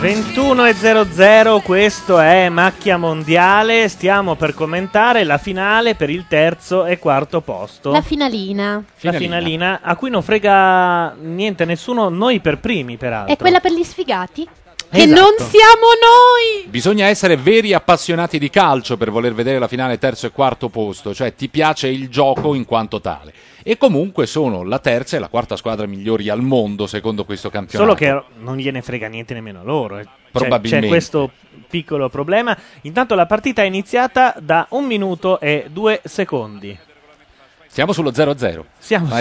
21.00, questo è Macchia Mondiale, stiamo per commentare la finale per il terzo e quarto posto. La finalina a cui non frega niente nessuno, noi per primi peraltro. È quella per gli sfigati? Che esatto. Non siamo noi! Bisogna essere veri appassionati di calcio per voler vedere la finale terzo e quarto posto, cioè ti piace il gioco in quanto tale. E comunque sono la terza e la quarta squadra migliori al mondo secondo questo campionato. Solo che non gliene frega niente nemmeno a loro, probabilmente. C'è questo piccolo problema. Intanto la partita è iniziata da 1 minuto e 2 secondi. Siamo sullo 0-0.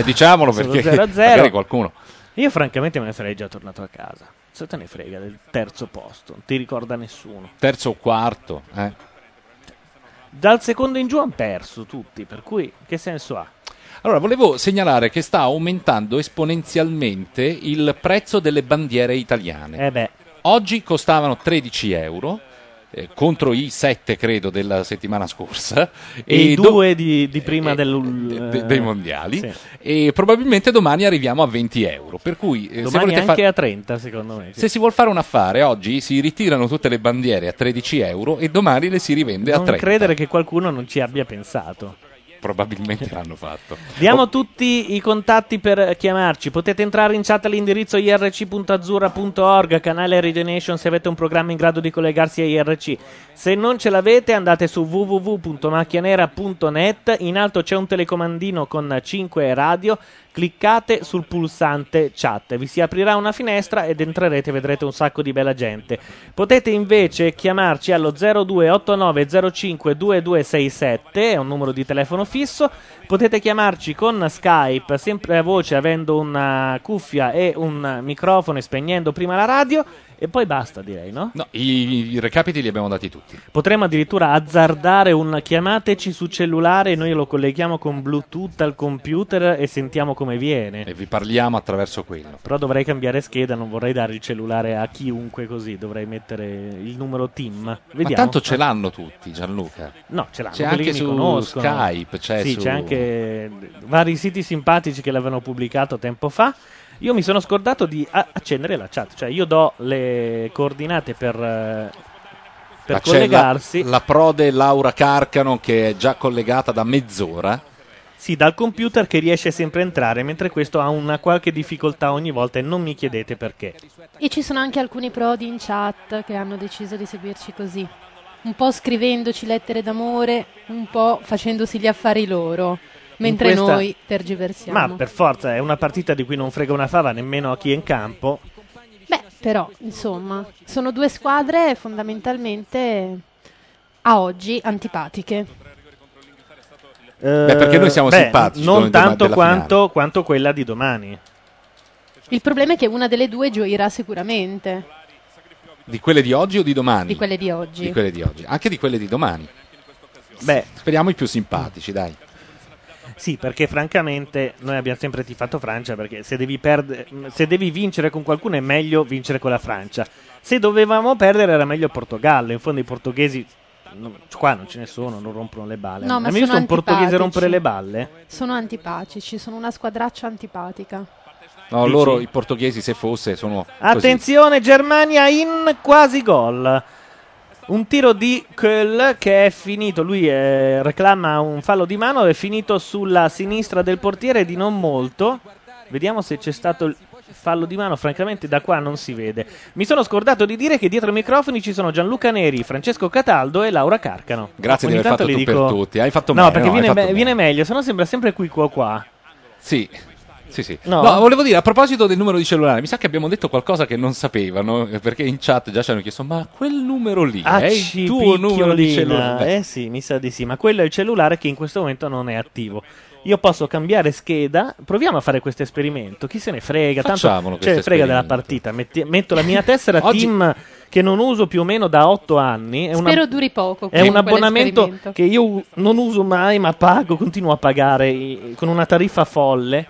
Diciamolo perché 0-0. Magari qualcuno... Io francamente me ne sarei già tornato a casa. Se te ne frega del terzo posto, non ti ricorda nessuno. Terzo o quarto, Dal secondo in giù hanno perso tutti, per cui che senso ha? Allora, volevo segnalare che sta aumentando esponenzialmente il prezzo delle bandiere italiane. Oggi costavano 13 euro. Contro i 7 credo della settimana scorsa e i 2 di prima dei mondiali, sì. E probabilmente domani arriviamo a 20 euro, per cui domani se anche a 30 secondo me, sì. Se si vuol fare un affare oggi si ritirano tutte le bandiere a 13 euro e domani le si rivende a 30. Non credere che qualcuno non ci abbia pensato. Probabilmente l'hanno fatto. Diamo tutti i contatti per chiamarci. Potete entrare in chat all'indirizzo irc.azzurra.org, canale Radio Nation, se avete un programma in grado di collegarsi a IRC. Se non ce l'avete andate su www.macchianera.net, in alto c'è un telecomandino con 5 radio, cliccate sul pulsante chat, vi si aprirà una finestra ed entrerete e vedrete un sacco di bella gente. Potete invece chiamarci allo 0289 05 2267, è un numero di telefono fisso. Potete chiamarci con Skype, sempre a voce, avendo una cuffia e un microfono e spegnendo prima la radio. E poi basta, direi, no? No, i recapiti li abbiamo dati tutti. Potremmo addirittura azzardare un chiamateci su cellulare e noi lo colleghiamo con Bluetooth al computer e sentiamo come viene. E vi parliamo attraverso quello. Però dovrei cambiare scheda, non vorrei dare il cellulare a chiunque così, dovrei mettere il numero TIM. Vediamo. Ma tanto ce l'hanno tutti, Gianluca. No, ce l'hanno. C'è anche su Skype, sì, c'è anche vari siti simpatici che l'avevano pubblicato tempo fa. Io mi sono scordato di accendere la chat, cioè io do le coordinate per collegarsi. La prode Laura Carcano che è già collegata da mezz'ora. Sì, dal computer che riesce sempre a entrare, mentre questo ha una qualche difficoltà ogni volta e non mi chiedete perché. E ci sono anche alcuni prodi in chat che hanno deciso di seguirci così, un po' scrivendoci lettere d'amore, un po' facendosi gli affari loro. Mentre questa... noi tergiversiamo. Ma per forza è una partita di cui non frega una fava nemmeno a chi è in campo. Beh, però, insomma, sono due squadre fondamentalmente a oggi antipatiche. Perché noi siamo simpatici. Non tanto quanto quella di domani. Il problema è che una delle due gioirà sicuramente. Di quelle di oggi o di domani? Di quelle di oggi. Di quelle di oggi. Anche di quelle di domani. Beh, speriamo i più simpatici, dai. Sì, perché francamente noi abbiamo sempre tifato Francia, perché se devi vincere con qualcuno è meglio vincere con la Francia. Se dovevamo perdere era meglio Portogallo. In fondo i portoghesi qua non ce ne sono, non rompono le balle. No, ma sono visto un portoghese rompere le balle? Sono antipatici, sono una squadraccia antipatica. No, dici? Loro, i portoghesi, se fosse, sono attenzione, così. Germania in quasi gol. Un tiro di Köhl che è finito, lui reclama un fallo di mano, è finito sulla sinistra del portiere di non molto. Vediamo se c'è stato il fallo di mano, francamente da qua non si vede. Mi sono scordato di dire che dietro i microfoni ci sono Gianluca Neri, Francesco Cataldo e Laura Carcano. Grazie di aver fatto tu dico... per tutti, hai fatto meglio. No, perché viene meglio, sennò sembra sempre qui qua. Sì. Sì. No, volevo dire, a proposito del numero di cellulare, mi sa che abbiamo detto qualcosa che non sapevano, perché in chat già ci hanno chiesto, ma quel numero lì è il tuo numero di cellulare? Sì, mi sa di sì, ma quello è il cellulare che in questo momento non è attivo. Io posso cambiare scheda, proviamo a fare questo esperimento, chi se ne frega, facciamolo, tanto ce ne frega della partita, metto la mia tessera oggi... TIM che non uso più o meno da 8 anni, spero duri poco, è un abbonamento che io non uso mai ma pago, continuo a pagare con una tariffa folle.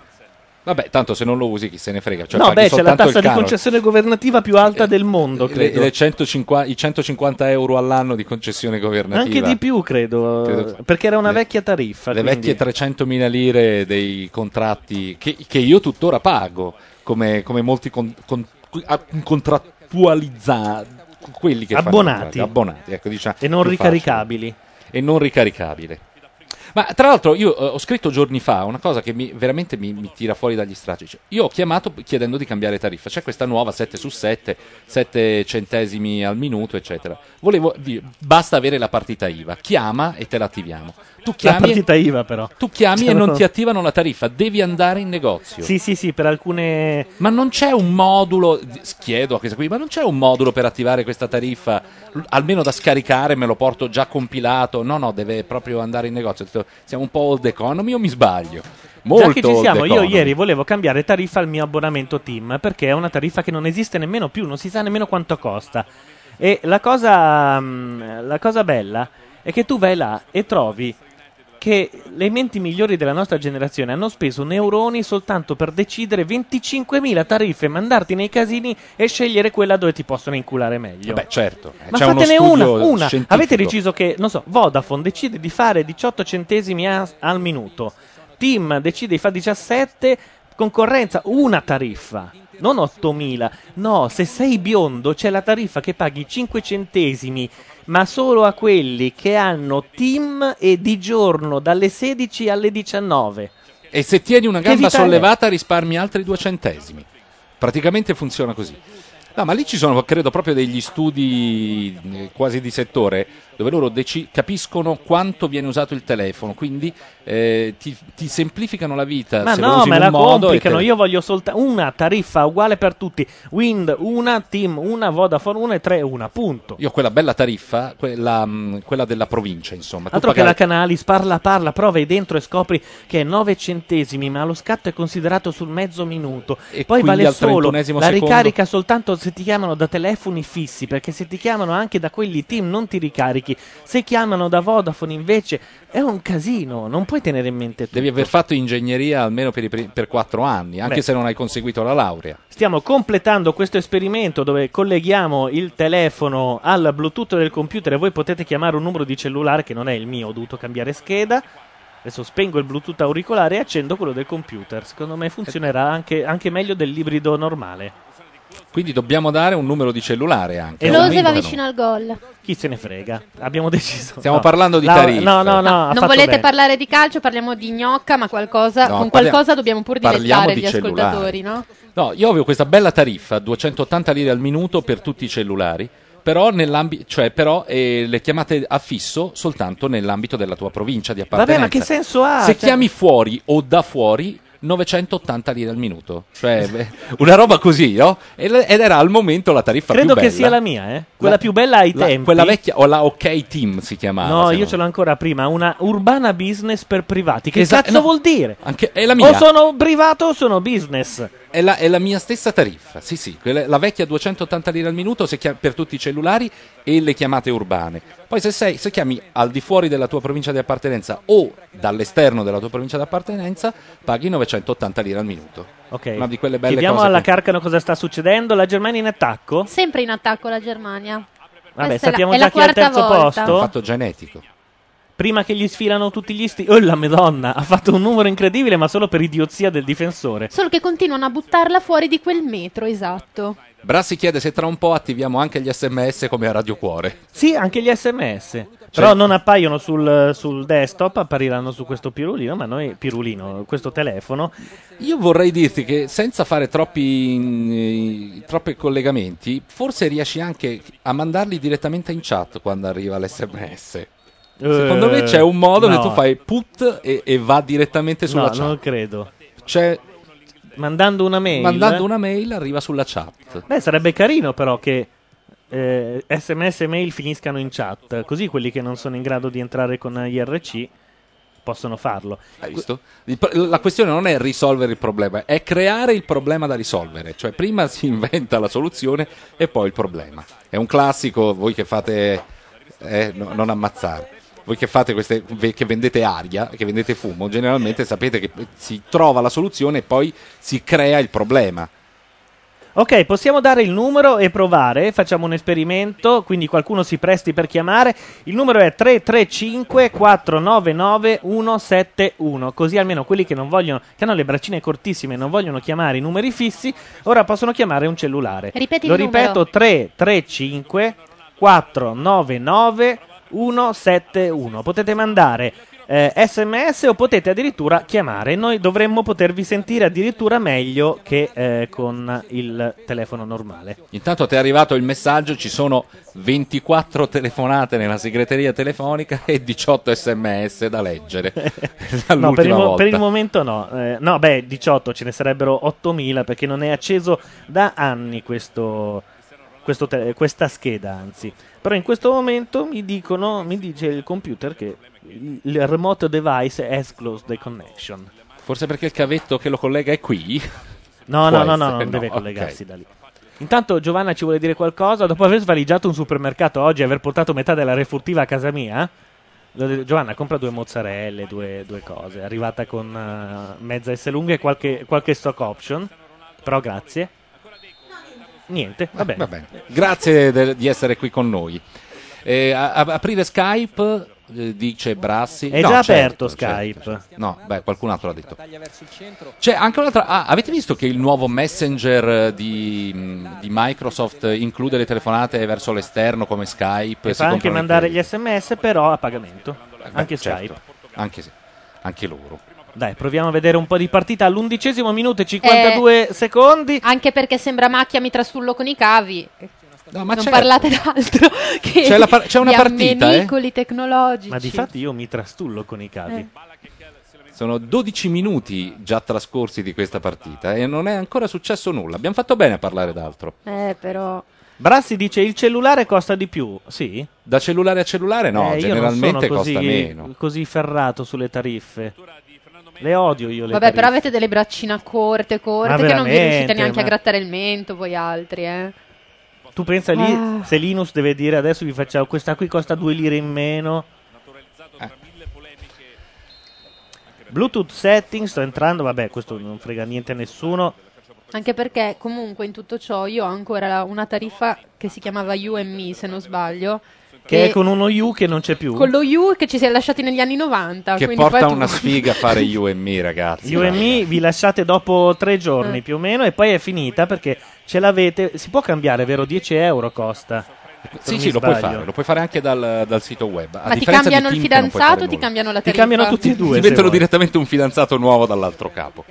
Vabbè, tanto se non lo usi chi se ne frega, cioè c'è la tassa di concessione governativa più alta del mondo, credo. I 150 euro all'anno di concessione governativa. Anche di più, credo perché era una vecchia tariffa. Le quindi. Vecchie 300.000 lire dei contratti che io tuttora pago, come molti contrattori. attualizzati, quelli che abbonati, fanno abbonati, ecco, diciamo, e non ricaricabili facile. E non ricaricabile. Ma tra l'altro io ho scritto giorni fa una cosa che mi tira fuori dagli stracci. Cioè, io ho chiamato chiedendo di cambiare tariffa, c'è questa nuova 7/7, 7 centesimi al minuto eccetera. Volevo dire, basta avere la partita IVA, chiama e te la attiviamo. Tu chiami, la partita IVA però. Tu chiami e non ti attivano la tariffa, devi andare in negozio. Sì, per alcune... Ma non c'è un modulo, chiedo a questa qui, ma non c'è un modulo per attivare questa tariffa, almeno da scaricare, me lo porto già compilato? No, deve proprio andare in negozio. Siamo un po' old economy o mi sbaglio? Molto già che ci siamo, io ieri volevo cambiare tariffa al mio abbonamento TIM, perché è una tariffa che non esiste nemmeno più, non si sa nemmeno quanto costa. E la cosa bella è che tu vai là e trovi che le menti migliori della nostra generazione hanno speso neuroni soltanto per decidere 25.000 tariffe, mandarti nei casini e scegliere quella dove ti possono inculare meglio. Beh, certo. Ma c'è fatene una. Scientifico. Avete deciso che, non so, Vodafone decide di fare 18 centesimi al minuto, TIM decide di fare 17, concorrenza, una tariffa. Non 8.000, no, se sei biondo c'è la tariffa che paghi 5 centesimi, ma solo a quelli che hanno TIM e di giorno dalle 16 alle 19. E se tieni una gamba sollevata risparmi altri 2 centesimi. Praticamente funziona così. No, ma lì ci sono, credo, proprio degli studi quasi di settore dove loro capiscono quanto viene usato il telefono, quindi ti semplificano la vita. Ma se no, me la complicano, io voglio soltanto una tariffa uguale per tutti, Wind una, TIM una, Vodafone una e 3 una, punto. Io quella bella tariffa, quella della provincia, insomma. Altro che la Canalis, parla, prova e dentro e scopri che è 9 centesimi, ma lo scatto è considerato sul mezzo minuto, e poi vale solo, la ricarica soltanto se ti chiamano da telefoni fissi, perché se ti chiamano anche da quelli TIM non ti ricarichi. Se chiamano da Vodafone invece è un casino, non puoi tenere in mente tutto. Devi aver fatto ingegneria almeno per 4 anni, anche se non hai conseguito la laurea. Stiamo completando questo esperimento dove colleghiamo il telefono al Bluetooth del computer e voi potete chiamare un numero di cellulare che non è il mio, ho dovuto cambiare scheda. Adesso spengo il Bluetooth auricolare e accendo quello del computer. Secondo me funzionerà anche meglio dell'ibrido normale. Quindi dobbiamo dare un numero di cellulare anche. E Lose va vicino al gol. Chi se ne frega? Abbiamo deciso. Stiamo parlando di tariffe. No, non volete parlare di calcio, parliamo di gnocca, ma qualcosa, con qualcosa dobbiamo pur dilettare gli ascoltatori, no? No, io avevo questa bella tariffa, 280 lire al minuto per tutti i cellulari, però le chiamate a fisso soltanto nell'ambito della tua provincia di appartenenza. Vabbè, ma che senso ha? Se chiami fuori o da fuori 980 lire al minuto, cioè una roba così, no? Ed era al momento la tariffa più bella. Credo che sia la mia, quella più bella ai tempi. Quella vecchia, o la OK Team si chiamava. No, io ce l'ho ancora prima, una Urbana Business per privati. Che cazzo vuol dire? Anche, è la mia. O sono privato o sono business. È la mia stessa tariffa, sì, la vecchia 280 lire al minuto per tutti i cellulari e le chiamate urbane. Poi se chiami al di fuori della tua provincia di appartenenza o dall'esterno della tua provincia di appartenenza, paghi 980 lire al minuto. Ok. Una di quelle belle cose. Vediamo alla Carcano cosa sta succedendo. La Germania in attacco? Sempre in attacco la Germania. Vabbè, sappiamo già chi è al terzo posto. È un fatto genetico. Prima che gli sfilano tutti gli Oh, la Madonna! Ha fatto un numero incredibile, ma solo per idiozia del difensore. Solo che continuano a buttarla fuori di quel metro, esatto. Brassi chiede se tra un po' attiviamo anche gli SMS come a Radio Cuore. Sì, anche gli SMS. Cioè, però non appaiono sul desktop, appariranno su questo pirulino, ma noi questo telefono. Io vorrei dirti che senza fare troppi collegamenti, forse riesci anche a mandarli direttamente in chat quando arriva l'SMS. Secondo me c'è un modo che tu fai put e va direttamente sulla chat. No, non credo. Cioè, mandando una mail arriva sulla chat. Beh, sarebbe carino però che SMS e mail finiscano in chat, così quelli che non sono in grado di entrare con IRC possono farlo. Hai visto? La questione non è risolvere il problema, è creare il problema da risolvere. Cioè, prima si inventa la soluzione e poi il problema. È un classico, voi che fate... non ammazzare. Voi che fate queste, che vendete aria, che vendete fumo, generalmente sapete che si trova la soluzione e poi si crea il problema. Ok, possiamo dare il numero e provare, facciamo un esperimento, quindi qualcuno si presti per chiamare. Il numero è 335 499 171, così almeno quelli che non vogliono, che hanno le braccine cortissime e non vogliono chiamare i numeri fissi, ora possono chiamare un cellulare. Ripeti il numero. Lo ripeto, 335 499 171. Potete mandare sms o potete addirittura chiamare. Noi dovremmo potervi sentire addirittura meglio che con il telefono normale. Intanto ti è arrivato il messaggio, ci sono 24 telefonate nella segreteria telefonica e 18 sms da leggere. No, per il momento no. No, beh, 18, ce ne sarebbero 8000 perché non è acceso da anni questa scheda, anzi. Però in questo momento mi dice il computer che il remote device has closed the connection. Forse perché il cavetto che lo collega è qui? No, non deve collegarsi, okay, da lì. Intanto Giovanna ci vuole dire qualcosa. Dopo aver svaligiato un supermercato oggi e aver portato metà della refurtiva a casa mia, Giovanna compra 2 mozzarelle, due cose. È arrivata con mezza S lunga e qualche stock option. Però grazie. Niente, va bene. Grazie di essere qui con noi. Aprire Skype, dice Brassi. È già aperto Skype. No, beh, qualcun altro l'ha detto. C'è anche un'altra. Avete visto che il nuovo Messenger di Microsoft include le telefonate verso l'esterno come Skype? E si fa anche mandare gli SMS, però a pagamento. Anche certo. Skype. Anche loro. Dai, proviamo a vedere un po' di partita all'11° minuto e 52 secondi. Anche perché sembra Macchia mi trasullo con i cavi. No, ma non parlate d'altro che c'è una partita, ammenicoli tecnologici. Ma difatti io mi trastullo con i cavi. Sono 12 minuti già trascorsi di questa partita e non è ancora successo nulla. Abbiamo fatto bene a parlare d'altro. Però... Brassi dice il cellulare costa di più, sì? Da cellulare a cellulare no, generalmente costa meno. Sono così ferrato sulle tariffe. Le odio io le tariffe. Però avete delle braccine corte che non vi riuscite neanche a grattare il mento voi altri, Tu pensa lì, se Linus deve dire adesso vi facciamo questa qui costa 2 lire in meno. Bluetooth setting, sto entrando, vabbè, questo non frega niente a nessuno. Anche perché comunque in tutto ciò io ho ancora una tariffa che si chiamava UMI, se non sbaglio. Che è con uno U che non c'è più. Con lo U che ci si è lasciati negli anni 90. Che porta una sfiga a fare UMI, ragazzi. UMI vi lasciate dopo 3 giorni più o meno e poi è finita perché ce l'avete. Si può cambiare, vero? 10 euro costa. Sì, lo puoi fare anche dal sito web. Ma ti cambiano il fidanzato o ti cambiano la tariffa? Ti cambiano tutti e due. Ti mettono direttamente un fidanzato nuovo dall'altro capo.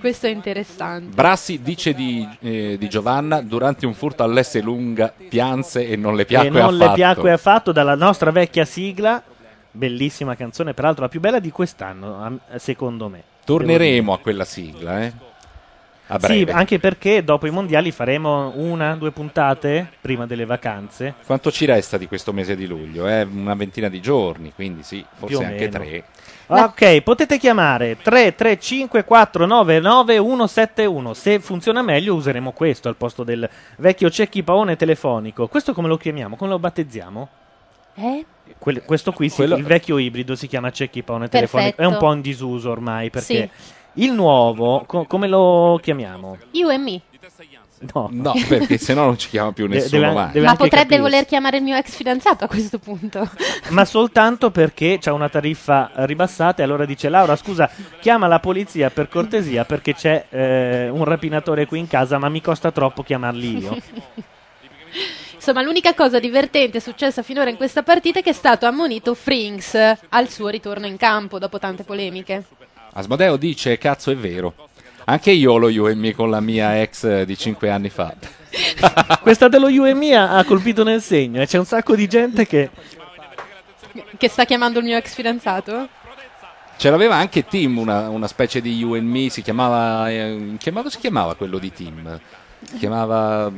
Questo è interessante. Brassi dice di Giovanna: durante un furto all'S lunga pianse e non le piacque affatto. Dalla nostra vecchia sigla, bellissima canzone, peraltro la più bella di quest'anno, secondo me. Torneremo a quella sigla, a breve. Sì, anche perché dopo i mondiali faremo 1-2 puntate prima delle vacanze. Quanto ci resta di questo mese di luglio? Una ventina di giorni, quindi sì, forse anche 3. Ok, potete chiamare 335 499 171. Se funziona meglio useremo questo al posto del vecchio cecchi paone telefonico. Questo come lo chiamiamo? Come lo battezziamo? Questo qui, il vecchio ibrido si chiama cecchi paone telefonico. È un po' in disuso ormai perché il nuovo, come lo chiamiamo? UMI. No, perché sennò non ci chiama più nessuno mai. Ma potrebbe voler chiamare il mio ex fidanzato a questo punto. Ma soltanto perché c'ha una tariffa ribassata e allora dice Laura scusa, chiama la polizia per cortesia perché c'è un rapinatore qui in casa ma mi costa troppo chiamarli io. Insomma, l'unica cosa divertente successa finora in questa partita è che è stato ammonito Friends al suo ritorno in campo dopo tante polemiche. Asmodeo dice cazzo è vero. Anche io ho lo UMI con la mia ex di 5 anni fa. Questa dello UMI ha colpito nel segno e c'è un sacco di gente che sta chiamando il mio ex fidanzato. Ce l'aveva anche TIM, una specie di UMI, si chiamava si chiamava quello di TIM. Si chiamava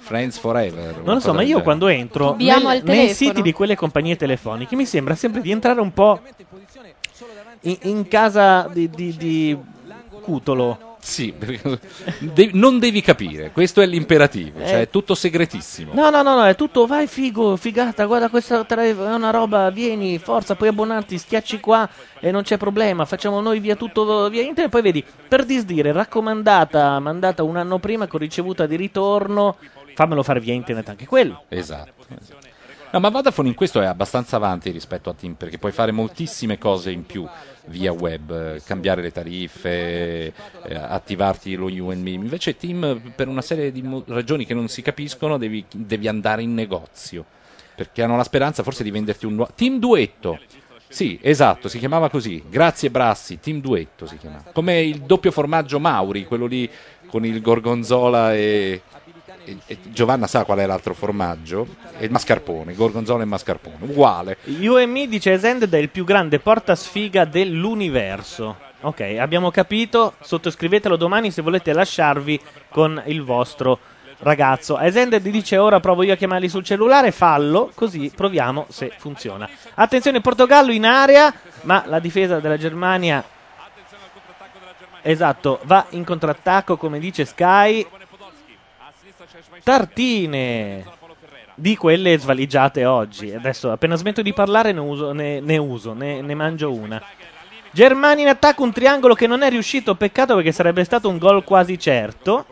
Friends Forever. Non lo so, ma io quando entro nei siti di quelle compagnie telefoniche mi sembra sempre di entrare un po' in casa di Cutolo, Sì, non devi capire, questo è l'imperativo, cioè è tutto segretissimo. No, è tutto vai figo, figata, guarda questa è una roba, vieni, forza, puoi abbonarti, schiacci qua e non c'è problema, facciamo noi via tutto via internet, poi vedi, per disdire, raccomandata, mandata un anno prima con ricevuta di ritorno, fammelo fare via internet anche quello. Esatto. No, ma Vodafone in questo è abbastanza avanti rispetto a TIM, perché puoi fare moltissime cose in più via web, cambiare le tariffe, attivarti lo you and me. Invece TIM, per una serie di ragioni che non si capiscono, devi andare in negozio, perché hanno la speranza forse di venderti un nuovo... TIM Duetto! Sì, esatto, si chiamava così. Grazie Brassi, TIM Duetto si chiamava. Come il doppio formaggio Mauri, quello lì con il gorgonzola e Giovanna sa qual è l'altro formaggio, e il mascarpone, gorgonzola e mascarpone, uguale. You and me, dice Asended, è il più grande portasfiga dell'universo. Ok, abbiamo capito, sottoscrivetelo domani se volete lasciarvi con il vostro ragazzo. Asended dice ora provo io a chiamarli sul cellulare, fallo, così proviamo se funziona. Attenzione Portogallo in area, ma la difesa della Germania, esatto, va in contrattacco come dice Sky. Tartine di quelle svaligiate oggi. Adesso appena smetto di parlare ne mangio una. Germania in attacco, un triangolo che non è riuscito, peccato perché sarebbe stato un gol quasi certo.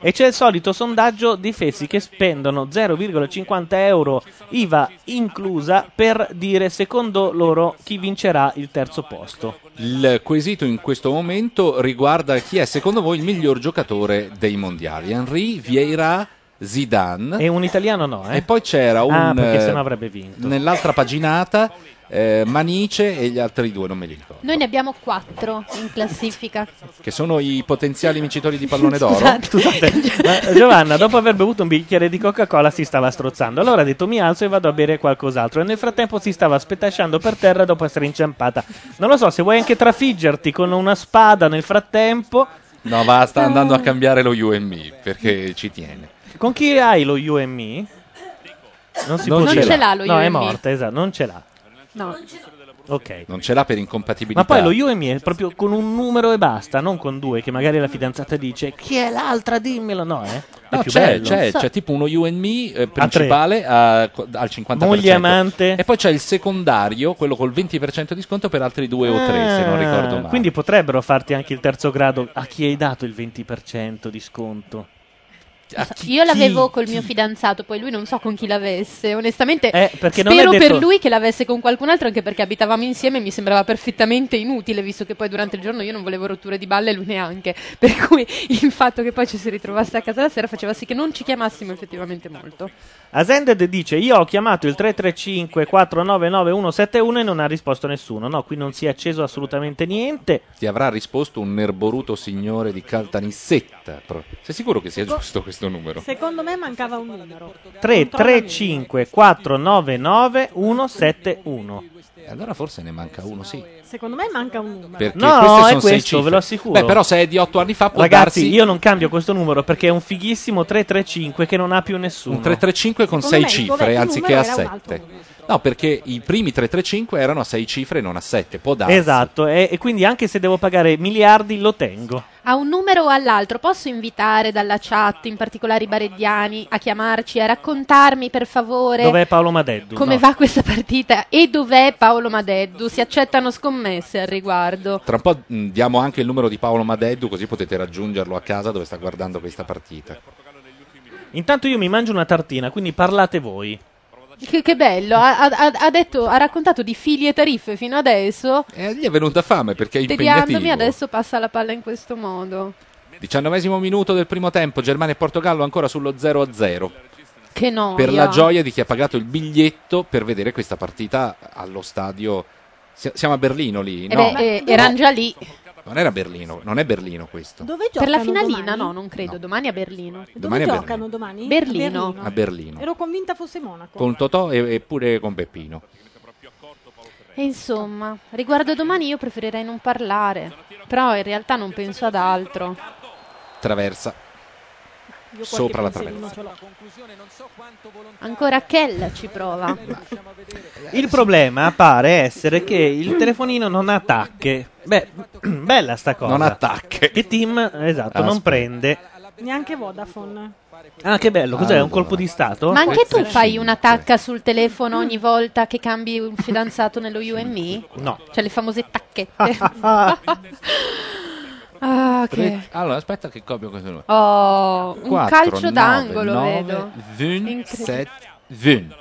E c'è il solito sondaggio di fessi che spendono €0,50 IVA inclusa per dire secondo loro chi vincerà il terzo posto. Il quesito in questo momento riguarda chi è secondo voi il miglior giocatore dei mondiali. Henry, Vieira, Zidane. E un italiano no, E poi c'era un... perché sennò avrebbe vinto. Nell'altra paginata... Manice e gli altri due non me li ricordo. Noi ne abbiamo 4 in classifica che sono i potenziali vincitori di pallone d'oro. Scusate. Giovanna dopo aver bevuto un bicchiere di Coca-Cola si stava strozzando, allora ha detto mi alzo e vado a bere qualcos'altro, e nel frattempo si stava spetasciando per terra dopo essere inciampata. Non lo so se vuoi anche trafiggerti con una spada nel frattempo. No, va, sta andando a cambiare lo you and me perché ci tiene. Con chi hai lo you and me? Non ce l'ha lo you and me. No, è morta, esatto, non ce l'ha. No. Ok. Non ce l'ha per incompatibilità. Ma poi lo you e me è proprio con un numero e basta, non con due, che magari la fidanzata dice chi è l'altra, dimmelo. No, No, c'è tipo uno you and me principale al 50%. Moglie, amante. E poi c'è il secondario, quello col 20% di sconto per altri 2 o 3, se non ricordo male. Quindi potrebbero farti anche il terzo grado. A chi hai dato il 20% di sconto? Io l'avevo col mio fidanzato, poi lui non so con chi l'avesse, onestamente spero per lui che l'avesse con qualcun altro, anche perché abitavamo insieme e mi sembrava perfettamente inutile, visto che poi durante il giorno io non volevo rotture di balle e lui neanche, per cui il fatto che poi ci si ritrovasse a casa la sera faceva sì che non ci chiamassimo effettivamente molto. Asended dice io ho chiamato il 335 499 171 e non ha risposto nessuno. No, qui non si è acceso assolutamente niente. Ti avrà risposto un nerboruto signore di Caltanissetta. Sei sicuro che sia giusto questo numero? Secondo me mancava un numero. 335 499 171. Allora forse ne manca uno, sì. Secondo me manca un numero. Perché no, è questo, ve lo assicuro. Beh, però se è di 8 anni fa può ragazzi, darsi... io non cambio questo numero perché è un fighissimo 335 che non ha più nessuno. Un 335 con 6 cifre anziché a 7. No, perché i primi 335 erano a 6 cifre e non a 7, può darsi. Esatto, e quindi anche se devo pagare miliardi lo tengo. A un numero o all'altro posso invitare dalla chat, in particolare i barediani, a chiamarci, a raccontarmi per favore dov'è Paolo Madeddu, come va questa partita e dov'è Paolo Madeddu, si accettano scommesse al riguardo. Tra un po' diamo anche il numero di Paolo Madeddu così potete raggiungerlo a casa dove sta guardando questa partita. Intanto io mi mangio una tartina, quindi parlate voi. Che bello, ha raccontato di fili e tariffe fino adesso. E gli è venuta fame perché è impegnativo. Tediandomi, adesso passa la palla in questo modo. 19° minuto del primo tempo, Germania e Portogallo ancora sullo 0-0. Che noia. Per la gioia di chi ha pagato il biglietto per vedere questa partita allo stadio. Siamo a Berlino lì, no? Erano già lì. Non era Berlino, non è Berlino questo. Dove giocano? Per la finalina, domani? No, non credo. No. Domani a Berlino. Dove giocano domani? Berlino. A Berlino. Ero convinta fosse Monaco. Con Totò e pure con Peppino. E insomma, riguardo domani io preferirei non parlare, però in realtà non penso ad altro. Traversa. sopra la traversa. Ancora Kell ci prova. Il problema pare essere che il telefonino non ha tacche. Beh, bella sta cosa. Non ha tacche. E TIM, esatto, non prende. Neanche Vodafone. Ah, che bello, cos'è? Un colpo di stato? Ma anche tu fai una tacca sul telefono ogni volta che cambi un fidanzato nello UMI? No. Cioè le famose tacchette. Ah, okay. Allora, aspetta che copio questo numero. Oh, 4, un calcio 9, d'angolo 9, vedo. 27, 20.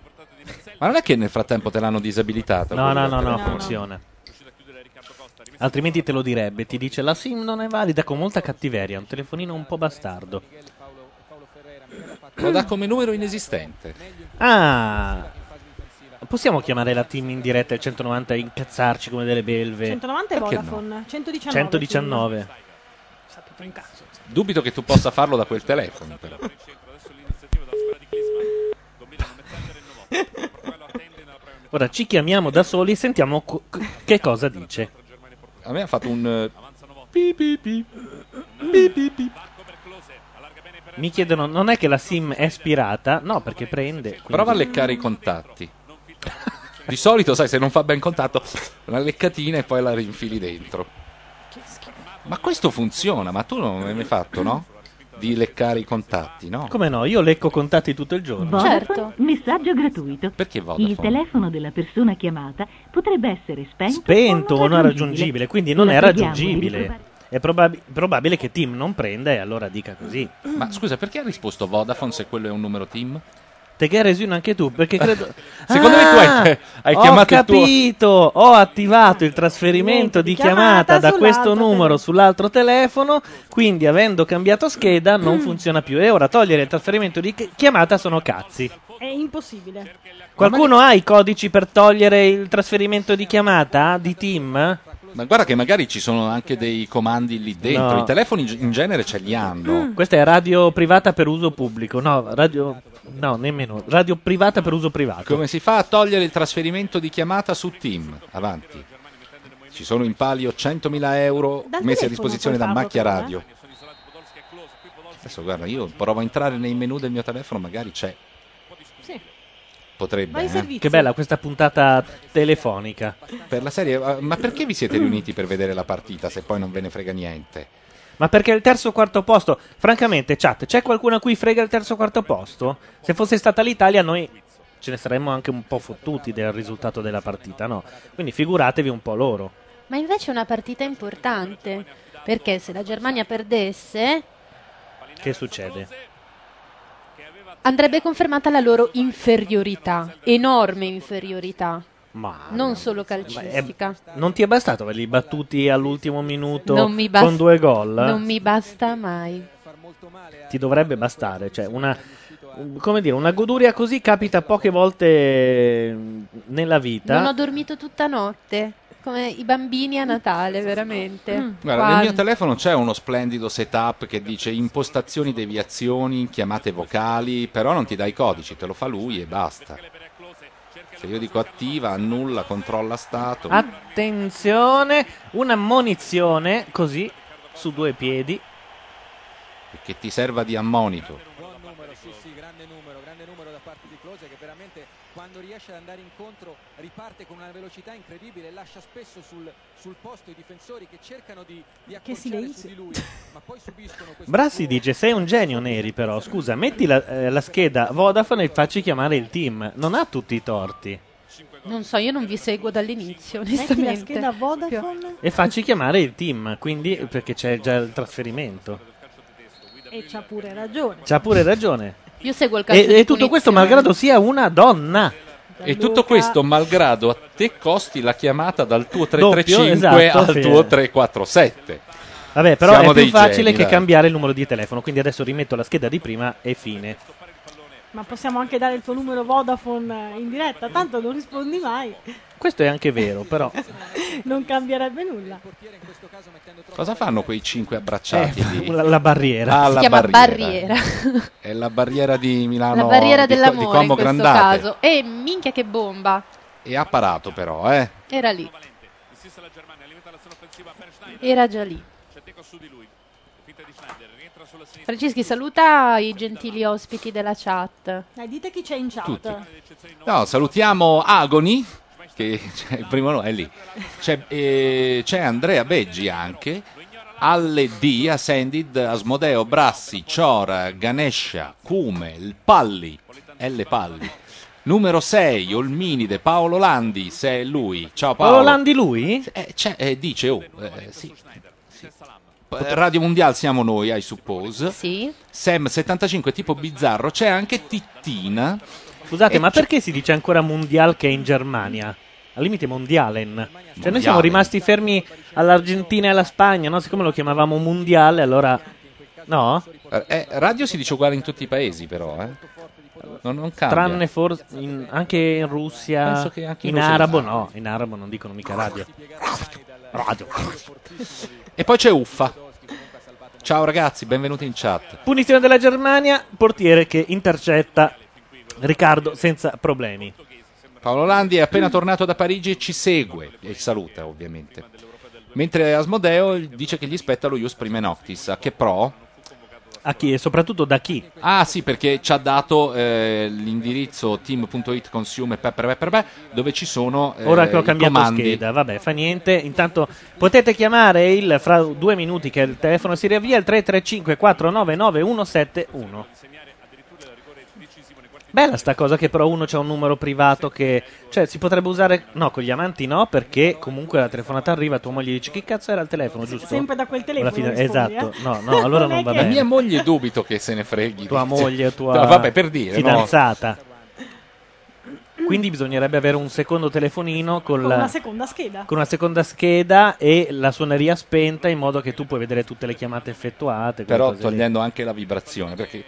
Ma non è che nel frattempo te l'hanno disabilitata? No, funziona. Altrimenti te lo direbbe, ti dice la SIM non è valida con molta cattiveria, un telefonino un po' bastardo. Lo dà come numero inesistente. Ah, possiamo chiamare la team in diretta al 190 e incazzarci come delle belve? 190 è Vodafone, no? 119. Dubito che tu possa farlo da quel telefono, però. Ora ci chiamiamo da soli e sentiamo che cosa dice. A me ha fatto un pi. Mi chiedono, non è che la SIM è spirata? No, perché prende. Quindi. Prova a leccare i contatti. Di solito, sai, se non fa ben contatto, una leccatina e poi la rinfili dentro. Ma questo funziona, ma tu non hai fatto, no? Di leccare i contatti, no? Come no? Io lecco contatti tutto il giorno. Vodafone, certo. Messaggio gratuito. Perché Vodafone? Il telefono della persona chiamata potrebbe essere spento o non raggiungibile, quindi non è raggiungibile. È probabile che TIM non prenda e allora dica così. Ma scusa, perché ha risposto Vodafone se quello è un numero TIM? Te che hai reso anche tu, perché credo... Secondo me tu hai chiamato il tuo... Ho capito, ho attivato il trasferimento di chiamata da questo numero sull'altro telefono, quindi avendo cambiato scheda non funziona più. E ora togliere il trasferimento di chiamata sono cazzi. È impossibile. Qualcuno ha i codici per togliere il trasferimento di chiamata di TIM? Ma guarda che magari ci sono anche dei comandi lì dentro, no. I telefoni in genere ce li hanno. Questa è radio privata per uso pubblico, radio privata per uso privato. Come si fa a togliere il trasferimento di chiamata su TIM? Avanti. Ci sono in palio 100.000 euro messi a disposizione da Macchia Radio. Adesso guarda, io provo a entrare nei menu del mio telefono, magari c'è. Sì. Potrebbe. Che bella questa puntata telefonica. Per la serie, ma perché vi siete riuniti per vedere la partita se poi non ve ne frega niente? Ma perché il terzo quarto posto? Francamente, chat, c'è qualcuno a cui frega il terzo quarto posto? Se fosse stata l'Italia noi ce ne saremmo anche un po' fottuti del risultato della partita, no? Quindi figuratevi un po' loro. Ma invece è una partita importante, perché se la Germania perdesse... Che succede? Andrebbe confermata la loro inferiorità, enorme inferiorità, ma non solo calcistica. Non ti è bastato averli battuti all'ultimo minuto con 2 gol? Non mi basta mai. Ti dovrebbe bastare, cioè una goduria così capita poche volte nella vita. Non ho dormito tutta notte. Come i bambini a Natale, veramente. Guarda, nel mio telefono c'è uno splendido setup che dice impostazioni, deviazioni, chiamate vocali, però non ti dà i codici, te lo fa lui e basta. Se io dico attiva, annulla, controlla stato. Attenzione, un'ammonizione così su 2 piedi. E che ti serva di ammonito. Buon numero, sì, grande numero da parte di Close, che veramente quando riesce ad andare incontro riparte con una velocità incredibile e lascia spesso sul posto i difensori che cercano di accorciare su di lui, ma poi subiscono questo. Brassi dice: sei un genio, Neri, però scusa, metti la scheda Vodafone e facci chiamare il TIM, non ha tutti i torti. Non so, io non vi seguo dall'inizio, onestamente. Metti la scheda Vodafone e facci chiamare il TIM, quindi, perché c'è già il trasferimento. E c'ha pure ragione. Io seguo il calcio e tutto questo malgrado sia una donna. Gianluca. E tutto questo malgrado a te costi la chiamata dal tuo 335 tuo 347. Vabbè, però siamo, è più facile che cambiare il numero di telefono, quindi adesso rimetto la scheda di prima e fine. Ma possiamo anche dare il tuo numero Vodafone in diretta, tanto non rispondi mai. Questo è anche vero, però non cambierebbe nulla. Cosa fanno quei 5 abbracciati lì? La barriera. Si chiama barriera. È la barriera di Milano. La barriera dell'amore di Como in questo Grandate. Caso. E minchia che bomba. E ha parato però, eh. Era lì. Era già lì. Franceschi, saluta i gentili ospiti della chat. Dai, dite chi c'è in chat. Tutti. No, salutiamo Agoni, che c'è il primo, no, è lì. C'è Andrea Beggi anche, Alle D, Asended, Asmodeo, Brassi, Ciora, Ganesha, Cume, il Palli, L Palli. Numero 6, Olminide, Paolo Landi, se è lui. Ciao Paolo. Paolo Landi lui? Dice, sì. Radio Mondiale siamo noi, I suppose. Sì. Sam 75, tipo bizzarro. C'è anche Tittina. Scusate, ma perché si dice ancora Mondial che è in Germania? Al limite Mondialen. Cioè noi siamo rimasti fermi all'Argentina e alla Spagna, no? Siccome lo chiamavamo Mondiale, allora... No? Radio si dice uguale in tutti i paesi, però, Non cambia. Tranne forse anche in Russia, penso che anche in arabo, no, in arabo non dicono mica radio. E poi c'è Uffa. Ciao ragazzi, benvenuti in chat. Punizione della Germania, portiere che intercetta Riccardo senza problemi. Paolo Landi è appena tornato da Parigi e ci segue e saluta ovviamente. Mentre Asmodeo dice che gli spetta lo Ius Prime Noctis, a che pro? A chi e soprattutto da chi? Ah sì, perché ci ha dato l'indirizzo team.it consumer dove ci sono ora che ho cambiato comandi. Scheda, vabbè, fa niente. Intanto potete chiamare fra 2 minuti che il telefono si riavvia il 335 499 171. Bella sta cosa che però uno c'ha un numero privato che... Cioè si potrebbe usare... No, con gli amanti no, perché comunque la telefonata arriva, tua moglie dice che cazzo era il telefono, giusto? Sempre da quel telefono. Esatto, no, allora non va bene. Mia moglie dubito che se ne freghi. Tua moglie, tua vabbè, per dire, fidanzata. No. Quindi bisognerebbe avere un secondo telefonino con una seconda scheda. Con una seconda scheda e la suoneria spenta in modo che tu puoi vedere tutte le chiamate effettuate. Però togliendo anche la vibrazione, perché...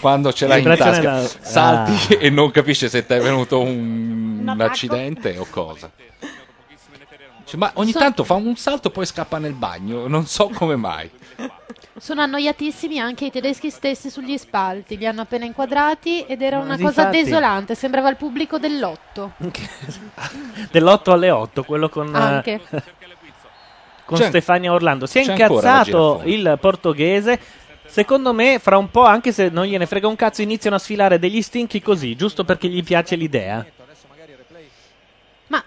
quando ce l'hai in tasca salti e non capisci se ti è venuto un accidente o cosa, ma ogni tanto fa un salto poi scappa nel bagno, non so come mai. Sono annoiatissimi anche i tedeschi stessi sugli spalti, li hanno appena inquadrati ed era una cosa desolante, sembrava il pubblico dell'8 dell'8 alle 8, quello con anche con Stefania Orlando. Si è incazzato il portoghese. Secondo me, fra un po', anche se non gliene frega un cazzo, iniziano a sfilare degli stinchi così, giusto perché gli piace l'idea. Ma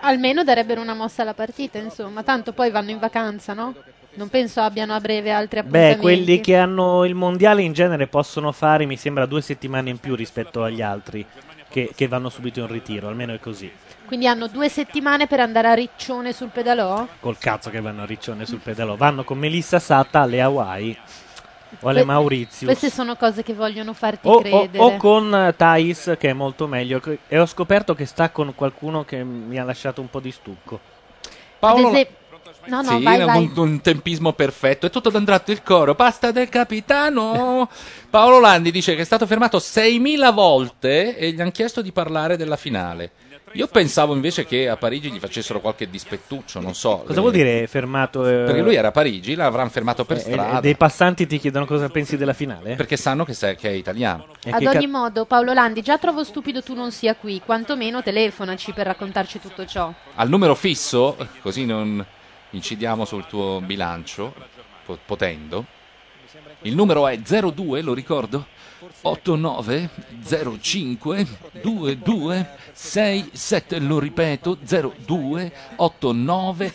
almeno darebbero una mossa alla partita, insomma. Tanto poi vanno in vacanza, no? Non penso abbiano a breve altri appuntamenti. Beh, quelli che hanno il mondiale in genere possono fare, mi sembra, 2 settimane in più rispetto agli altri che vanno subito in ritiro, almeno è così. Quindi hanno 2 settimane per andare a riccione sul pedalò? Col cazzo che vanno a riccione sul pedalò. Vanno con Melissa Satta alle Hawaii. O alle Maurizio. Queste sono cose che vogliono farti credere. O con Thais, che è molto meglio. E ho scoperto che sta con qualcuno che mi ha lasciato un po' di stucco. Paolo, sì, vai. Un tempismo perfetto. È tutto d'andrato il coro. Pasta del capitano. Paolo Landi dice che è stato fermato 6.000 volte e gli hanno chiesto di parlare della finale. Io pensavo invece che a Parigi gli facessero qualche dispettuccio, non so. Cosa vuol dire fermato? Perché lui era a Parigi, l'avranno fermato per strada. E dei passanti ti chiedono cosa pensi della finale? Perché sanno che è italiano. Ad ogni modo, Paolo Landi, già trovo stupido tu non sia qui, quantomeno telefonaci per raccontarci tutto ciò. Al numero fisso, così non incidiamo sul tuo bilancio, potendo. Il numero è 02, lo ricordo? 89 05 22 67, lo ripeto, 02 89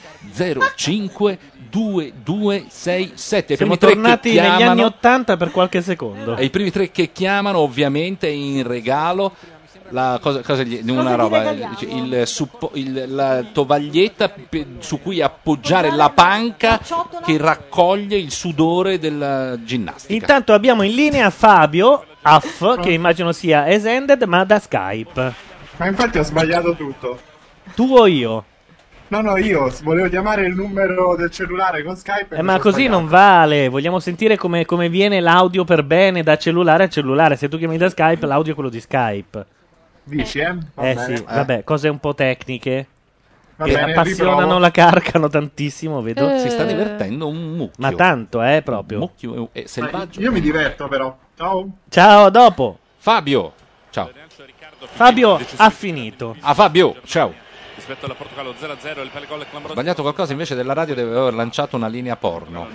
05 22 67. Siamo tornati negli anni 80 per qualche secondo. E i primi 3 che chiamano ovviamente in regalo la cosa roba, la tovaglietta su cui appoggiare la panca che raccoglie il sudore della ginnastica. Intanto abbiamo in linea Fabio Aff, che immagino sia Asended ma da Skype. Ma infatti ho sbagliato tutto. Tu o io? No, io volevo chiamare il numero del cellulare con Skype. Ma così non vale, vogliamo sentire come viene l'audio per bene da cellulare a cellulare. Se tu chiami da Skype l'audio è quello di Skype. Dici, sì, vabbè, cose un po' tecniche. Va che bene, appassionano, riprovo. La Carcano tantissimo, vedo. Si sta divertendo un mucchio. Ma tanto, proprio. Un mucchio è selvaggio. Io mi diverto, però. Ciao, a dopo. Fabio, ciao. Fabio ha finito. Fabio, ciao. rispetto alla Portogallo 0-0. Il gol clamoroso. Sbagliato qualcosa invece della radio, deve aver lanciato una linea porno.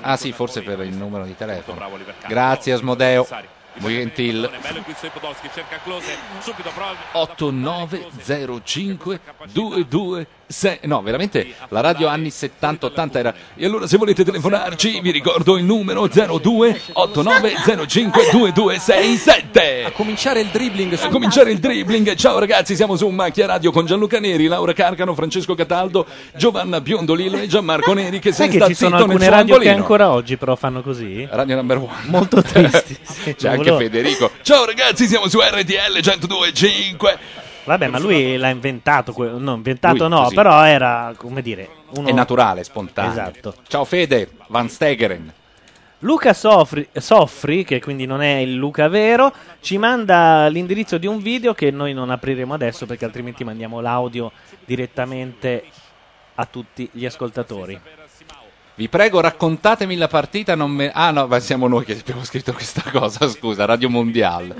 Ah sì, forse per il numero di telefono. Grazie Asmodeo. Mugentil 8905226. No, veramente la radio anni 70-80 era. E allora se volete telefonarci vi ricordo il numero 02 8905 2267. A cominciare il dribbling, ciao ragazzi, siamo su Macchia Radio con Gianluca Neri, Laura Carcano, Francesco Cataldo, Giovanna Biondolino e Gianmarco Neri, che se ne sta zitto nel suo angolino. Sai che ci sono alcune radio che ancora oggi però fanno così? Radio number one. Molto tristi. Sì, c'è anche Federico. Ciao ragazzi, siamo su RTL 102.5. Vabbè, ma lui l'ha inventato, però era, come dire, uno... È naturale, spontaneo. Esatto. Ciao Fede, Van Stegeren. Luca Soffri, che quindi non è il Luca vero, ci manda l'indirizzo di un video che noi non apriremo adesso perché altrimenti mandiamo l'audio direttamente a tutti gli ascoltatori. Vi prego, raccontatemi la partita. Ah no, ma siamo noi che abbiamo scritto questa cosa, scusa, Radio Mondiale.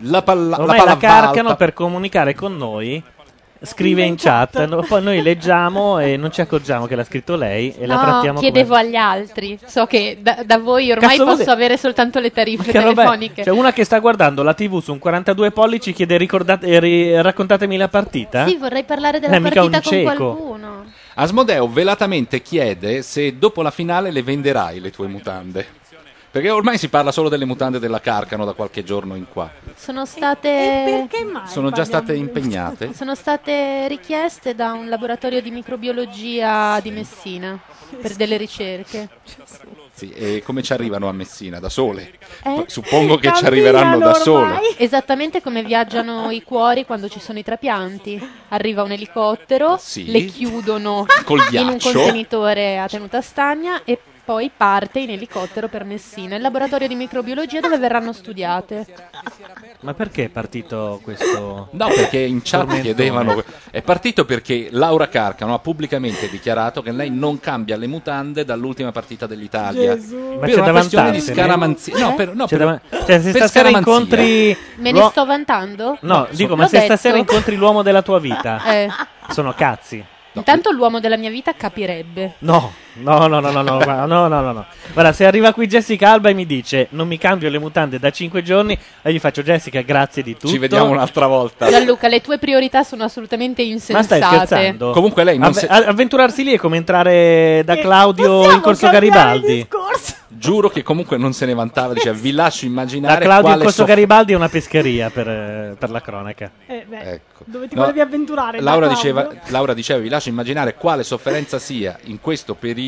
La Carcano, per comunicare con noi, scrive in chat, poi noi leggiamo e non ci accorgiamo che l'ha scritto lei e la trattiamo. Chiedevo agli altri, so che da voi ormai posso avere soltanto le tariffe telefoniche. C'è una che sta guardando la TV su un 42 pollici, chiede raccontatemi la partita. Sì, vorrei parlare della partita con qualcuno. Asmodeo velatamente chiede se dopo la finale le venderai le tue mutande, perché ormai si parla solo delle mutande della Carcano da qualche giorno in qua. Sono state impegnate. Sono state richieste da un laboratorio di microbiologia di Messina per delle ricerche. Sì, e come ci arrivano a Messina? Da sole? Suppongo che ci arriveranno da sole. Esattamente come viaggiano i cuori quando ci sono i trapianti. Arriva un elicottero, le chiudono col ghiaccio in un contenitore a tenuta stagna e poi parte in elicottero per Messina, il laboratorio di microbiologia dove verranno studiate. Ma perché è partito questo? No, perché in chat chiedevano. È partito perché Laura Carcano ha pubblicamente dichiarato che lei non cambia le mutande dall'ultima partita dell'Italia. Gesù. Ma c'è da vantarsi, di scaramanzia. Se stasera incontri me ne sto vantando? No, dico, ma se stasera incontri l'uomo della tua vita. Sono cazzi. No. Intanto l'uomo della mia vita capirebbe. No. Guarda, se arriva qui Jessica Alba e mi dice non mi cambio le mutande da 5 giorni, e gli faccio: Jessica, grazie di tutto, ci vediamo un'altra volta. Gianluca, le tue priorità sono assolutamente insensate. Ma stai scherzando? Comunque lei non avventurarsi lì è come entrare da Claudio in Corso Garibaldi. Giuro che comunque non se ne vantava, dice: vi lascio immaginare. Da Claudio in Corso Garibaldi è una pescheria per la cronaca. Ecco. Dove ti volevi avventurare? Laura diceva vi lascio immaginare quale sofferenza sia in questo periodo,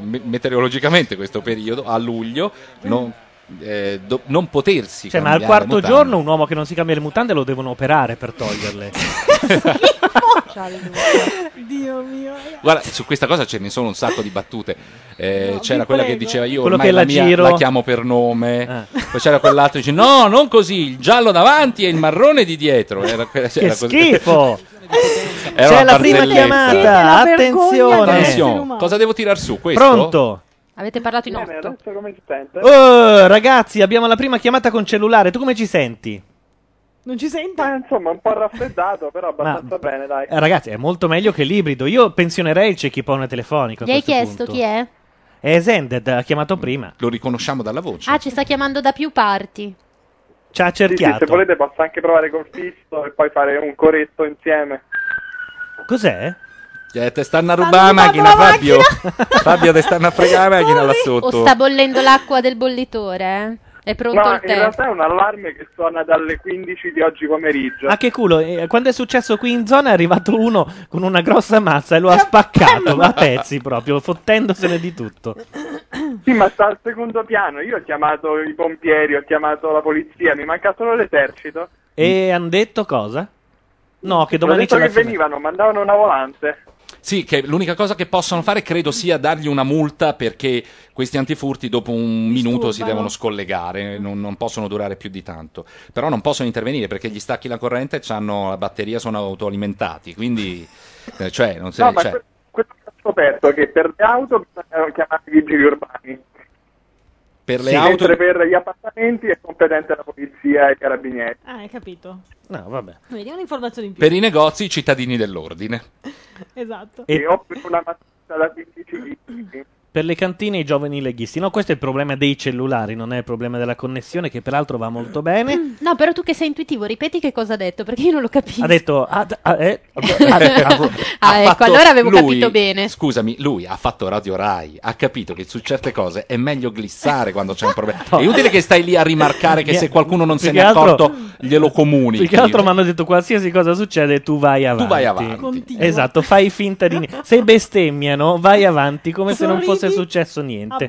meteorologicamente questo periodo, a luglio, non potersi cambiare. Ma al quarto giorno un uomo che non si cambia le mutande lo devono operare per toglierle. Dio mio. Guarda, su questa cosa ce ne sono un sacco di battute. C'era quella che diceva: io ormai la chiamo per nome. Poi c'era quell'altro che dice: no, non così, il giallo davanti e il marrone di dietro. C'era che schifo. C'è la prima chiamata. Attenzione. Cosa devo tirar su? Questo? Pronto? Avete parlato in 8? Oh, ragazzi, abbiamo la prima chiamata con cellulare. Tu come ci senti? Non ci sento? Insomma, un po' raffreddato, però abbastanza bene, dai. Ragazzi, è molto meglio che l'ibrido. Io pensionerei il cecchipone telefonico. Gli hai chiesto chi è? È Asended, ha chiamato prima. Lo riconosciamo dalla voce. Ah, ci sta chiamando da più parti. Ci ha cerchiato. Se volete posso anche provare col fisso e poi fare un coretto insieme. Cos'è? Te stanno a rubare la macchina, Fabio. Fabio, te stanno a fregare la macchina là sotto. O sta bollendo l'acqua del bollitore, eh? È pronto il tempo. In realtà è un allarme che suona dalle 15 di oggi pomeriggio. Ah, che culo, quando è successo qui in zona è arrivato uno con una grossa mazza e lo ha spaccato a pezzi proprio, fottendosene di tutto. Sì, ma sta al secondo piano. Io ho chiamato i pompieri, ho chiamato la polizia, mi manca solo l'esercito. E hanno detto cosa? No, che domani c'è la finale. Venivano, mandavano una volante. Sì, che l'unica cosa che possono fare credo sia dargli una multa, perché questi antifurti dopo un minuto si devono scollegare, non possono durare più di tanto. Però non possono intervenire perché gli stacchi la corrente, hanno la batteria, sono autoalimentati, quindi quello che ho scoperto è che per le auto bisogna chiamare i vigili urbani. Per le auto... Mentre per gli appartamenti è competente la polizia e i carabinieri. Ah, hai capito. No, vabbè. Vediamo un'informazione in più. Per i negozi, i cittadini dell'ordine. Esatto. E offrono una mattinata da 15 litri. Per le cantine e i giovani leghisti. No, questo è il problema dei cellulari, non è il problema della connessione, che peraltro va molto bene. No, però tu che sei intuitivo, ripeti che cosa ha detto, perché io non l'ho capito. Ha detto... ecco, allora avevo capito bene. Scusami, lui ha fatto Radio Rai, ha capito che su certe cose è meglio glissare quando c'è un problema. No. È utile che stai lì a rimarcare che se qualcuno non se ne è accorto glielo comunichi. Più che altro mi hanno detto qualsiasi cosa succede, tu vai avanti. Tu vai avanti. Continua. Esatto, fai finta di... Se bestemmiano, vai avanti come se non fosse... è successo niente,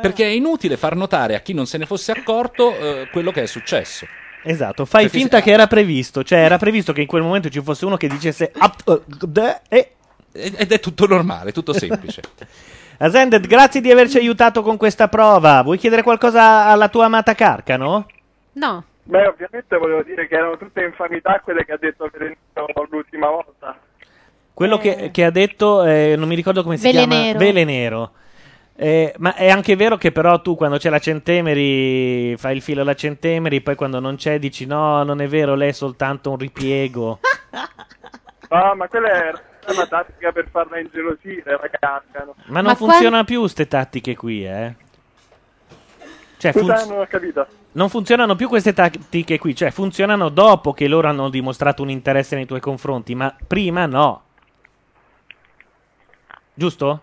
perché è inutile far notare a chi non se ne fosse accorto quello che è successo. Esatto, fai perché finta che era previsto, cioè era previsto che in quel momento ci fosse uno che dicesse ed è tutto normale, tutto semplice. Asended, grazie di averci aiutato con questa prova. Vuoi chiedere qualcosa alla tua amata Carcano? No. Beh, ovviamente volevo dire che erano tutte infamità quelle che ha detto l'ultima volta. Quello che ha detto, non mi ricordo come si chiama, Velenero. Ma è anche vero che però tu quando c'è la Centemeri fai il filo alla Centemeri, poi quando non c'è dici no, non è vero, lei è soltanto un ripiego. No, ma quella è una tattica per farla ingelosire, ragazza. No? Ma non funziona più ste tattiche qui, eh. Cioè, non ho capito. Non funzionano più queste tattiche qui, cioè funzionano dopo che loro hanno dimostrato un interesse nei tuoi confronti, ma prima no. Giusto?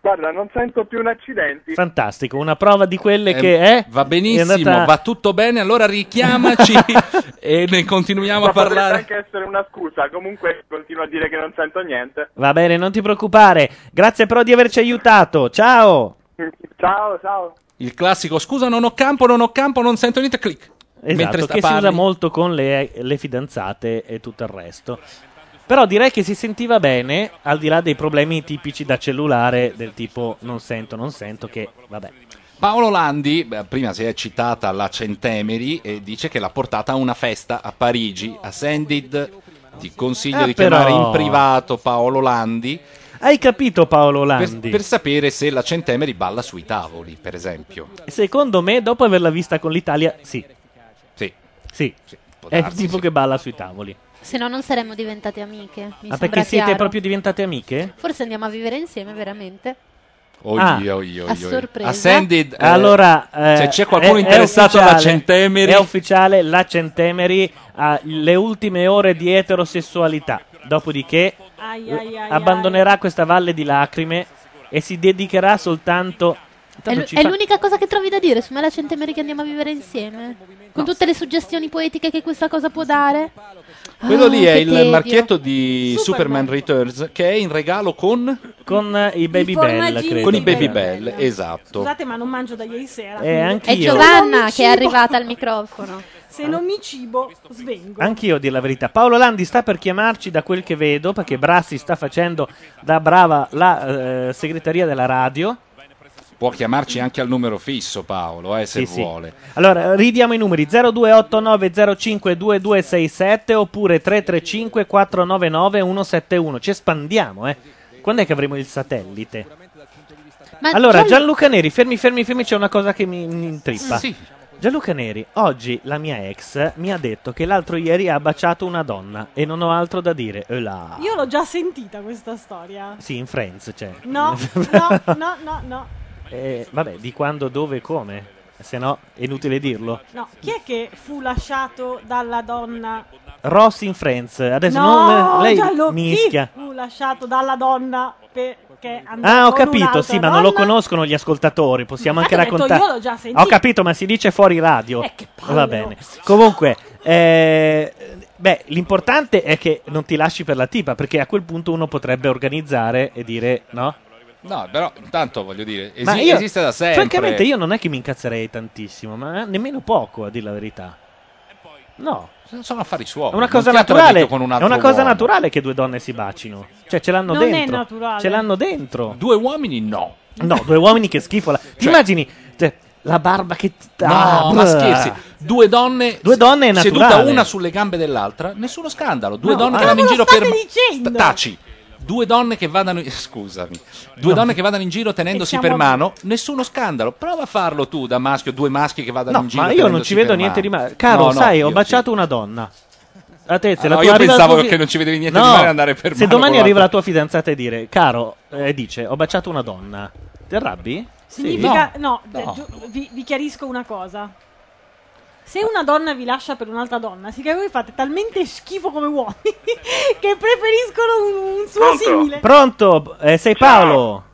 Guarda, non sento più un accidente. Fantastico, una prova di quelle che è... Va benissimo, è andata... va tutto bene, allora richiamaci e ne continuiamo a parlare. Ma potrebbe anche essere una scusa, comunque continuo a dire che non sento niente. Va bene, non ti preoccupare. Grazie però di averci aiutato, ciao! Ciao, ciao! Il classico, scusa, non ho campo, non sento niente, click. Esatto, che si usa molto con le fidanzate e tutto il resto. Però direi che si sentiva bene, al di là dei problemi tipici da cellulare, del tipo non sento, che vabbè. Paolo Landi, prima si è citata la Centemeri, e dice che l'ha portata a una festa a Parigi. Asended, ti consiglio di chiamare in privato Paolo Landi. Hai capito, Paolo Landi? Per sapere se la Centemeri balla sui tavoli, per esempio. Secondo me, dopo averla vista con l'Italia, sì. Sì. È tipo che balla sui tavoli. Se no non saremmo diventate amiche. Ma perché siete proprio diventate amiche? Forse andiamo a vivere insieme veramente. A sorpresa. Asended, allora, se c'è qualcuno interessato alla Centemeri, è ufficiale, la Centemeri ha le ultime ore di eterosessualità. Dopodiché abbandonerà questa valle di lacrime e si dedicherà soltanto... È l'unica cosa che trovi da dire su me la Centemeri che andiamo a vivere insieme, con tutte le suggestioni poetiche che questa cosa può dare. Quello lì è il marchietto di Superman Returns, che è in regalo con i Baby Bell, credo. Con i Baby Bell, esatto. Scusate, ma non mangio da ieri sera. È Giovanna che è arrivata al microfono. Se non mi cibo, svengo. Anch'io, a dir la verità. Paolo Landi sta per chiamarci, da quel che vedo, perché Brassi sta facendo da brava la segreteria della radio. Può chiamarci anche al numero fisso, Paolo, se vuole. Allora, ridiamo i numeri: 0289052267 oppure 335 499 171. Ci espandiamo, eh. Quando è che avremo il satellite? Ma allora, Gianluca Neri, fermi, c'è una cosa che mi intrippa. Sì. Gianluca Neri, oggi la mia ex mi ha detto che l'altro ieri ha baciato una donna e non ho altro da dire. Io l'ho già sentita questa storia. Sì, in Friends c'è. No. Vabbè, di quando, dove e come, se no è inutile dirlo. No, chi è che fu lasciato dalla donna? Ross in Friends. Adesso lei mischia. Chi fu lasciato dalla donna perché andava ho capito, sì, donna? Ma non lo conoscono gli ascoltatori, possiamo anche raccontare. Io l'ho già sentito. Ho capito, ma si dice fuori radio. Che palle. Va bene. Comunque, l'importante è che non ti lasci per la tipa, perché a quel punto uno potrebbe organizzare e dire no. No, però intanto voglio dire, esiste da sempre. Francamente io non è che mi incazzerei tantissimo, ma nemmeno poco, a dir la verità. No, sono affari suoi. È una cosa naturale. Che due donne si bacino. Cioè ce l'hanno dentro. Non è naturale. Ce l'hanno dentro. Due uomini no. No, due uomini che schifo. Ti immagini la barba che ma scherzi. Due donne è naturale. Seduta una sulle gambe dell'altra, nessuno scandalo. Due donne che vanno in giro per taci. Due donne che vadano in giro tenendosi per mano, nessuno scandalo. Prova a farlo tu da maschio, due maschi che vadano in giro. Ma io non ci vedo niente di male. Caro, sai, ho baciato una donna. A te, se io pensavo che non ci vedevi niente di male andare per mano. Se domani arriva la tua fidanzata e dire, caro, dice, ho baciato una donna, ti arrabbi? Significa, vi chiarisco una cosa. Se una donna vi lascia per un'altra donna, significa che voi fate talmente schifo come uomini che preferiscono un suo simile. Pronto? Sei Paolo? Ciao.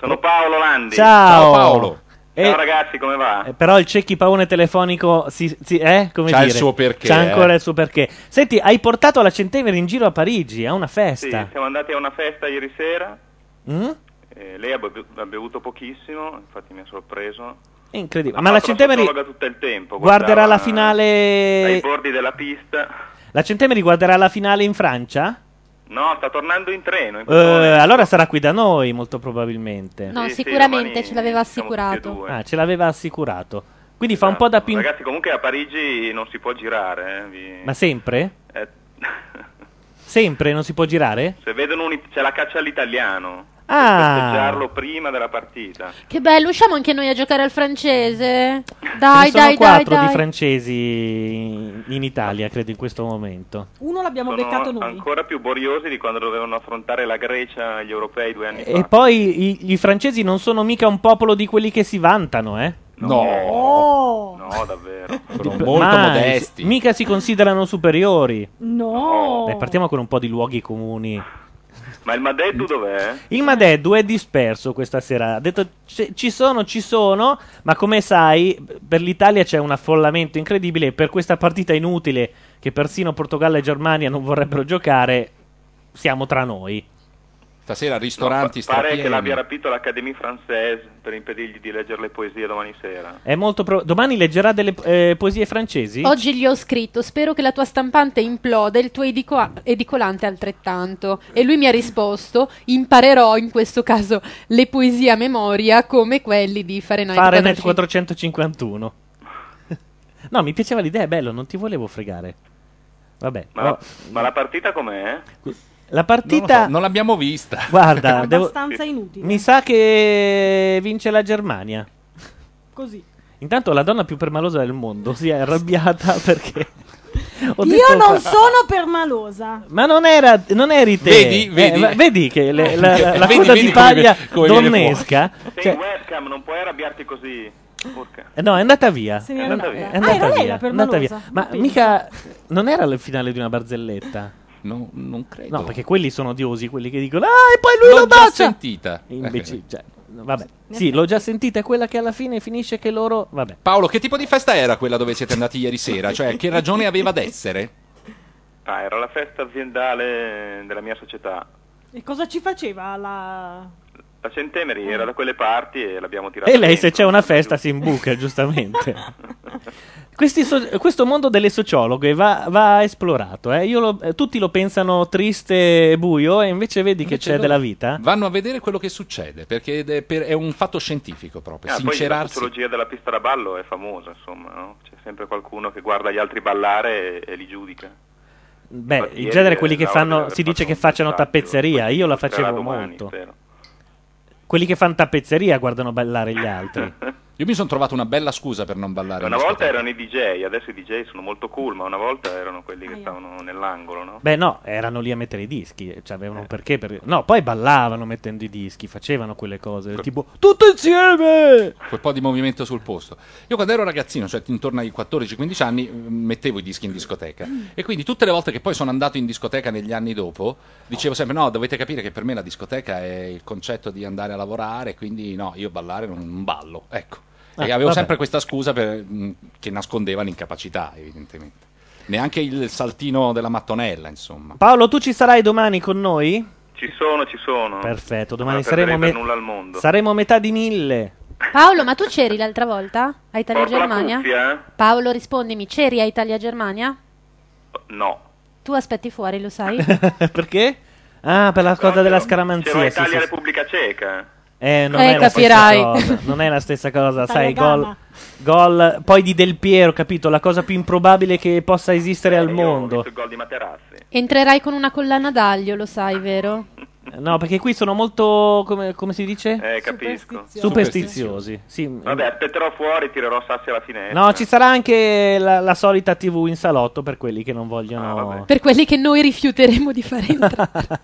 Sono Paolo Landi. Ciao Paolo. Ciao ragazzi, come va? Però il cecchi paone telefonico c'ha il suo perché. C'ha ancora il suo perché. Senti, hai portato la Centemeri in giro a Parigi, a una festa. Sì, siamo andati a una festa ieri sera. Lei ha bevuto pochissimo, infatti mi ha sorpreso. Incredibile. Ma la Centemeri guarderà la finale ai bordi della pista. La Centemeri guarderà la finale in Francia? No, sta tornando in treno. Allora sarà qui da noi molto probabilmente. No, sì, sicuramente ce l'aveva assicurato. Ce l'aveva assicurato. Quindi esatto. Fa un po' da ping. Ragazzi, comunque a Parigi non si può girare. Ma sempre? Sempre non si può girare? Se vedono c'è la caccia all'italiano. Festeggiarlo prima della partita. Che bello, usciamo anche noi a giocare al francese. Dai, dai, dai. Sono 4 di francesi in Italia, credo, in questo momento. Uno l'abbiamo beccato noi. Ancora più boriosi di quando dovevano affrontare la Grecia gli europei 2 anni fa. E poi i francesi non sono mica un popolo di quelli che si vantano, eh? No, davvero. Sono molto modesti. Mica si considerano superiori. No. Beh, partiamo con un po' di luoghi comuni. Ma il Madeddu dov'è? Il Madeddu è disperso questa sera. Ha detto ci sono, ma come sai, per l'Italia c'è un affollamento incredibile. Per questa partita inutile, che persino Portogallo e Germania non vorrebbero giocare, siamo tra noi. Stasera ristoranti strapieni. Pare che l'abbia rapito l'Académie Française per impedirgli di leggere le poesie domani sera. È molto domani leggerà delle poesie francesi? Oggi gli ho scritto, spero che la tua stampante imploda e il tuo edicolante altrettanto. E lui mi ha risposto, imparerò in questo caso le poesie a memoria come quelli di Fahrenheit 451. No, mi piaceva l'idea, è bello, non ti volevo fregare. Vabbè. Ma la partita com'è? La partita non l'abbiamo vista. Guarda, è abbastanza inutile. Mi sa che vince la Germania. Così. Intanto la donna più permalosa del mondo si è arrabbiata perché io non sono permalosa. Ma non eri te. Vedi che la coda di paglia donnesca. Sei in webcam, non puoi arrabbiarti così. No, è andata via. È andata via. Ma mica non era il finale di una barzelletta. No, non credo. No, perché quelli sono odiosi, quelli che dicono e poi lui lo bacia. L'ho già sentita. Invece, vabbè. Sì, l'ho già sentita, è quella che alla fine finisce che loro, vabbè. Paolo, che tipo di festa era quella dove siete andati ieri sera? Cioè, che ragione aveva d'essere? Era la festa aziendale della mia società. E cosa ci faceva la Centemeri? Era da quelle parti e l'abbiamo tirata. E lei dentro, se c'è una festa si imbuca, giustamente. Questo mondo delle sociologhe va esplorato. Tutti lo pensano triste e buio, e invece vedi che c'è della vita. Vanno a vedere quello che succede, perché è un fatto scientifico proprio. Sincerarsi. Poi la sociologia della pista da ballo è famosa, insomma, no? C'è sempre qualcuno che guarda gli altri ballare e li giudica. Beh, infatti, in genere quelli che fanno, si dice che facciano tappezzeria. Io la facevo molto. Quelli che fanno tappezzeria guardano ballare gli altri. Io mi sono trovato una bella scusa per non ballare. Una volta erano i DJ, adesso i DJ sono molto cool, ma una volta erano quelli che stavano nell'angolo, no? Beh, no, erano lì a mettere i dischi, cioè avevano un perché per... No, poi ballavano mettendo i dischi, facevano quelle cose, tipo tutto insieme! Quel po' di movimento sul posto. Io quando ero ragazzino, cioè intorno ai 14-15 anni, mettevo i dischi in discoteca. E quindi tutte le volte che poi sono andato in discoteca negli anni dopo, dicevo sempre, no, dovete capire che per me la discoteca è il concetto di andare a lavorare, quindi no, io ballare non ballo, ecco. E avevo sempre questa scusa che nascondeva l'incapacità, evidentemente. Neanche il saltino della mattonella, insomma. Paolo, tu ci sarai domani con noi? Ci sono. Perfetto, domani saremo a metà di 1000. Paolo, ma tu c'eri l'altra volta a Italia-Germania? Paolo, rispondimi, c'eri a Italia-Germania? No. Tu aspetti fuori, lo sai? Perché? Ah, per la cosa della scaramanzia. C'era Italia-Repubblica Ceca. Non è capirai. La stessa cosa, non è la stessa cosa, sai, gol poi di Del Piero, capito, la cosa più improbabile che possa esistere al mondo. Ho visto il gol di Materazzi. Entrerai con una collana d'aglio, lo sai, vero? No, perché qui sono molto, come si dice? Capisco. Superstiziosi. Sì. Vabbè, aspetterò fuori, tirerò sassi alla finestra. No, ci sarà anche la solita TV in salotto per quelli che non vogliono. Per quelli che noi rifiuteremo di fare entrare.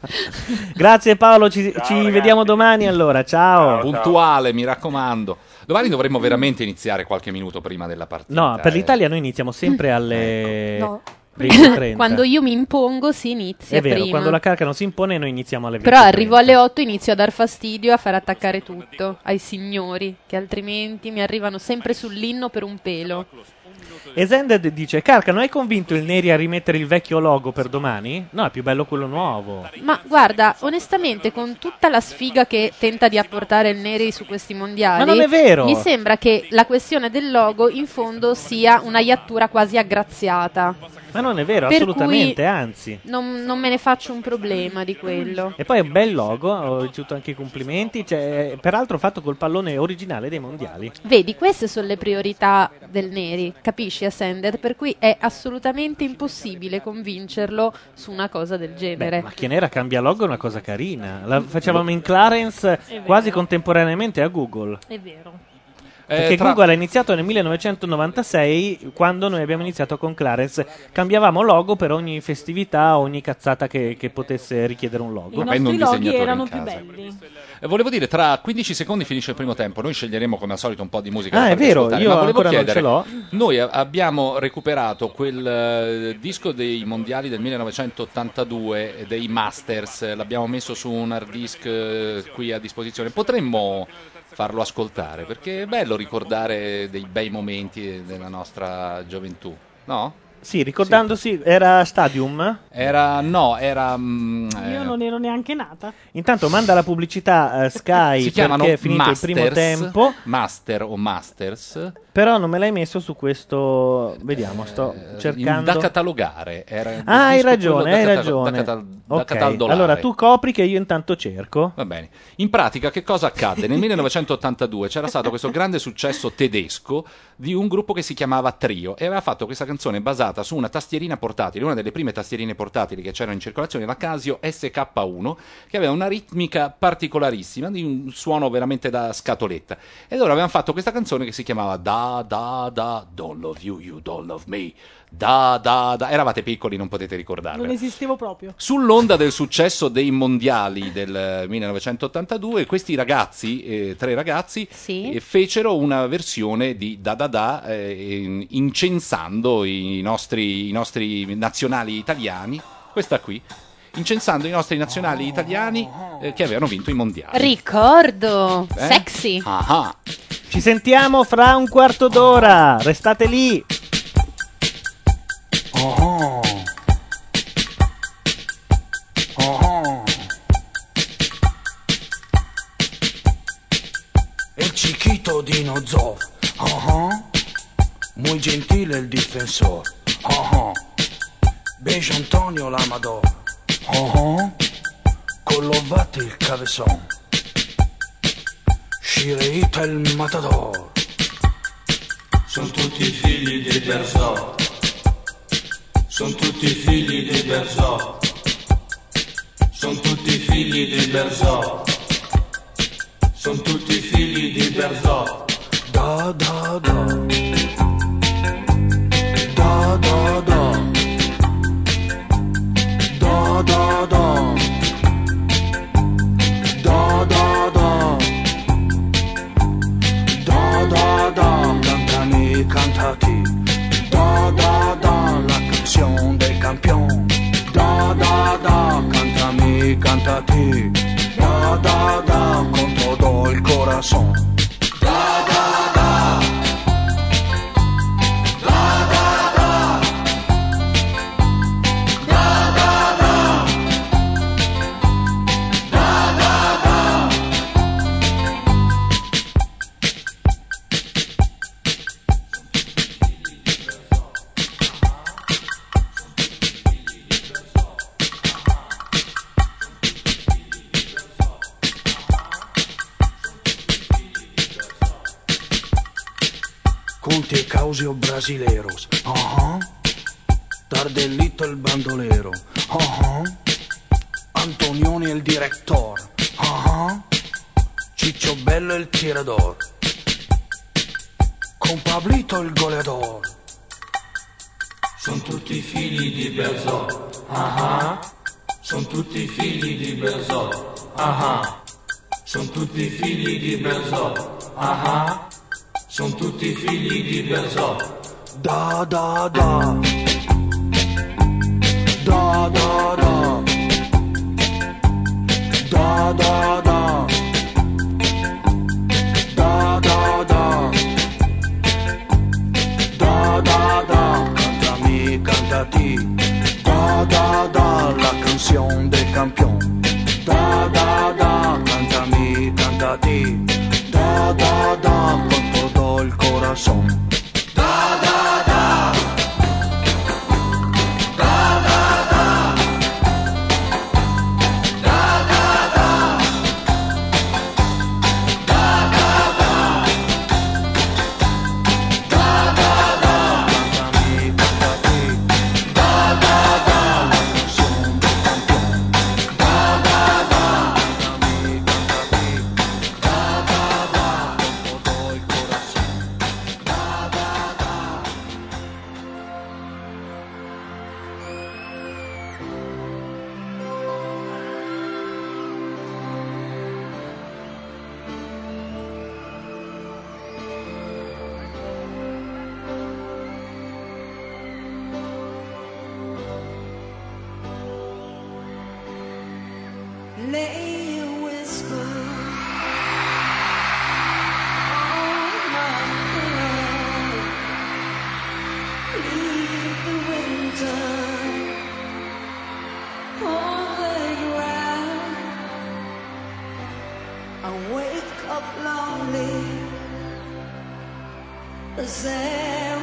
Grazie Paolo, ci vediamo domani allora. Ciao. Puntuale, mi raccomando. Domani dovremmo veramente iniziare qualche minuto prima della partita. No, per l'Italia noi iniziamo sempre alle... Ecco. No. 20:30. Quando io mi impongo si inizia. È vero, prima. Quando la Carca non si impone noi iniziamo alle 20:30. Però arrivo alle 8 e inizio a dar fastidio, a far attaccare tutto ai signori, che altrimenti mi arrivano sempre sull'inno per un pelo. Asended dice: Carca, non hai convinto il Neri a rimettere il vecchio logo per domani? No, è più bello quello nuovo. Ma guarda, onestamente, con tutta la sfiga che tenta di apportare il Neri su questi mondiali, ma non è vero. Mi sembra che la questione del logo in fondo sia una iattura quasi aggraziata. Ma non è vero, per assolutamente, anzi non me ne faccio un problema di quello. E poi è un bel logo, ho ricevuto anche i complimenti, cioè, peraltro fatto col pallone originale dei mondiali. Vedi, queste sono le priorità del Neri, capisci, Ascended, per cui è assolutamente impossibile convincerlo su una cosa del genere. Beh, Macchia Nera cambia logo, è una cosa carina. La facevamo in Clarence quasi contemporaneamente a Google. È vero. Perché Google ha iniziato nel 1996, quando noi abbiamo iniziato con Clarence. Cambiavamo logo per ogni festività, ogni cazzata che potesse richiedere un logo. I nostri loghi erano più belli. Volevo dire, tra 15 secondi finisce il primo tempo. Noi sceglieremo come al solito un po' di musica. Ah, è vero, io ancora chiedere, non ce l'ho. Noi abbiamo recuperato quel disco dei mondiali del 1982, dei Masters. L'abbiamo messo su un hard disk qui a disposizione. Potremmo farlo ascoltare, perché è bello ricordare dei bei momenti della nostra gioventù, no? Sì, ricordandosi, sì. Era Stadium? Era... io non ero neanche nata. Intanto manda la pubblicità Sky, si perché è finito Masters, il primo tempo. Master o Masters. Però non me l'hai messo su questo... Vediamo, sto cercando... Da catalogare. Era hai ragione. Da catalogare. Allora, tu copri che io intanto cerco. Va bene. In pratica, che cosa accadde? Nel 1982 c'era stato questo grande successo tedesco di un gruppo che si chiamava Trio e aveva fatto questa canzone basata su una tastierina portatile, una delle prime tastierine portatili che c'erano in circolazione, la Casio SK1, che aveva una ritmica particolarissima, di un suono veramente da scatoletta. E allora avevano fatto questa canzone che si chiamava Da Da Da Don't Love You, You Don't Love Me, Da Da Da. Eravate piccoli, non potete ricordarvela. Non esistevo proprio. Sull'onda del successo dei mondiali del 1982, questi ragazzi, tre ragazzi, sì, fecero una versione di Da Da Da, incensando i nostri nazionali italiani, questa qui, incensando i nostri nazionali italiani che avevano vinto i mondiali. Ricordo, sexy. Aha. Ci sentiamo fra un quarto d'ora, restate lì. El chiquito Dinozov. Muy gentile il difensor, Bejo Antonio l'amador, Collovati il cavezon, Scireita il matador. Sono tutti figli di Berzò, sono tutti figli di Berzò, sono tutti figli di Berzò, sono tutti figli di Berzò. Da da da da da da da da da da da da da da. Cantani cantati da da da, la canzone dei campioni da da da. Cantami cantati da da da, con todo il corazon da da da. conti e causi o brasileros. Uh-huh. Tardelito il bandolero. Uh-huh. Antonioni il director. Uh-huh. Ciccio Bello il tirador. Con Pablito il goleador. Sono tutti figli di Berzò. Uh-huh. Sono tutti figli di Berzò. Uh-huh. Sono tutti figli di Berzò. Uh-huh. Sono tutti figli di Berzò. Da da da. Da da da. Da da da. Da da da. Da da da. Cantami, cantati. Da da da. La canzone del campion. Da da da. Cantami, cantati. Da da da. Il corazón. Da da da. Da da da. Da da da. Da da da. Da da da. Cantami, cantati. Da da da. La canción del campeón. Da da da. Cantami, cantati. Da da da. Con todo el corazón. Lay a whisper on my pillow. Leave the winter on the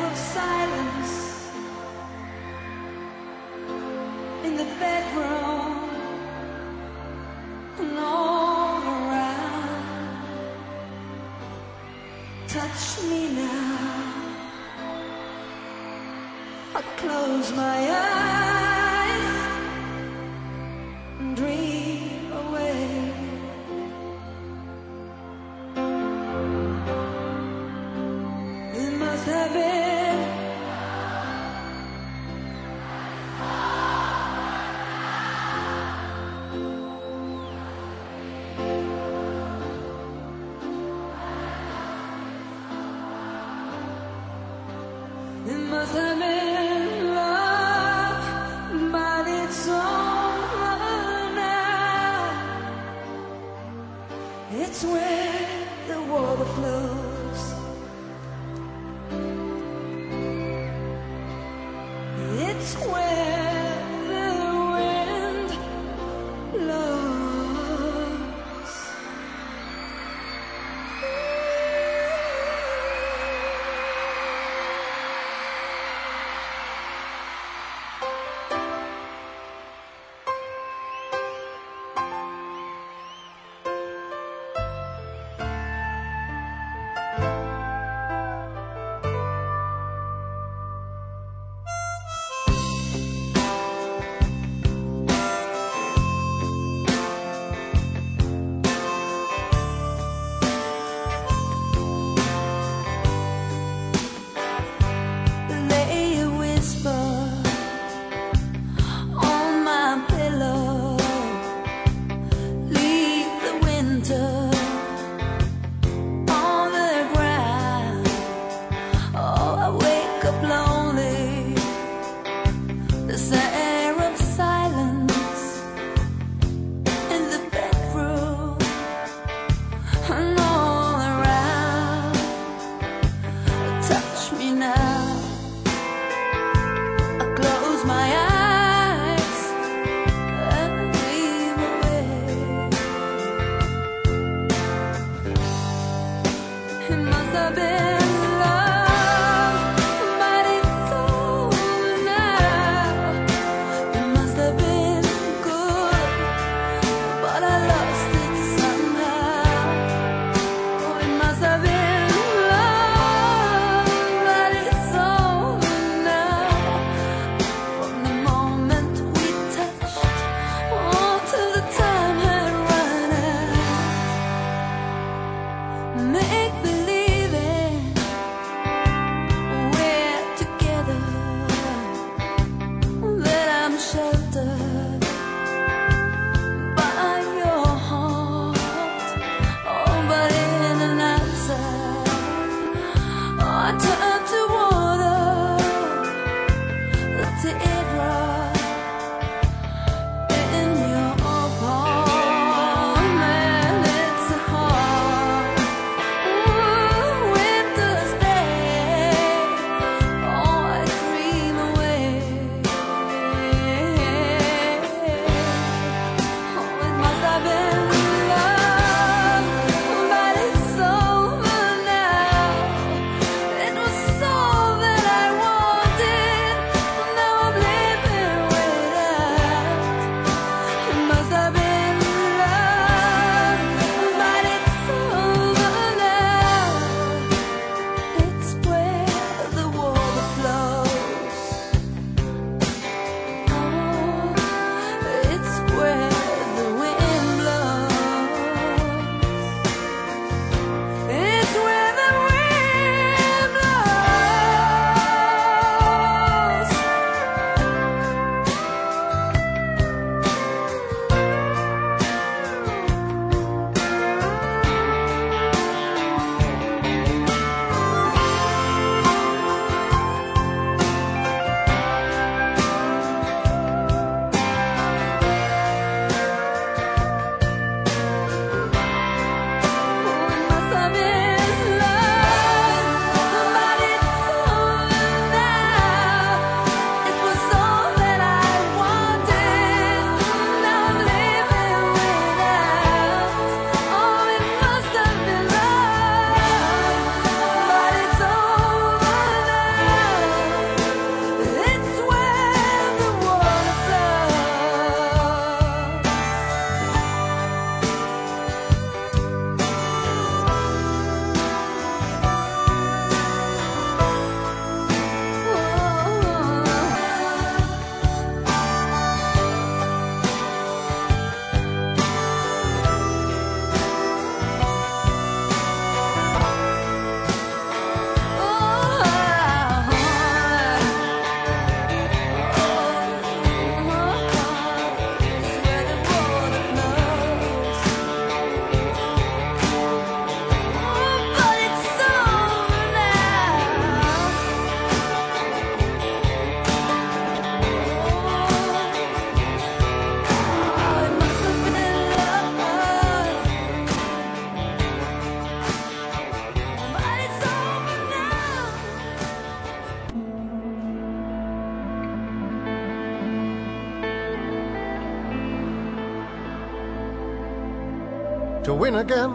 ground. I wake up lonely, the air of silence in the bedroom. All around, touch me now. I close my eyes and dream away. It must have been. It must have been love, but it's over now. It's where the water flows. It's where the wind blows. Lay a whisper on my pillow. Leave the winter on the ground. Oh, I wake up lonely. This air of silence in the bedroom and all around. Touch me now. I close my eyes and dream away. It must have been love, but it's over now. It must have been good, but I lost it somehow. Oh, it must have been love, To win again,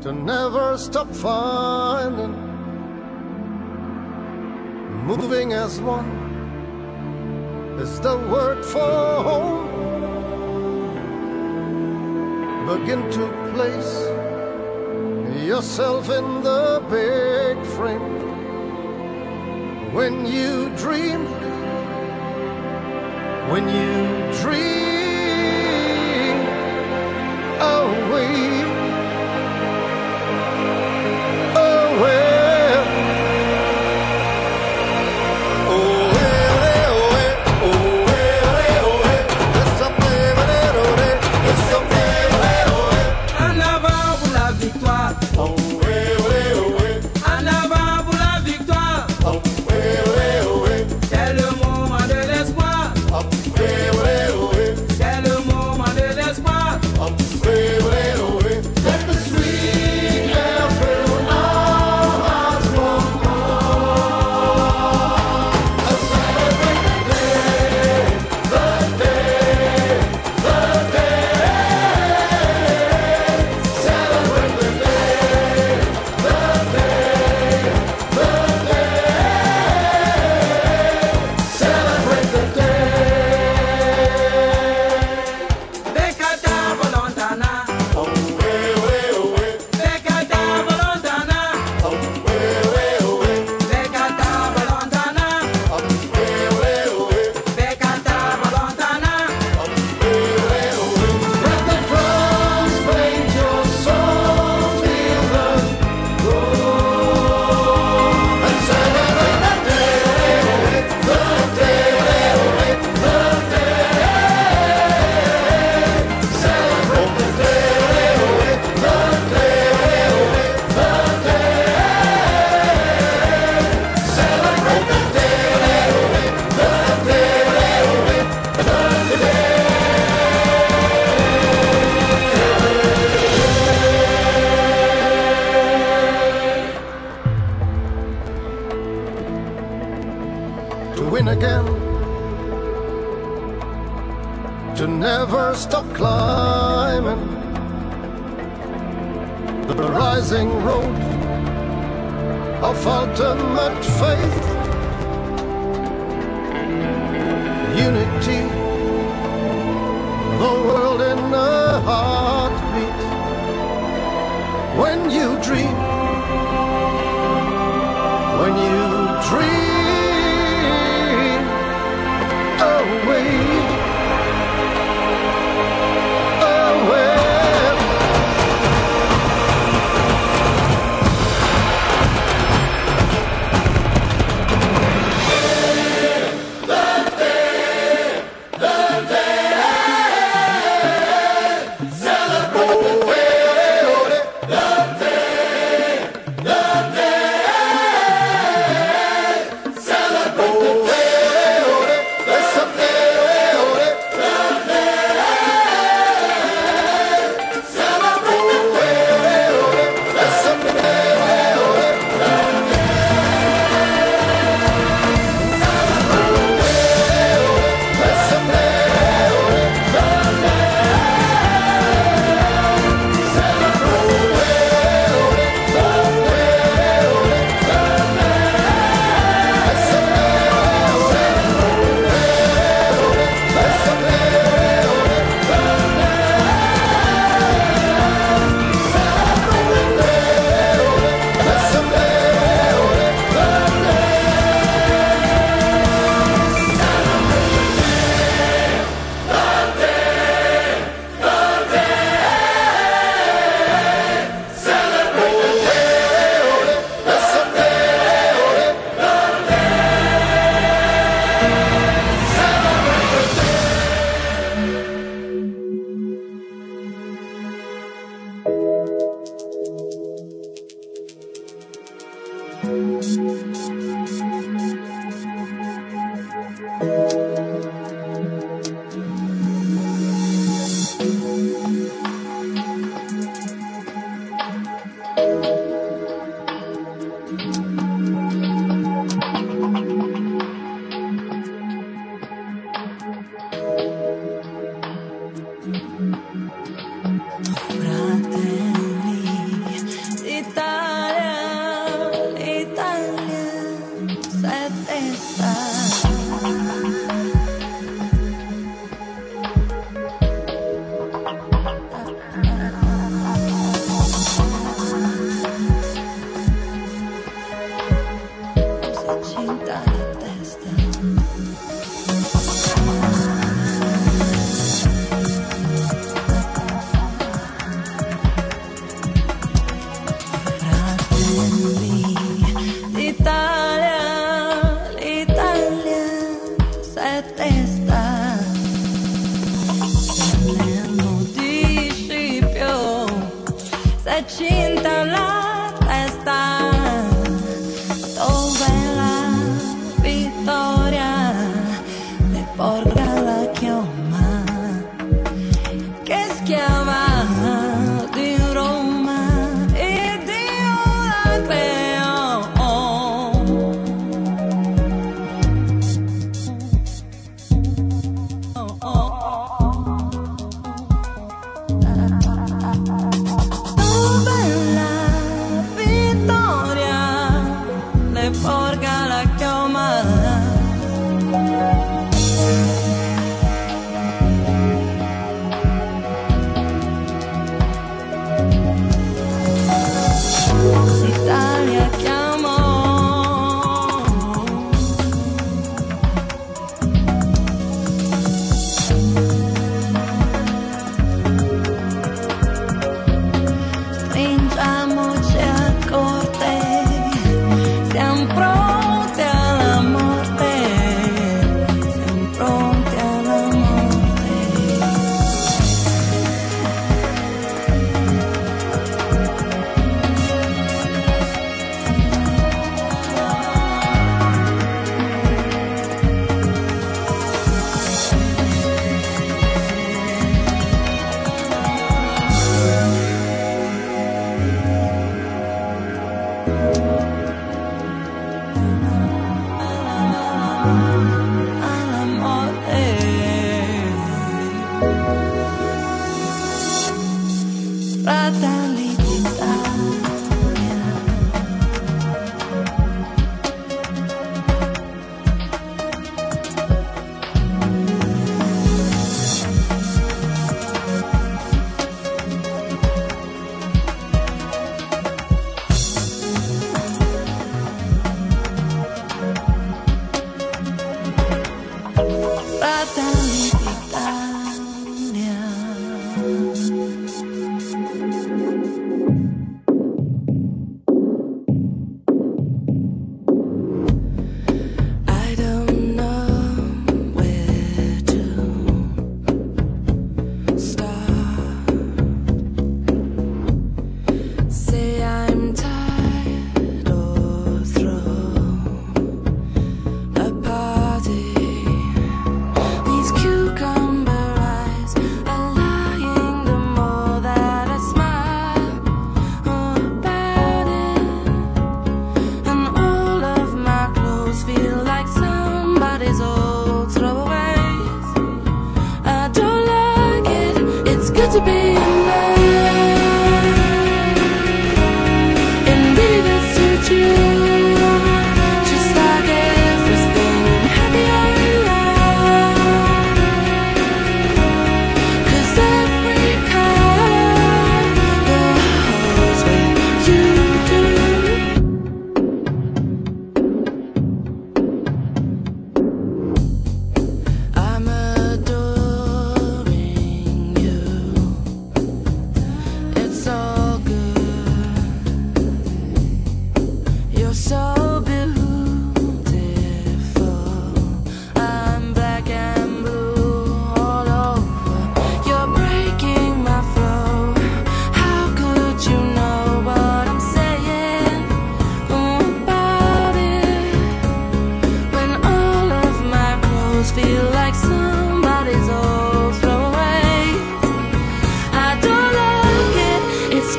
to never stop finding, moving as one is the word for home. Begin to place yourself in the big frame when you dream, when you dream. the rising road of ultimate faith. Unity, the world in a heartbeat. When you dream away. Fratelli d'Italia.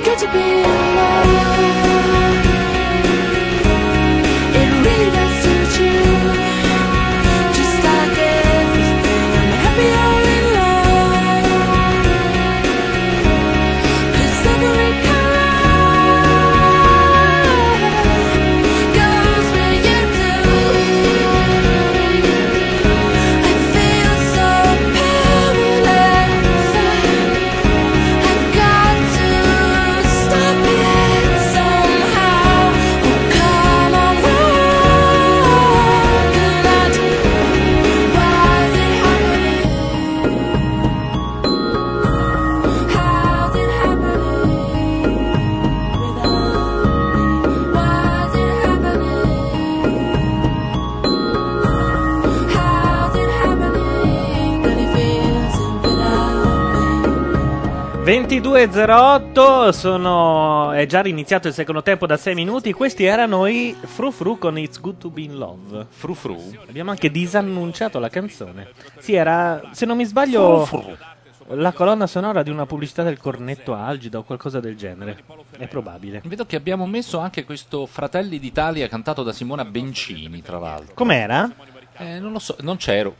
Could you be alone? It really does suit you, just like it. I'm happy you're in love, 'cause every color goes where you do. I feel so powerless, I've got to stop it somehow. Oh, come on, what can I do? Why's it happening? How's it happening without me? Why's it happening? How's it happening that it feels without me? 22.08 è già riniziato il secondo tempo da 6 minuti. Questi erano i Fru Fru con It's Good to Be in Love. Fru Fru. Abbiamo anche disannunciato la canzone. Sì, era, se non mi sbaglio, Fru la colonna sonora di una pubblicità del cornetto Algida o qualcosa del genere. È probabile. Vedo che abbiamo messo anche questo Fratelli d'Italia cantato da Simona Bencini, tra l'altro. Com'era? Non lo so, non c'ero.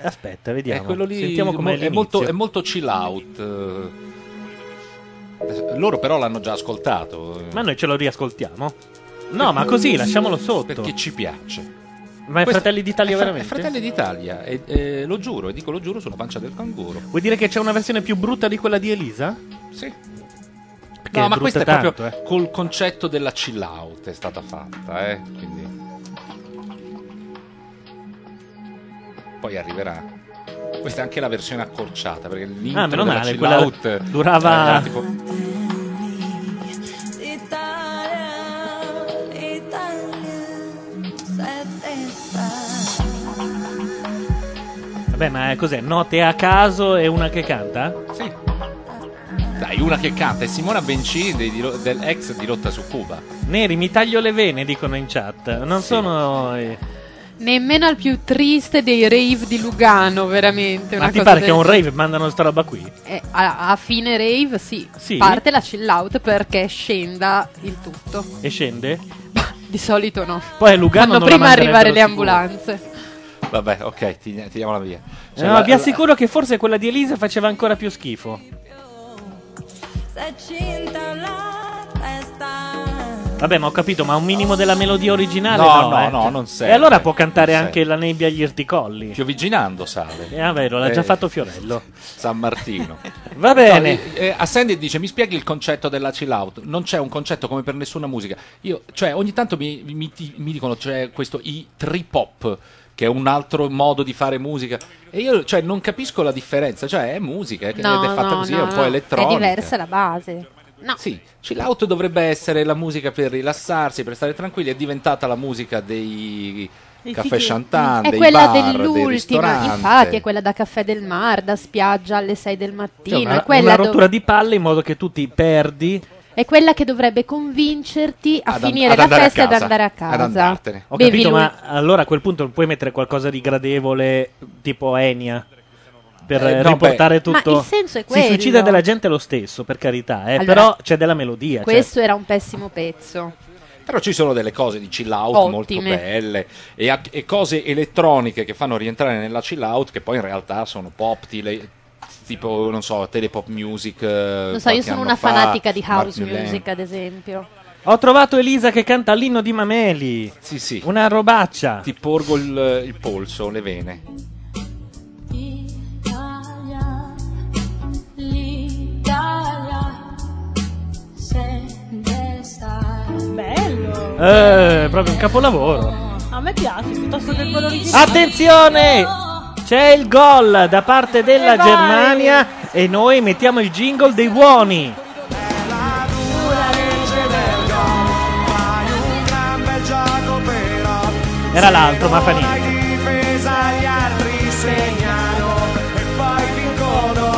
Aspetta, vediamo. È quello lì. Sentiamo com'è l'inizio. È molto chill out. Loro però l'hanno già ascoltato. Ma noi ce lo riascoltiamo? No, ma così, lasciamolo sotto. Perché ci piace. Ma è Questo- Fratelli d'Italia veramente? È Fratelli d'Italia, lo giuro, e dico lo giuro sulla pancia del canguro. Vuoi dire che c'è una versione più brutta di quella di Elisa? Sì. Perché no, ma questa è proprio col concetto della chill out è stata fatta, quindi. Poi arriverà. Questa è anche la versione accorciata, perché l'intro meno della male, chill quella out durava- era tipo Italia, Italia, sei testa. Vabbè, ma cos'è? Note a caso e una che canta? Sì. Dai, una che canta è Simona Bencini dell'ex di Rotta su Cuba. Neri, mi taglio le vene, dicono in chat. Non sono. Nemmeno al più triste dei rave di Lugano, veramente. Ma una ti cosa pare che del- un rave mandano sta roba qui? a fine rave, Sì. Parte la chill out perché scenda il tutto. E scende? Di solito no. Poi a Lugano Fanno non la prima manderebbero arrivare le sicuro. ambulanze. Vabbè, ok, tiriamola via. Cioè, No, vi assicuro che forse quella di Elisa faceva ancora più schifo. Se cinta la testa. Vabbè, ma ho capito, ma un minimo della melodia originale no? No, non serve. E allora può cantare Non anche La nebbia agli erticolli. Pioviginando sale. Ah, vero, l'ha già fatto Fiorello. San Martino. Va bene. Asended dice: mi spieghi il concetto della chill out? Non c'è un concetto come per nessuna musica. Io, cioè, ogni tanto mi dicono c'è questo i trip hop, che è un altro modo di fare musica. E io, cioè, non capisco la differenza. Cioè, è musica, ed è fatta così, è un po' elettronica. È diversa la base. No. Sì, chill out dovrebbe essere la musica per rilassarsi, per stare tranquilli. È diventata la musica dei caffè chantant, È dei quella bar, dei dell'ultima, ristoranti. infatti, è quella da caffè del mar, da spiaggia alle 6 del mattino. Cioè, è quella una rottura di palle in modo che tu ti perdi. È quella che dovrebbe convincerti a finire la festa e ad andare a casa. Ad andartene. Ho Bevi capito, lui. ma allora a quel punto puoi mettere qualcosa di gradevole, tipo Enia, per no, riportare tutto. Ma il senso è quello. Si suicida della gente lo stesso, per carità, Allora, però c'è della melodia. Questo era un pessimo pezzo. Però ci sono delle cose di chill out molto Ottime. belle, e cose elettroniche che fanno rientrare nella chill out, che poi in realtà sono pop, tipo, non so, Telepop Music. Non so, io sono una fanatica di house music, ad esempio. Ho trovato Elisa che canta l'inno di Mameli. Sì. Una robaccia. Ti porgo il polso, le vene. Italia, l'Italia, sempre sai. Bello. Proprio un capolavoro. A me piace piuttosto che quello originale. Attenzione! C'è il gol da parte della Germania e noi mettiamo il jingle dei buoni. Era l'altro, ma fa niente. Difesa gli altri segnano e poi vincono.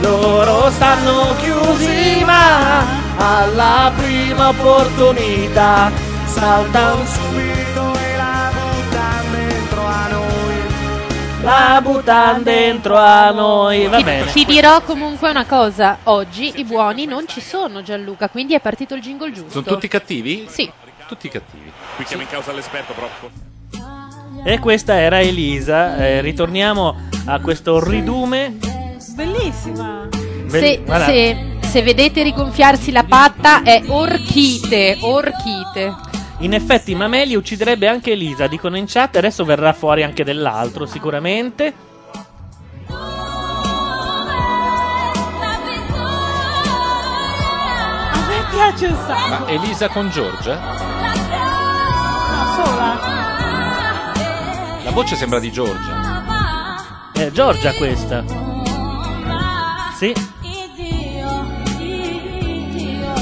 Loro stanno chiusi, ma alla prima opportunità saltano subito e la buttano dentro a noi. la buttan dentro a noi. Va bene. Ti dirò comunque una cosa, oggi i buoni non ci sono, Gianluca, quindi è partito il jingle giusto. Sono tutti cattivi? Sì. Tutti cattivi. Qui chiamo in causa l'esperto proprio. E questa era Elisa, ritorniamo a questo ridume. Bellissima. Se vedete rigonfiarsi la patta è orchite. In effetti Mameli ucciderebbe anche Elisa, dicono in chat, adesso verrà fuori anche dell'altro sicuramente. A me piace un sacco. Ma Elisa con Giorgia? No, sola. La voce sembra di Giorgia. È Giorgia questa. Sì.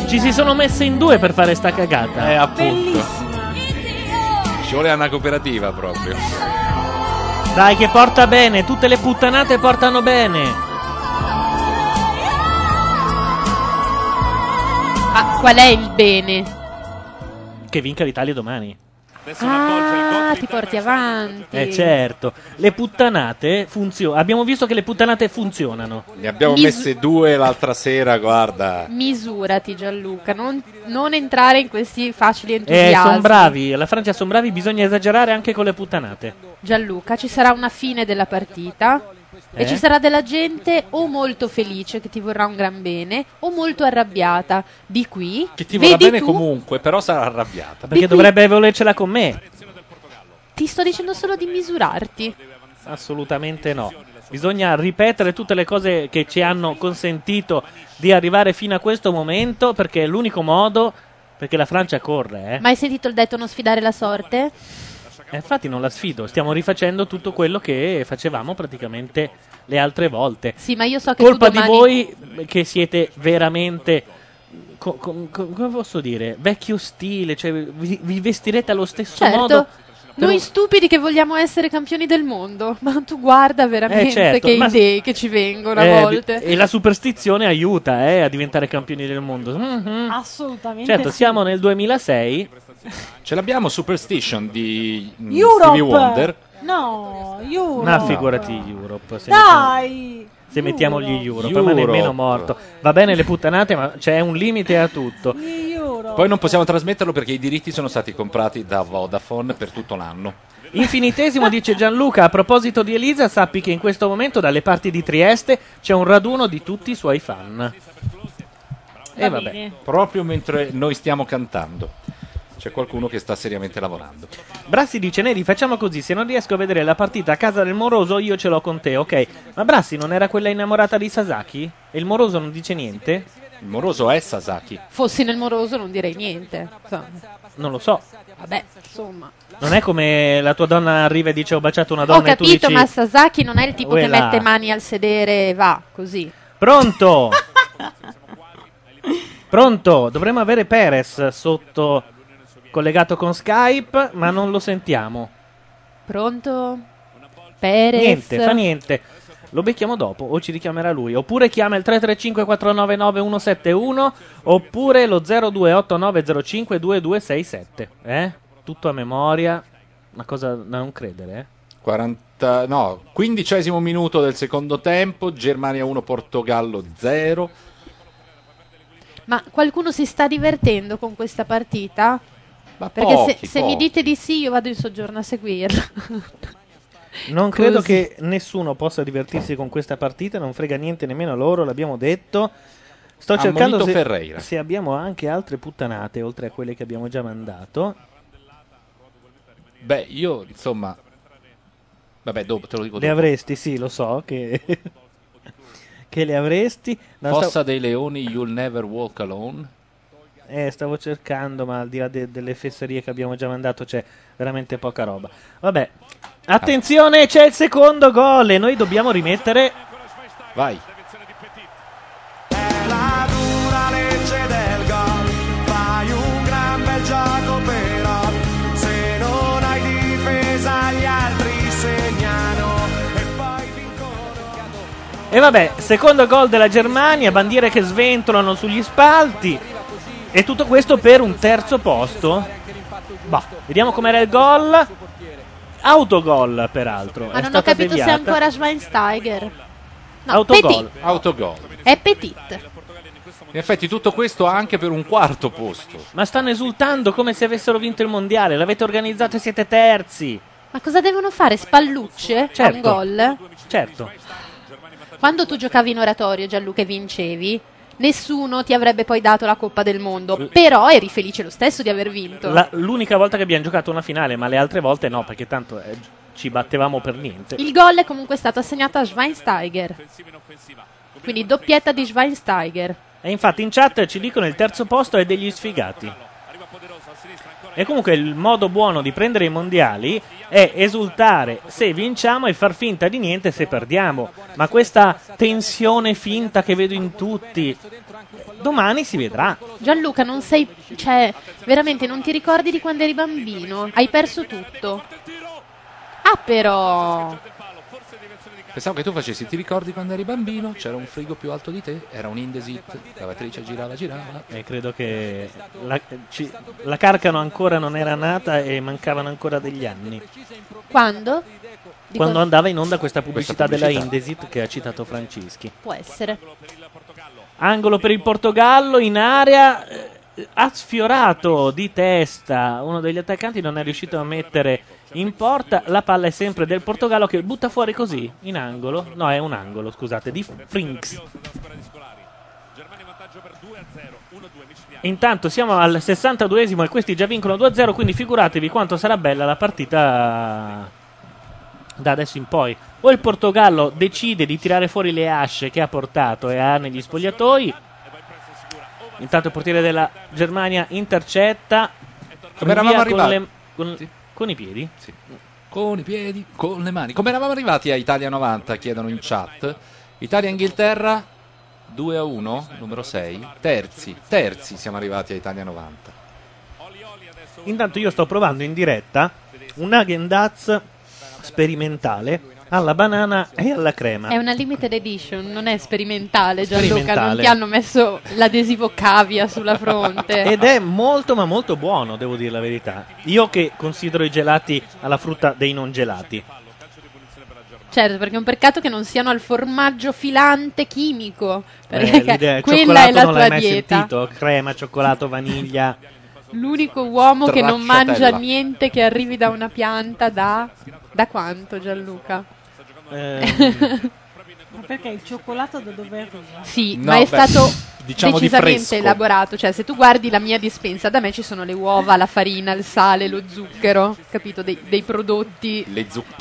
Ci si sono messe in due per fare sta cagata. Appunto. Bellissima. Ci vuole una cooperativa proprio. Dai che porta bene, tutte le puttanate portano bene. Ma qual è il bene? Che vinca l'Italia domani. Ah, ti porti avanti. Certo. Le puttanate funzionano. Abbiamo visto che le puttanate funzionano. Ne abbiamo messe due l'altra sera, guarda. Misurati, Gianluca. Non entrare in questi facili entusiasmi. Sono bravi. La Francia sono bravi. Bisogna esagerare anche con le puttanate. Gianluca, ci sarà una fine della partita. E ci sarà della gente o molto felice che ti vorrà un gran bene o molto arrabbiata. Di qui che ti vorrà bene tu, comunque, però sarà arrabbiata perché dovrebbe volercela con me. Ti sto dicendo solo di misurarti. Assolutamente no. Bisogna ripetere tutte le cose che ci hanno consentito di arrivare fino a questo momento, perché è l'unico modo, perché la Francia corre. Ma hai sentito il detto non sfidare la sorte? Infatti non la sfido, stiamo rifacendo tutto quello che facevamo praticamente le altre volte. Sì, ma io so che colpa di voi che siete veramente, come posso dire, vecchio stile, cioè vi vestirete allo stesso modo. Noi stupidi che vogliamo essere campioni del mondo, ma tu guarda veramente che idee che ci vengono a volte. E la superstizione aiuta a diventare campioni del mondo. Mm-hmm. Assolutamente. Certo, sì. Siamo nel 2006. Ce l'abbiamo Superstition di Stevie Wonder. No, Europe. Ma figurati Europe. Dai! Se mettiamo gli Europe, ma nemmeno morto. Va bene le puttanate, ma c'è un limite a tutto. Poi non possiamo trasmetterlo perché i diritti sono stati comprati da Vodafone per tutto l'anno. Infinitesimo, dice Gianluca. A proposito di Elisa, sappi che in questo momento dalle parti di Trieste c'è un raduno di tutti i suoi fan. E vabbè, proprio mentre noi stiamo cantando c'è qualcuno che sta seriamente lavorando. Brassi dice: Neri, facciamo così, se non riesco a vedere la partita a casa del moroso io ce l'ho con te, ok? Ma Brassi non era quella innamorata di Sasaki? E il moroso non dice niente? Il moroso è Sasaki. Fossi nel moroso non direi niente, non lo so. Vabbè, insomma, non è come la tua donna arriva e dice ho baciato una donna. Ho capito, e tu dici... ma Sasaki non è il tipo che mette mani al sedere e va così. Pronto? Pronto? Dovremmo avere Perez sotto collegato con Skype, ma non lo sentiamo. Pronto? Perez? Niente, fa niente. Lo becchiamo dopo, o ci richiamerà lui. Oppure chiama il 335-499-171, oppure lo 0289052267. Tutto a memoria. Una cosa da non credere, 15° minuto del secondo tempo, Germania 1, Portogallo 0. Ma qualcuno si sta divertendo con questa partita? Ma perché pochi, se mi dite di sì io vado in soggiorno a seguirla. Non credo che nessuno possa divertirsi con questa partita, non frega niente nemmeno loro, l'abbiamo detto. Sto cercando se abbiamo anche altre puttanate oltre a quelle che abbiamo già mandato. Beh, io insomma dopo te lo dico. Le avresti, sì, lo so che che le avresti. Fossa dei Leoni, You'll Never Walk Alone. Stavo cercando, ma al di là delle fesserie che abbiamo già mandato c'è veramente poca roba. Vabbè, attenzione, c'è il secondo gol e noi dobbiamo rimettere. Vai. È la dura legge del gol, fai un gran bel gioco però, se non hai difesa gli altri segnano e poi vincono. E vabbè, secondo gol della Germania, bandiere che sventolano sugli spalti. E tutto questo per un terzo posto. Vediamo com'era il gol. Autogol, peraltro. Ma è non ho capito deviata. Se è ancora Schweinsteiger. No, autogol. Autogol. È Petit. In effetti tutto questo anche per un quarto posto. Ma stanno esultando come se avessero vinto il mondiale. L'avete organizzato e siete terzi. Ma cosa devono fare? Spallucce? Certo. Un gol? Certo. Quando tu giocavi in oratorio, Gianluca, e vincevi, nessuno ti avrebbe poi dato la Coppa del Mondo. Però eri felice lo stesso di aver vinto. L'unica volta che abbiamo giocato una finale, ma le altre volte no, perché tanto ci battevamo per niente. Il gol è comunque stato assegnato a Schweinsteiger. Quindi doppietta di Schweinsteiger. E infatti in chat ci dicono il terzo posto è degli sfigati. E comunque il modo buono di prendere i mondiali è esultare se vinciamo e far finta di niente se perdiamo. Ma questa tensione finta che vedo in tutti, domani si vedrà. Gianluca, non sei, cioè, veramente non ti ricordi di quando eri bambino? Hai perso tutto. Ah, però... Pensavo che tu facessi, ti ricordi quando eri bambino? C'era un frigo più alto di te? Era un Indesit, lavatrice girava. E credo che la Carcano ancora non era nata e mancavano ancora degli anni. Quando? Quando andava in onda questa pubblicità della Indesit che ha citato Francischi. Può essere. Angolo per il Portogallo, in area ha sfiorato di testa uno degli attaccanti, non è riuscito a mettere in porta, la palla è sempre del Portogallo che butta fuori così, in angolo, no è un angolo, scusate, di Friends. Intanto siamo al 62esimo e questi già vincono 2-0, quindi figuratevi quanto sarà bella la partita da adesso in poi. O il Portogallo decide di tirare fuori le asce che ha portato e ha negli spogliatoi. Intanto il portiere della Germania intercetta con i piedi? Sì. Con i piedi, con le mani. Come eravamo arrivati a Italia 90, chiedono in chat. Italia-Inghilterra 2-1, numero 6. Terzi siamo arrivati a Italia 90. Intanto io sto provando in diretta un Häagen-Dazs sperimentale alla banana e alla crema. È una limited edition, non è sperimentale, Gianluca, non ti hanno messo l'adesivo cavia sulla fronte. Ed è molto ma molto buono, devo dire la verità. Io che considero i gelati alla frutta dei non gelati. Certo, perché è un peccato che non siano al formaggio filante chimico, perché quella è la tua dieta. Cioccolato non l'hai mai sentito? Crema, cioccolato, vaniglia. L'unico uomo che non mangia niente che arrivi da una pianta da quanto, Gianluca? Ma perché il cioccolato da dove arriva? Sì, no, ma è stato diciamo decisamente elaborato. Cioè, se tu guardi la mia dispensa, da me ci sono le uova, la farina, il sale, lo zucchero, capito? Dei prodotti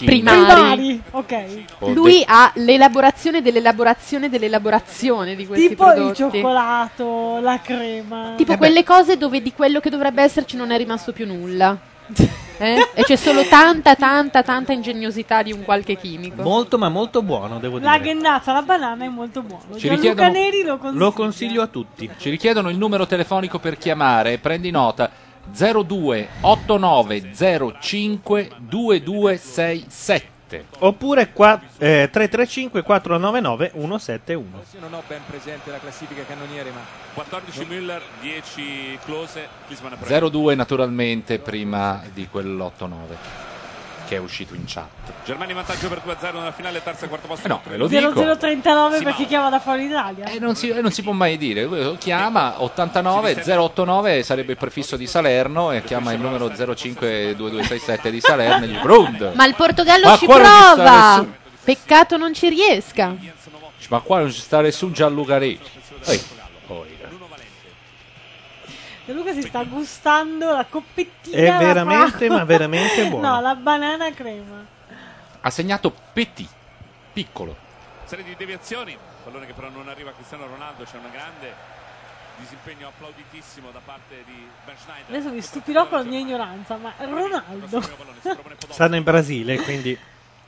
primari. Okay. Lui ha l'elaborazione dell'elaborazione di questi tipo prodotti. Tipo il cioccolato, la crema. Tipo quelle cose dove di quello che dovrebbe esserci non è rimasto più nulla. E c'è solo tanta ingegnosità di un qualche chimico. Molto ma molto buono, devo dire. La ghennazza alla banana è molto buono. Gianluca Neri lo consiglio a tutti. Ci richiedono il numero telefonico per chiamare. Prendi nota: 02 89 05 2267. Oppure 335 499 171. Io non ho ben presente la classifica cannoniere, ma 14 Müller, 10 Klose, 02 naturalmente prima di quell'89 che è uscito in chat. Germania in vantaggio per 2-0 nella finale, terza e quarto posto. No, ve lo dico. 0039 perché chiama da fuori Italia. Non si può mai dire. Chiama 89 089 sarebbe il prefisso di Salerno e chiama il numero 052267 di Salerno. E gli Brund. Ma il Portogallo ci prova. Peccato non ci riesca. Ma qua non ci sta nessun Gianluca Re. Luca si sta gustando la coppettina. È veramente, ma veramente buona. No, la banana crema. Ha segnato Petit, piccolo. Serie di deviazioni. Pallone che però non arriva a Cristiano Ronaldo. C'è un grande disimpegno applauditissimo da parte di Ben Schneider. Adesso mi stupirò con la mia ignoranza, ma Ronaldo. Stanno in Brasile, quindi...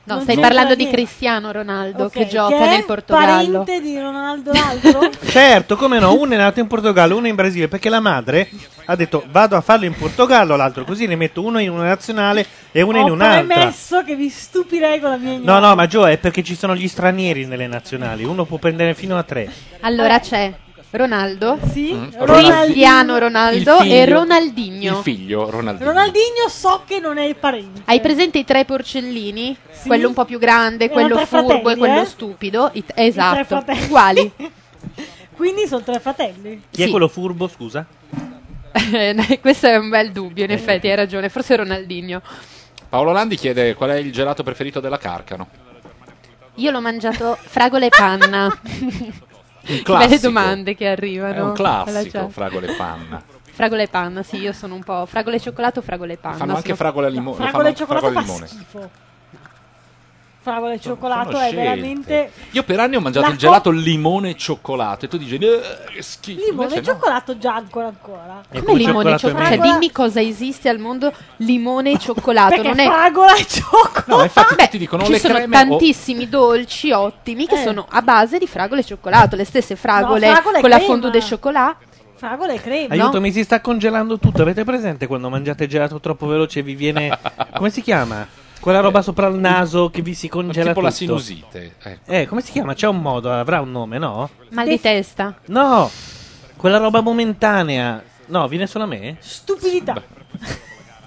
No, stai parlando di Cristiano Ronaldo che gioca nel Portogallo. Parente di Ronaldo l'altro? Certo, come no, uno è nato in Portogallo, uno in Brasile, perché la madre ha detto vado a farlo in Portogallo, l'altro così ne metto uno in una nazionale e uno in un'altra. Ho premesso che vi stupirei con la mia ignoranza. No, no, ma Gio, è perché ci sono gli stranieri nelle nazionali, uno può prendere fino a 3. Allora c'è Ronaldo, sì. Cristiano Ronaldo, figlio, e Ronaldinho. Il figlio Ronaldinho. Ronaldinho so che non è parente. Hai presente i tre porcellini? Sì. Quello un po' più grande, quello furbo, fratelli, e quello stupido. Esatto, uguali. Quindi sono tre fratelli. Chi è quello furbo, scusa? Questo è un bel dubbio, in effetti hai ragione, forse Ronaldinho. Paolo Landi chiede qual è il gelato preferito della Carcano. Io l'ho mangiato fragole e panna. Belle domande che arrivano. È un classico, fragole e panna. Fragole e panna, sì, io sono un po' fragole e cioccolato, fragole e panna. Fanno anche fragole al limone. Fragole e cioccolato fa schifo. Fragole e cioccolato è veramente... Io per anni ho mangiato il gelato limone e cioccolato e tu dici che schifo. Limone e cioccolato già ancora. Come limone e cioccolato? Cioè, dimmi cosa esiste al mondo limone e cioccolato. Non è fragola e cioccolato. No, infatti tutti dicono le creme. Ci sono tantissimi dolci ottimi che sono a base di fragole e cioccolato. Le stesse fragole, no, fragole con la fondue de cioccolato. Fragole e crema. Aiuto, no? Mi si sta congelando tutto. Avete presente quando mangiate gelato troppo veloce e vi viene... Come si chiama? Quella roba sopra il naso che vi si congela tipo tutto. La sinusite. Ecco. Come si chiama? C'è un modo, avrà un nome, no? Mal di testa. No, quella roba momentanea. No, viene solo a me? Stupidità.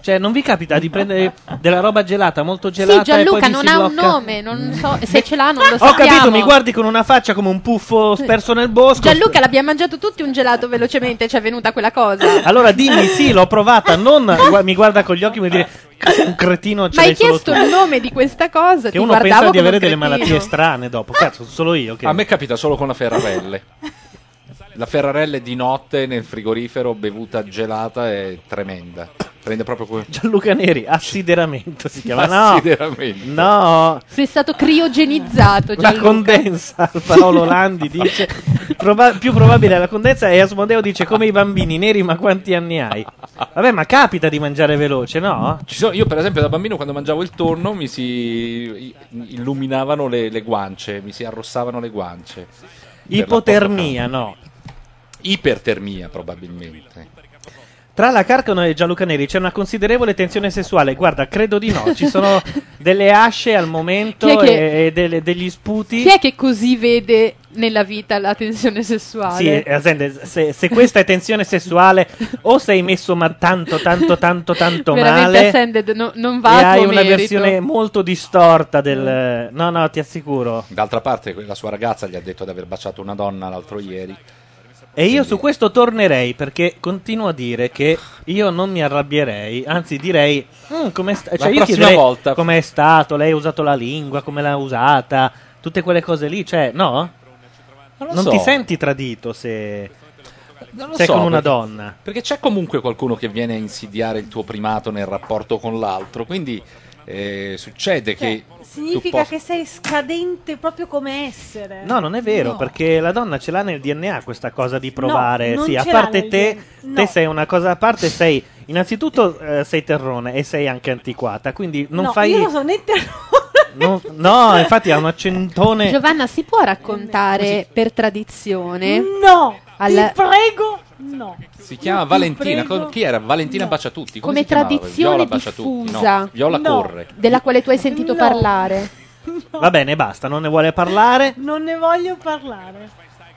Cioè, non vi capita di prendere della roba gelata, molto gelata? Sì, Gianluca, e poi non ha blocca? Un nome, non so se ce l'ha, non lo sappiamo. Ho capito, mi guardi con una faccia come un puffo sperso nel bosco. Gianluca, l'abbiamo mangiato tutti un gelato velocemente, ci è venuta quella cosa. Allora dimmi, sì, l'ho provata, non mi guarda con gli occhi e mi dice... Un cretino ce l'hai. Ma hai chiesto il nome di questa cosa? Che uno pensa di avere delle malattie strane dopo. Cazzo, solo io che... A me capita solo con la Ferrarelle. La Ferrarelle di notte nel frigorifero, bevuta gelata, è tremenda. Prende proprio quello. Gianluca Neri, assideramento si chiama. No, assideramento. No. Sei stato criogenizzato, Gianluca. La condensa, Paolo Landi dice. Più probabile è la condensa. E Asmodeo dice, come i bambini neri, ma quanti anni hai? Vabbè, ma capita di mangiare veloce, no? Io per esempio da bambino quando mangiavo il tonno mi si illuminavano le guance, mi si arrossavano le guance. Ipotermia, no. Ipertermia probabilmente. Tra la Carcano e Gianluca Neri c'è una considerevole tensione sessuale. Guarda, credo di no. Ci sono delle asce al momento e degli sputi. Chi è che così vede nella vita la tensione sessuale? Sì, Asended, se questa è tensione sessuale, o sei messo tanto male. Asended, non va e a tuo merito. Hai una versione molto distorta del... No, ti assicuro. D'altra parte la sua ragazza gli ha detto di aver baciato una donna l'altro ieri. E io su questo tornerei, perché continuo a dire che io non mi arrabbierei, anzi direi cioè io chiederei volta com'è stato, lei ha usato la lingua, come l'ha usata, tutte quelle cose lì, cioè no? Non ti senti tradito se sei con una donna. Perché c'è comunque qualcuno che viene a insidiare il tuo primato nel rapporto con l'altro, quindi... succede che significa che sei scadente proprio come essere. No, non è vero, perché la donna ce l'ha nel DNA questa cosa di provare. Sì, a parte te sei una cosa a parte, sei innanzitutto sei terrone e sei anche antiquata, quindi non fai... Io non sono né terrone. No, infatti ha un accentone. Giovanna, si può raccontare per tradizione? No, ti prego. No. Si chiama Valentina. Chi era? Valentina Baciatutti. Come tradizione diffusa. No. Viola Corre. Della quale tu hai sentito parlare. No. Va bene, basta, non ne vuole parlare. Non ne voglio parlare.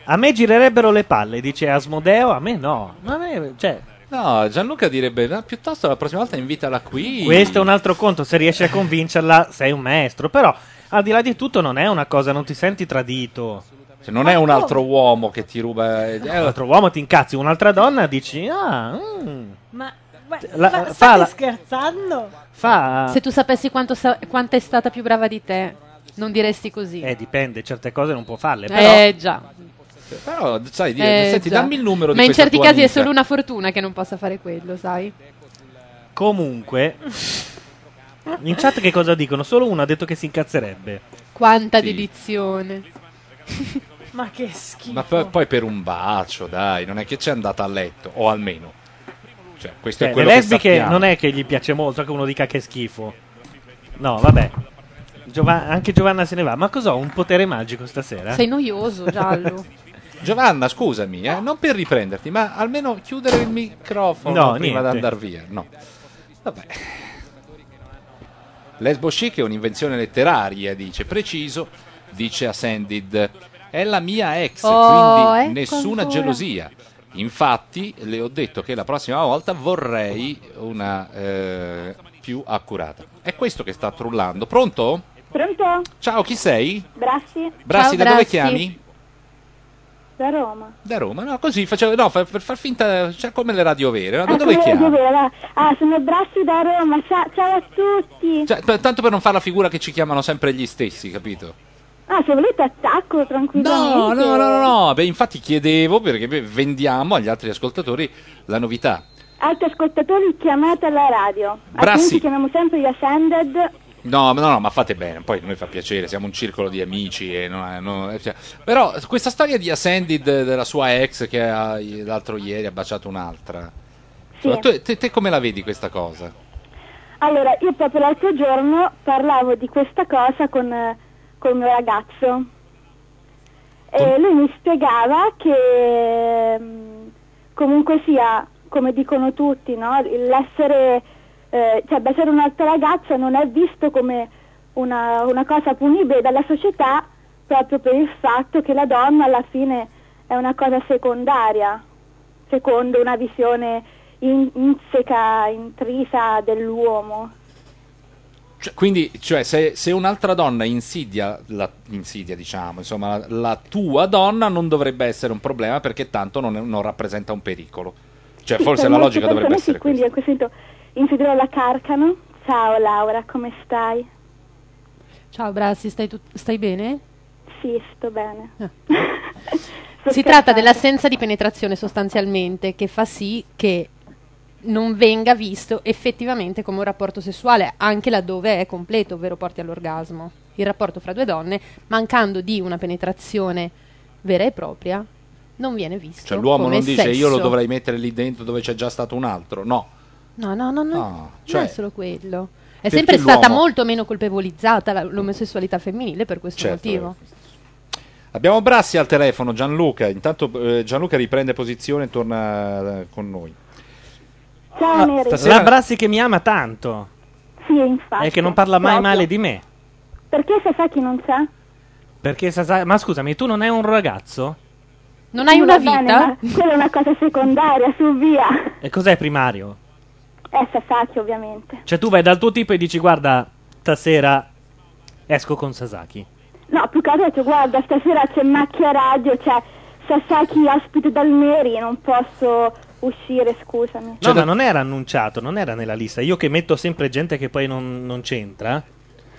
A me girerebbero le palle, dice Asmodeo. A me no. A me, cioè... No, Gianluca direbbe, piuttosto la prossima volta invitala qui. Questo è un altro conto, se riesci a convincerla sei un maestro. Però, al di là di tutto, non è una cosa, non ti senti tradito. Cioè, non è un altro uomo che ti ruba... È un altro uomo, ti incazzi, un'altra donna dici... Ma stai scherzando? Se tu sapessi quanto è stata più brava di te, non diresti così. Dipende, certe cose non può farle, però... già... Però sai dire, senti, dammi il numero di questa tua amica. Ma in certi casi è solo una fortuna che non possa fare quello, sai. Comunque in chat che cosa dicono? Solo uno ha detto che si incazzerebbe. Quanta dedizione. Ma che schifo. Ma poi per un bacio, dai, non è che c'è andata a letto, o almeno cioè, questo è quello le lesbiche che non è che gli piace molto che uno dica che schifo. No, vabbè, anche Giovanna se ne va. Ma cos'ho, un potere magico stasera? Sei noioso, Giallo. Giovanna, scusami, non per riprenderti, ma almeno chiudere il microfono prima di andare via. No. Vabbè. Lesbo chic è un'invenzione letteraria, dice. Preciso, dice Asended. è la mia ex, quindi nessuna gelosia. Infatti le ho detto che la prossima volta vorrei una più accurata. È questo che sta trullando. Pronto? Pronto? Ciao, chi sei? Brassi. Brassi, da dove chiami? Da Roma. Da Roma, no, così facevo, no, per far finta, cioè come le radio vere, no? Da dove chiami? Ah, sono Brassi da Roma, ciao a tutti. Cioè, tanto per non fare la figura che ci chiamano sempre gli stessi, capito? Ah, se volete attacco tranquillamente. No, beh, infatti chiedevo perché vendiamo agli altri ascoltatori la novità. Altri ascoltatori, chiamate alla radio. Brassi, chiamiamo sempre gli Asended. No, ma fate bene, poi noi fa piacere, siamo un circolo di amici e cioè, però questa storia di Asended, della sua ex che l'altro ieri ha baciato un'altra, sì. Ma te come la vedi questa cosa? Allora, io proprio l'altro giorno parlavo di questa cosa con il mio ragazzo e lui mi spiegava che comunque sia, come dicono tutti, no? L'essere cioè baciare un'altra ragazza non è visto come una cosa punibile dalla società, proprio per il fatto che la donna alla fine è una cosa secondaria, secondo una visione inseca, intrisa dell'uomo. Quindi, cioè, se un'altra donna insidia, diciamo, insomma, la tua donna, non dovrebbe essere un problema, perché tanto non rappresenta un pericolo. Cioè, sì, forse la logica dovrebbe essere quindi questa. Quindi, ho sentito insidio la Carcano. Ciao Laura, come stai? Ciao Brassi, stai bene? Sì, sto bene. Si tratta dell'assenza di penetrazione, sostanzialmente, che fa sì che non venga visto effettivamente come un rapporto sessuale, anche laddove è completo, ovvero porti all'orgasmo. Il rapporto fra due donne, mancando di una penetrazione vera e propria, non viene visto. Cioè, l'uomo come non dice sesso. Io lo dovrei mettere lì dentro dove c'è già stato un altro, no. No, cioè, non è solo quello. È sempre stata molto meno colpevolizzata l'omosessualità femminile per questo motivo. Abbiamo Brassi al telefono, Gianluca. Intanto Gianluca riprende posizione e torna con noi. Ciao Neri. Stasera Brassi che mi ama tanto. Sì, infatti. E che non parla mai male di me. Perché Sasaki non c'è? Perché Sasaki... Ma scusami, tu non hai un ragazzo? Non hai una vita? Quella è una cosa secondaria, su via. E cos'è primario? È Sasaki, ovviamente. Cioè tu vai dal tuo tipo e dici: guarda, stasera esco con Sasaki. No, più che altro, guarda, stasera c'è Macchia Radio, cioè Sasaki ospite dal Neri, non posso... uscire, scusami. Cioè, no, ma non era annunciato, non era nella lista. Io che metto sempre gente che poi non c'entra.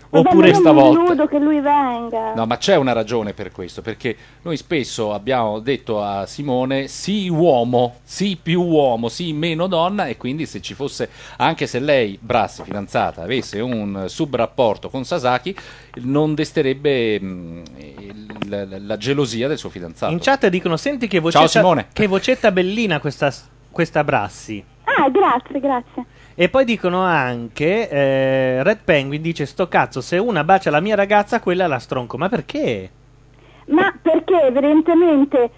Vabbè, oppure stavolta. Non credo che lui venga. No, ma c'è una ragione per questo, perché noi spesso abbiamo detto a Simone sì uomo, sì più uomo, sì meno donna, e quindi se ci fosse, anche se lei, Brassi, fidanzata, avesse un subrapporto con Sasaki, non desterebbe la gelosia del suo fidanzato. In chat dicono: senti che vocetta, ciao Simone, che vocetta bellina questa Brassi. Ah, grazie. E poi dicono anche, Red Penguin dice: sto cazzo, se una bacia la mia ragazza, quella la stronco. Ma perché? Ma perché evidentemente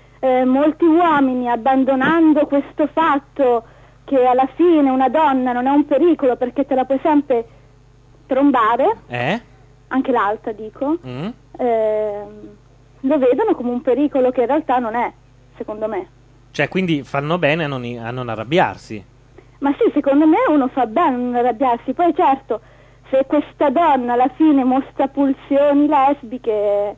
molti uomini, abbandonando questo fatto che alla fine una donna non è un pericolo perché te la puoi sempre trombare, anche l'altra dico, lo vedono come un pericolo che in realtà non è, secondo me. Cioè, quindi fanno bene a non arrabbiarsi. Ma sì, secondo me uno fa bene a non arrabbiarsi. Poi certo, se questa donna alla fine mostra pulsioni lesbiche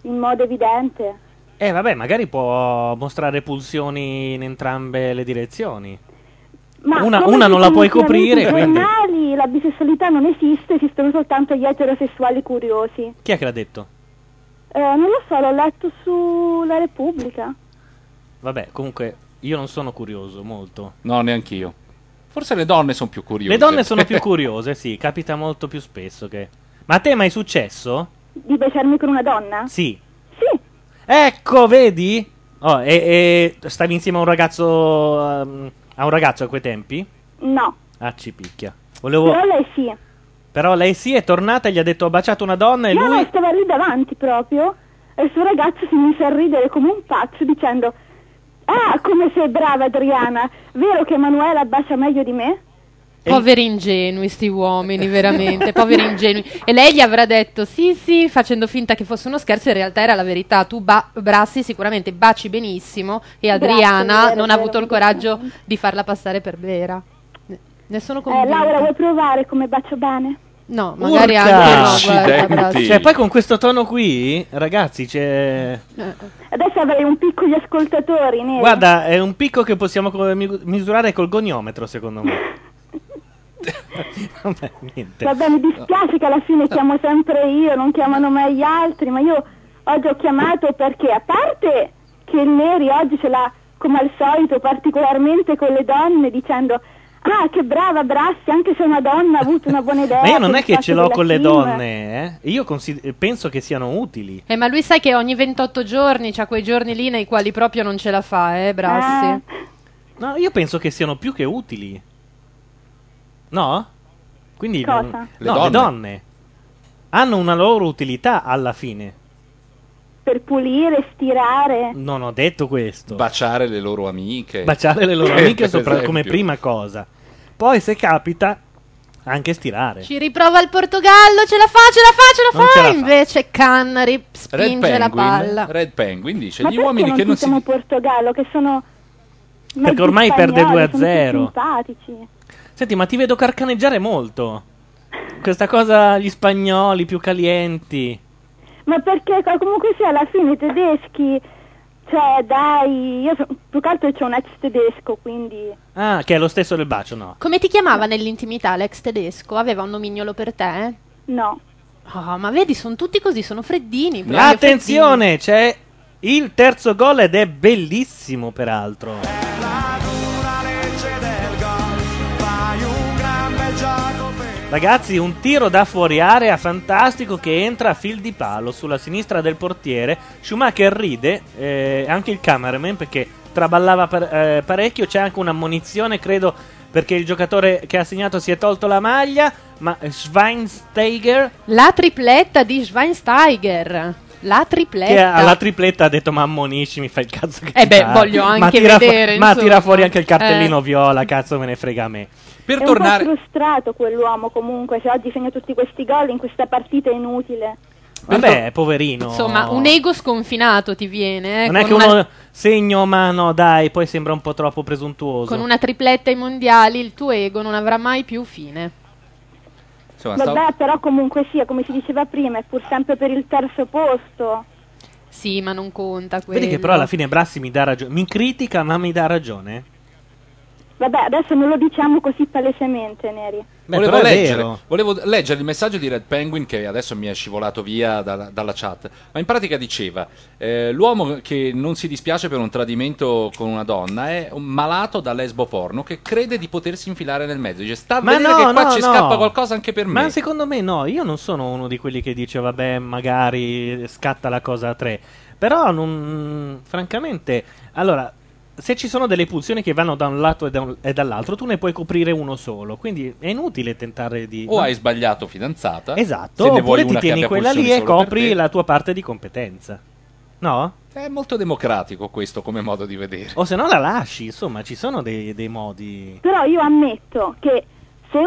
in modo evidente... vabbè, magari può mostrare pulsioni in entrambe le direzioni. Ma una non la puoi coprire, quindi... La bisessualità non esiste, esistono soltanto gli eterosessuali curiosi. Chi è che l'ha detto? Non lo so, l'ho letto su La Repubblica. Vabbè, comunque, io non sono curioso molto. No, neanch'io. Forse le donne sono più curiose. Le donne sono più curiose, sì, capita molto più spesso che... Ma a te mai è successo? Di baciarmi con una donna? Sì. Sì. Ecco, vedi? Oh, e stavi insieme a un ragazzo a quei tempi? No. Ah, ci picchia. Però lei sì. Però lei sì, è tornata e gli ha detto: ho baciato una donna, e lui... No, stava lì davanti proprio, e il suo ragazzo si mise a ridere come un pazzo dicendo: ah, come sei brava Adriana, vero che Manuela bacia meglio di me? Poveri ingenui sti uomini, veramente, poveri ingenui. E lei gli avrà detto sì sì, facendo finta che fosse uno scherzo, in realtà era la verità. Tu Brassi sicuramente baci benissimo e Adriana non ha avuto il coraggio di farla passare per vera. Ne sono convinta. Laura, vuoi provare come bacio bene? No, magari anche no, cioè, poi con questo tono qui, ragazzi, c'è... Adesso avrei un picco di ascoltatori, Neri. Guarda, è un picco che possiamo misurare col goniometro, secondo me. Vabbè, niente. Vabbè, mi dispiace che alla fine chiamo sempre io, non chiamano mai gli altri, ma io oggi ho chiamato perché, a parte che il Neri oggi ce l'ha, come al solito, particolarmente con le donne, dicendo... Ah, che brava Brassi, anche se una donna ha avuto una buona idea. Ma io non è che ce l'ho con le donne, eh? Io penso che siano utili. Ma lui sai che ogni 28 giorni c'ha quei giorni lì nei quali proprio non ce la fa, Brassi? No, io penso che siano più che utili. No? Quindi cosa? Le donne hanno una loro utilità alla fine. Per pulire, stirare. Non ho detto questo. Baciare le loro amiche. Baciare le loro amiche come prima cosa. Poi se capita anche stirare. Ci riprova il Portogallo, ce la fa. Invece Canari spinge Red la palla. Red Penguin dice gli uomini che non si chiamano Portogallo che sono perché ormai spagnoli, perde 2-0. Simpatici. Senti, ma ti vedo carcaneggiare molto. Questa cosa gli spagnoli più calienti. Ma perché comunque sia alla fine i tedeschi, cioè dai, io più che altro c'ho un ex tedesco, quindi... Ah, che è lo stesso del bacio, no? Come ti chiamava nell'intimità l'ex tedesco? Aveva un nomignolo per te? No. Ah, ma vedi, sono tutti così, sono freddini. Attenzione, freddini. C'è il terzo gol ed è bellissimo peraltro. È la dura legge del gol, fai un gran bel gioco. Ragazzi, un tiro da fuori area fantastico che entra a fil di palo sulla sinistra del portiere. Schumacher ride, anche il cameraman perché traballava parecchio. C'è anche un'ammonizione, credo, perché il giocatore che ha segnato si è tolto la maglia. Ma Schweinsteiger... La tripletta di Schweinsteiger. La tripletta. Che alla tripletta ha detto ma ammonisci, mi fai il cazzo che voglio anche vedere. Ma tira fuori anche il cartellino viola, cazzo me ne frega a me. Per tornare... un po' frustrato quell'uomo comunque, se oggi segna tutti questi gol in questa partita inutile. Vabbè, poverino. Insomma, un ego sconfinato ti viene. Non è che uno segno, ma no dai, poi sembra un po' troppo presuntuoso. Con una tripletta ai mondiali il tuo ego non avrà mai più fine. Insomma, vabbè, però comunque sia, come si diceva prima, è pur sempre per il terzo posto. Sì, ma non conta quello. Vedi che però alla fine Brassi mi dà ragione, mi critica ma mi dà ragione. Vabbè, adesso non lo diciamo così palesemente, Neri. Volevo leggere il messaggio di Red Penguin che adesso mi è scivolato via dalla chat. Ma in pratica diceva l'uomo che non si dispiace per un tradimento con una donna è un malato da lesbo porno che crede di potersi infilare nel mezzo. Dice, sta a vedere che qua ci scappa qualcosa anche per me. Ma secondo me no, io non sono uno di quelli che dice vabbè magari scatta la cosa a tre. Però non, francamente, allora... Se ci sono delle pulsioni che vanno da un lato e dall'altro, tu ne puoi coprire uno solo. Quindi è inutile tentare di... hai sbagliato fidanzata. Esatto, se ne vuoi una, ti tieni quella lì e copri la tua parte di competenza. No? È molto democratico questo come modo di vedere. O se no la lasci, insomma, ci sono dei modi. Però io ammetto che se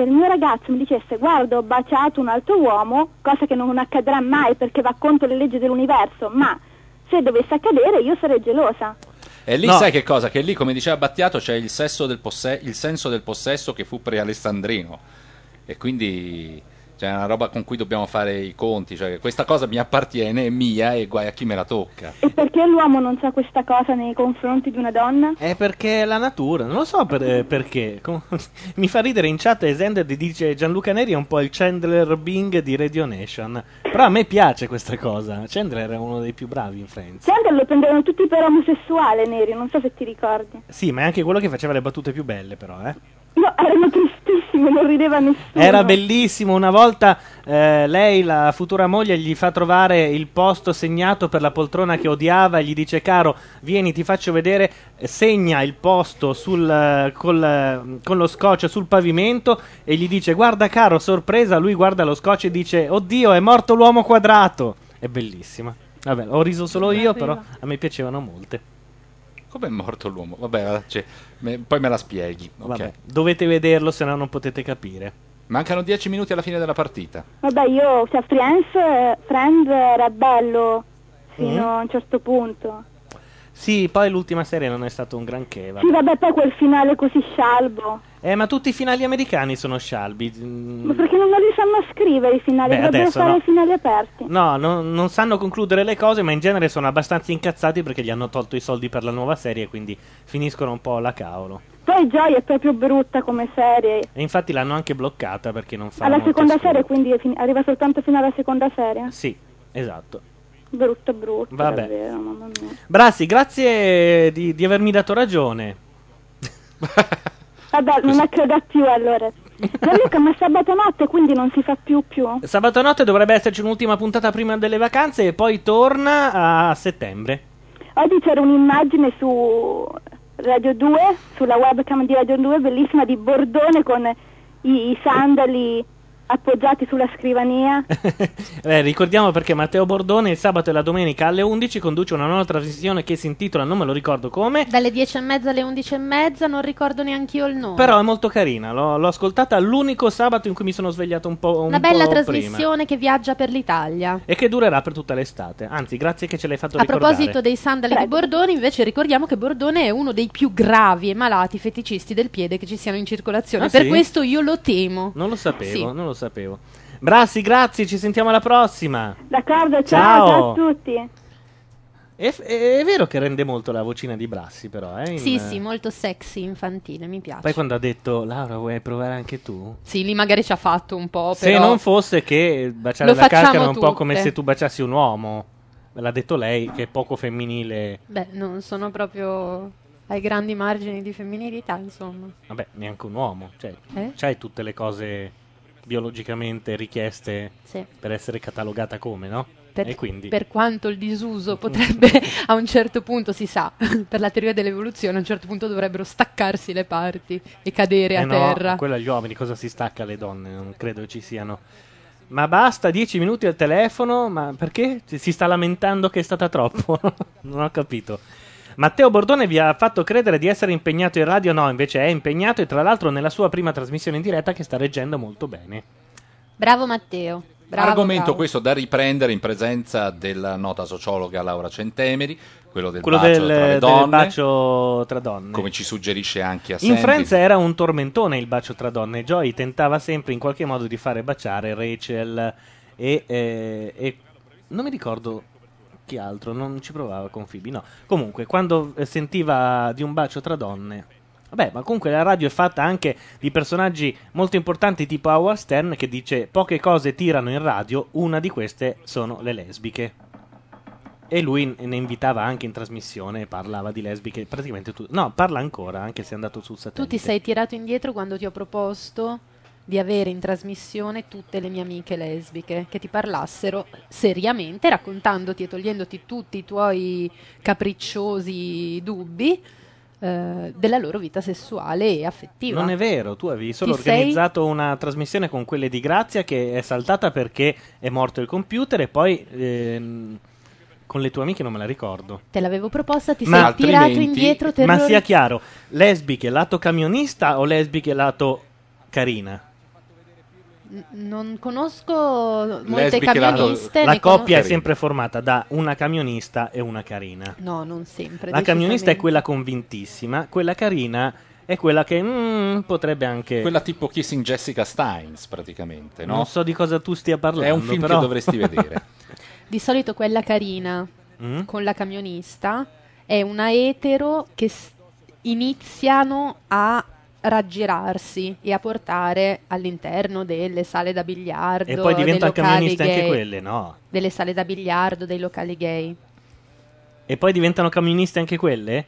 il mio ragazzo mi dicesse guarda ho baciato un altro uomo, cosa che non accadrà mai perché va contro le leggi dell'universo, ma se dovesse accadere io sarei gelosa. E lì sai che cosa? Che lì, come diceva Battiato, c'è il senso del possesso che fu pre-alessandrino. E quindi c'è una roba con cui dobbiamo fare i conti. Cioè, questa cosa mi appartiene, è mia e guai a chi me la tocca. E perché l'uomo non sa questa cosa nei confronti di una donna? È perché la natura, non lo so perché. Mi fa ridere in chat Asended, dice Gianluca Neri è un po' il Chandler Bing di Radio Nation. Però a me piace questa cosa. Chandler era uno dei più bravi in Friends. Chandler lo prendevano tutti per omosessuale, Neri, non so se ti ricordi. Sì, ma è anche quello che faceva le battute più belle, però, No, erano tristissimi, non rideva nessuno. Era bellissimo, una volta lei, la futura moglie, gli fa trovare il posto segnato per la poltrona che odiava e gli dice caro, vieni ti faccio vedere, segna il posto con lo scotch sul pavimento e gli dice guarda caro, sorpresa, lui guarda lo scotch e dice oddio è morto l'uomo quadrato, è bellissima. Vabbè, ho riso solo io, però a me piacevano molte. Come è morto l'uomo? Vabbè, cioè, poi me la spieghi. Okay. Vabbè, dovete vederlo, se no non potete capire. Mancano 10 minuti alla fine della partita. Vabbè, io, cioè, Friends era bello fino a un certo punto. Sì, poi l'ultima serie non è stato un granché. Vabbè. Sì, vabbè, poi quel finale così scialbo. Ma tutti i finali americani sono scialbi. Ma perché non li sanno scrivere i finali? Dovrebbero fare i finali aperti. No, non sanno concludere le cose, ma in genere sono abbastanza incazzati perché gli hanno tolto i soldi per la nuova serie, quindi finiscono un po' alla cavolo. Poi Joy è proprio brutta come serie. E infatti l'hanno anche bloccata perché non fa... Alla seconda serie, quindi arriva soltanto fino alla seconda serie? Sì, esatto. Brutto, vabbè. Davvero, mamma mia. Brassi, grazie di avermi dato ragione. Vabbè, non accreda più allora. Ma Luca, ma sabato notte quindi non si fa più? Sabato notte dovrebbe esserci un'ultima puntata prima delle vacanze e poi torna a settembre. Oggi c'era un'immagine su Radio 2, sulla webcam di Radio 2, bellissima, di Bordone con i sandali appoggiati sulla scrivania. Ricordiamo perché Matteo Bordone il sabato e la domenica alle 11 conduce una nuova trasmissione che si intitola, non me lo ricordo come, dalle 10:30 alle 11:30, non ricordo neanche io il nome, però è molto carina, l'ho ascoltata l'unico sabato in cui mi sono svegliato un po' prima. Una bella trasmissione che viaggia per l'Italia e che durerà per tutta l'estate, anzi grazie che ce l'hai fatto ricordare. A proposito dei sandali di Bordone, invece ricordiamo che Bordone è uno dei più gravi e malati feticisti del piede che ci siano in circolazione. Per questo io lo temo. Non lo sapevo, sì. Non lo sapevo. Brassi, grazie, ci sentiamo alla prossima. D'accordo, ciao a tutti. È vero che rende molto la vocina di Brassi, però, Sì, molto sexy, infantile, mi piace. Poi quando ha detto Laura, vuoi provare anche tu? Sì, lì magari ci ha fatto un po', però... Se non fosse che baciare la carcano è un po' come se tu baciassi un uomo. L'ha detto lei, che è poco femminile. Beh, non sono proprio ai grandi margini di femminilità, insomma. Vabbè, neanche un uomo, cioè, c'hai tutte le cose biologicamente richieste per essere catalogata come, no? E quindi, per quanto il disuso potrebbe a un certo punto, si sa, per la teoria dell'evoluzione a un certo punto dovrebbero staccarsi le parti e cadere a terra. Quella gli uomini, cosa si stacca alle donne? Non credo ci siano. Ma basta, 10 minuti al telefono, ma perché? Si sta lamentando che è stata troppo? Non ho capito. Matteo Bordone vi ha fatto credere di essere impegnato in radio, no, invece è impegnato e tra l'altro nella sua prima trasmissione in diretta che sta reggendo molto bene. Bravo Matteo. Argomento questo da riprendere in presenza della nota sociologa Laura Centemeri, quello del bacio tra donne, come ci suggerisce anche Asended. In Friends era un tormentone il bacio tra donne, Joy tentava sempre in qualche modo di fare baciare Rachel e non mi ricordo che altro, non ci provava con Phoebe, no. Comunque, quando sentiva di un bacio tra donne, vabbè, ma comunque la radio è fatta anche di personaggi molto importanti tipo Howard Stern, che dice poche cose tirano in radio, una di queste sono le lesbiche, e lui ne invitava anche in trasmissione, parlava di lesbiche praticamente tutto. No, parla ancora, anche se è andato sul satellite. Tu ti sei tirato indietro quando ti ho proposto di avere in trasmissione tutte le mie amiche lesbiche che ti parlassero seriamente, raccontandoti e togliendoti tutti i tuoi capricciosi dubbi della loro vita sessuale e affettiva. Non è vero, tu avevi solo organizzato una trasmissione con quelle di Grazia che è saltata perché è morto il computer e poi... con le tue amiche non me la ricordo. Te l'avevo proposta, ti sei tirato indietro. Ma sia chiaro, lesbiche lato camionista o lesbiche lato carina? Non conosco molte camioniste. La coppia è sempre formata da una camionista e una carina. No, non sempre. La camionista è quella convintissima, quella carina è quella che potrebbe anche... Quella tipo Kissing Jessica Stein, praticamente, no? Non so di cosa tu stia parlando. È un film che dovresti vedere. Di solito quella carina con la camionista è una etero che iniziano a raggirarsi e a portare all'interno delle sale da biliardo, e poi diventano camioniste anche quelle, no? Delle sale da biliardo, dei locali gay. E poi diventano camioniste anche quelle?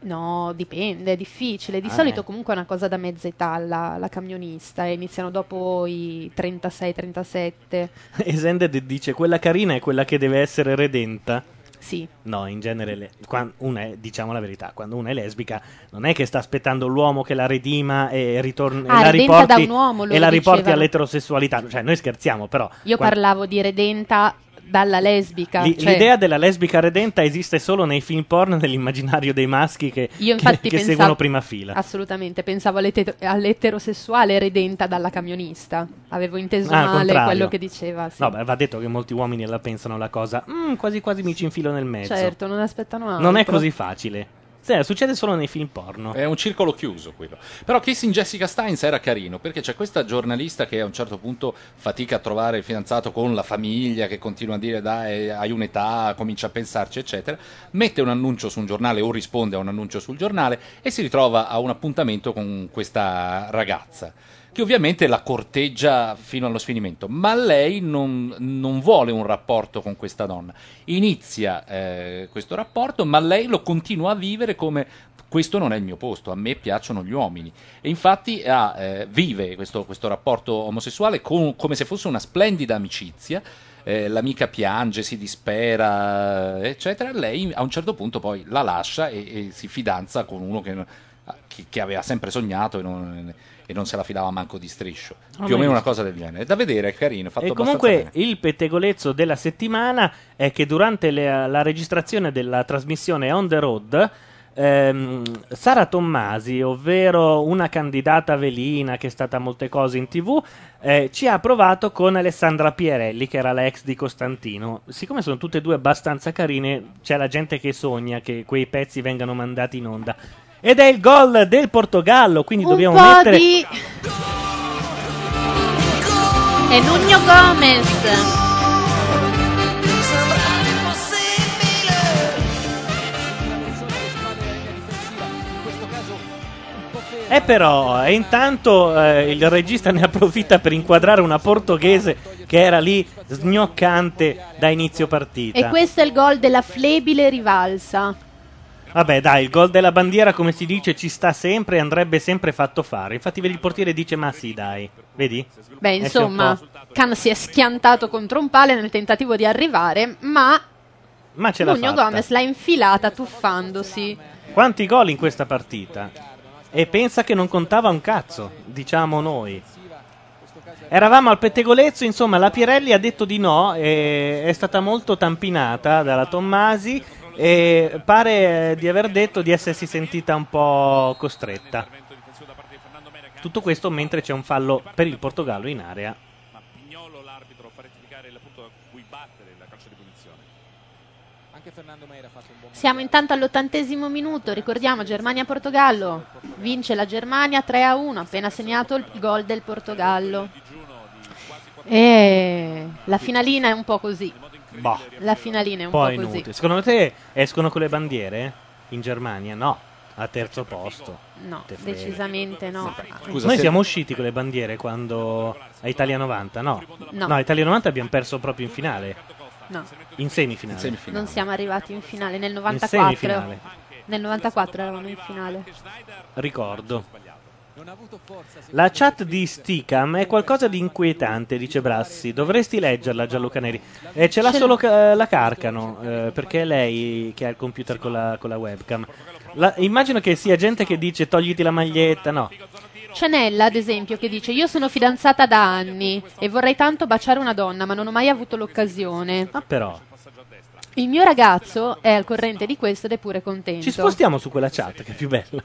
No, dipende, è difficile. Di solito comunque è una cosa da mezza età la camionista, e iniziano dopo i 36-37. E Zended dice quella carina è quella che deve essere redenta. Sì. No, in genere diciamo la verità, quando una è lesbica non è che sta aspettando l'uomo che la redima e la riporti all'eterosessualità, cioè noi scherziamo, però io parlavo di redenta dalla lesbica. Cioè, l'idea della lesbica redenta esiste solo nei film porno, nell'immaginario dei maschi che seguono prima fila. Assolutamente, pensavo all'eterosessuale redenta dalla camionista. Avevo inteso male quello che diceva. Sì. No, beh, va detto che molti uomini la pensano la cosa, quasi quasi mi ci infilo nel mezzo. Certo, non aspettano altro. Non è così facile. Succede solo nei film porno. È un circolo chiuso quello. Però Kissing Jessica Stein era carino, perché c'è questa giornalista che a un certo punto fatica a trovare il fidanzato con la famiglia, che continua a dire dai, hai un'età, comincia a pensarci eccetera, mette un annuncio su un giornale o risponde a un annuncio sul giornale e si ritrova a un appuntamento con questa ragazza che ovviamente la corteggia fino allo sfinimento, ma lei non vuole un rapporto con questa donna. Inizia questo rapporto, ma lei lo continua a vivere come questo non è il mio posto, a me piacciono gli uomini, e infatti vive questo rapporto omosessuale come se fosse una splendida amicizia. L'amica piange, si dispera eccetera, lei a un certo punto poi la lascia e si fidanza con uno che aveva sempre sognato e non se la filava manco di striscio, più o meno una cosa del genere. È da vedere, è carino, è fatto e abbastanza comunque bene. Il pettegolezzo della settimana è che durante la registrazione della trasmissione On The Road, Sara Tommasi, ovvero una candidata velina che è stata molte cose in TV, ci ha provato con Alessandra Pierelli, che era la ex di Costantino. Siccome sono tutte e due abbastanza carine, c'è la gente che sogna che quei pezzi vengano mandati in onda. Ed è il gol del Portogallo, quindi dobbiamo mettere... È Nuno Gomes. E però, intanto il regista ne approfitta per inquadrare una portoghese che era lì sgnoccante da inizio partita. E questo è il gol della flebile rivalsa. Vabbè dai, il gol della bandiera, come si dice, ci sta sempre e andrebbe sempre fatto fare. Infatti vedi, il portiere dice ma sì dai, vedi? Beh, insomma, Can si è schiantato contro un palo nel tentativo di arrivare, ma ce l'ha fatta. Nuno Gomes l'ha infilata tuffandosi. Quanti gol in questa partita? E pensa che non contava un cazzo, diciamo noi. Eravamo al pettegolezzo, insomma, la Pirelli ha detto di no, e è stata molto tampinata dalla Tommasi, e pare di aver detto di essersi sentita un po' costretta. Tutto questo mentre c'è un fallo per il Portogallo in area. Ma Pignolo l'arbitro fa rettificare il punto da cui battere la calcio di punizione. Anche Fernando Meira ha fatto un buon... Siamo intanto all'80° minuto, ricordiamo Germania-Portogallo. Vince la Germania 3-1, appena segnato il gol del Portogallo. E la finalina è un po' così. Boh. La finalina è un po' così. Secondo te escono con le bandiere in Germania? No, a terzo posto. No, decisamente no. Scusa, noi siamo usciti con le bandiere quando a Italia 90, no. No, a Italia 90 abbiamo perso proprio in finale. No. In semifinale. Non siamo arrivati in finale nel 94. In semifinale. Nel 94 eravamo in finale. Ricordo. La chat di Stickam è qualcosa di inquietante, dice Brassi. Dovresti leggerla, Gianluca Neri. Ce l'ha solo la Carcano, perché è lei che ha il computer con la webcam. Immagino che sia gente che dice togliti la maglietta, no. C'è Nella, ad esempio, che dice io sono fidanzata da anni e vorrei tanto baciare una donna, ma non ho mai avuto l'occasione. Ma però... Il mio ragazzo è al corrente di questo ed è pure contento. Ci spostiamo su quella chat che è più bella.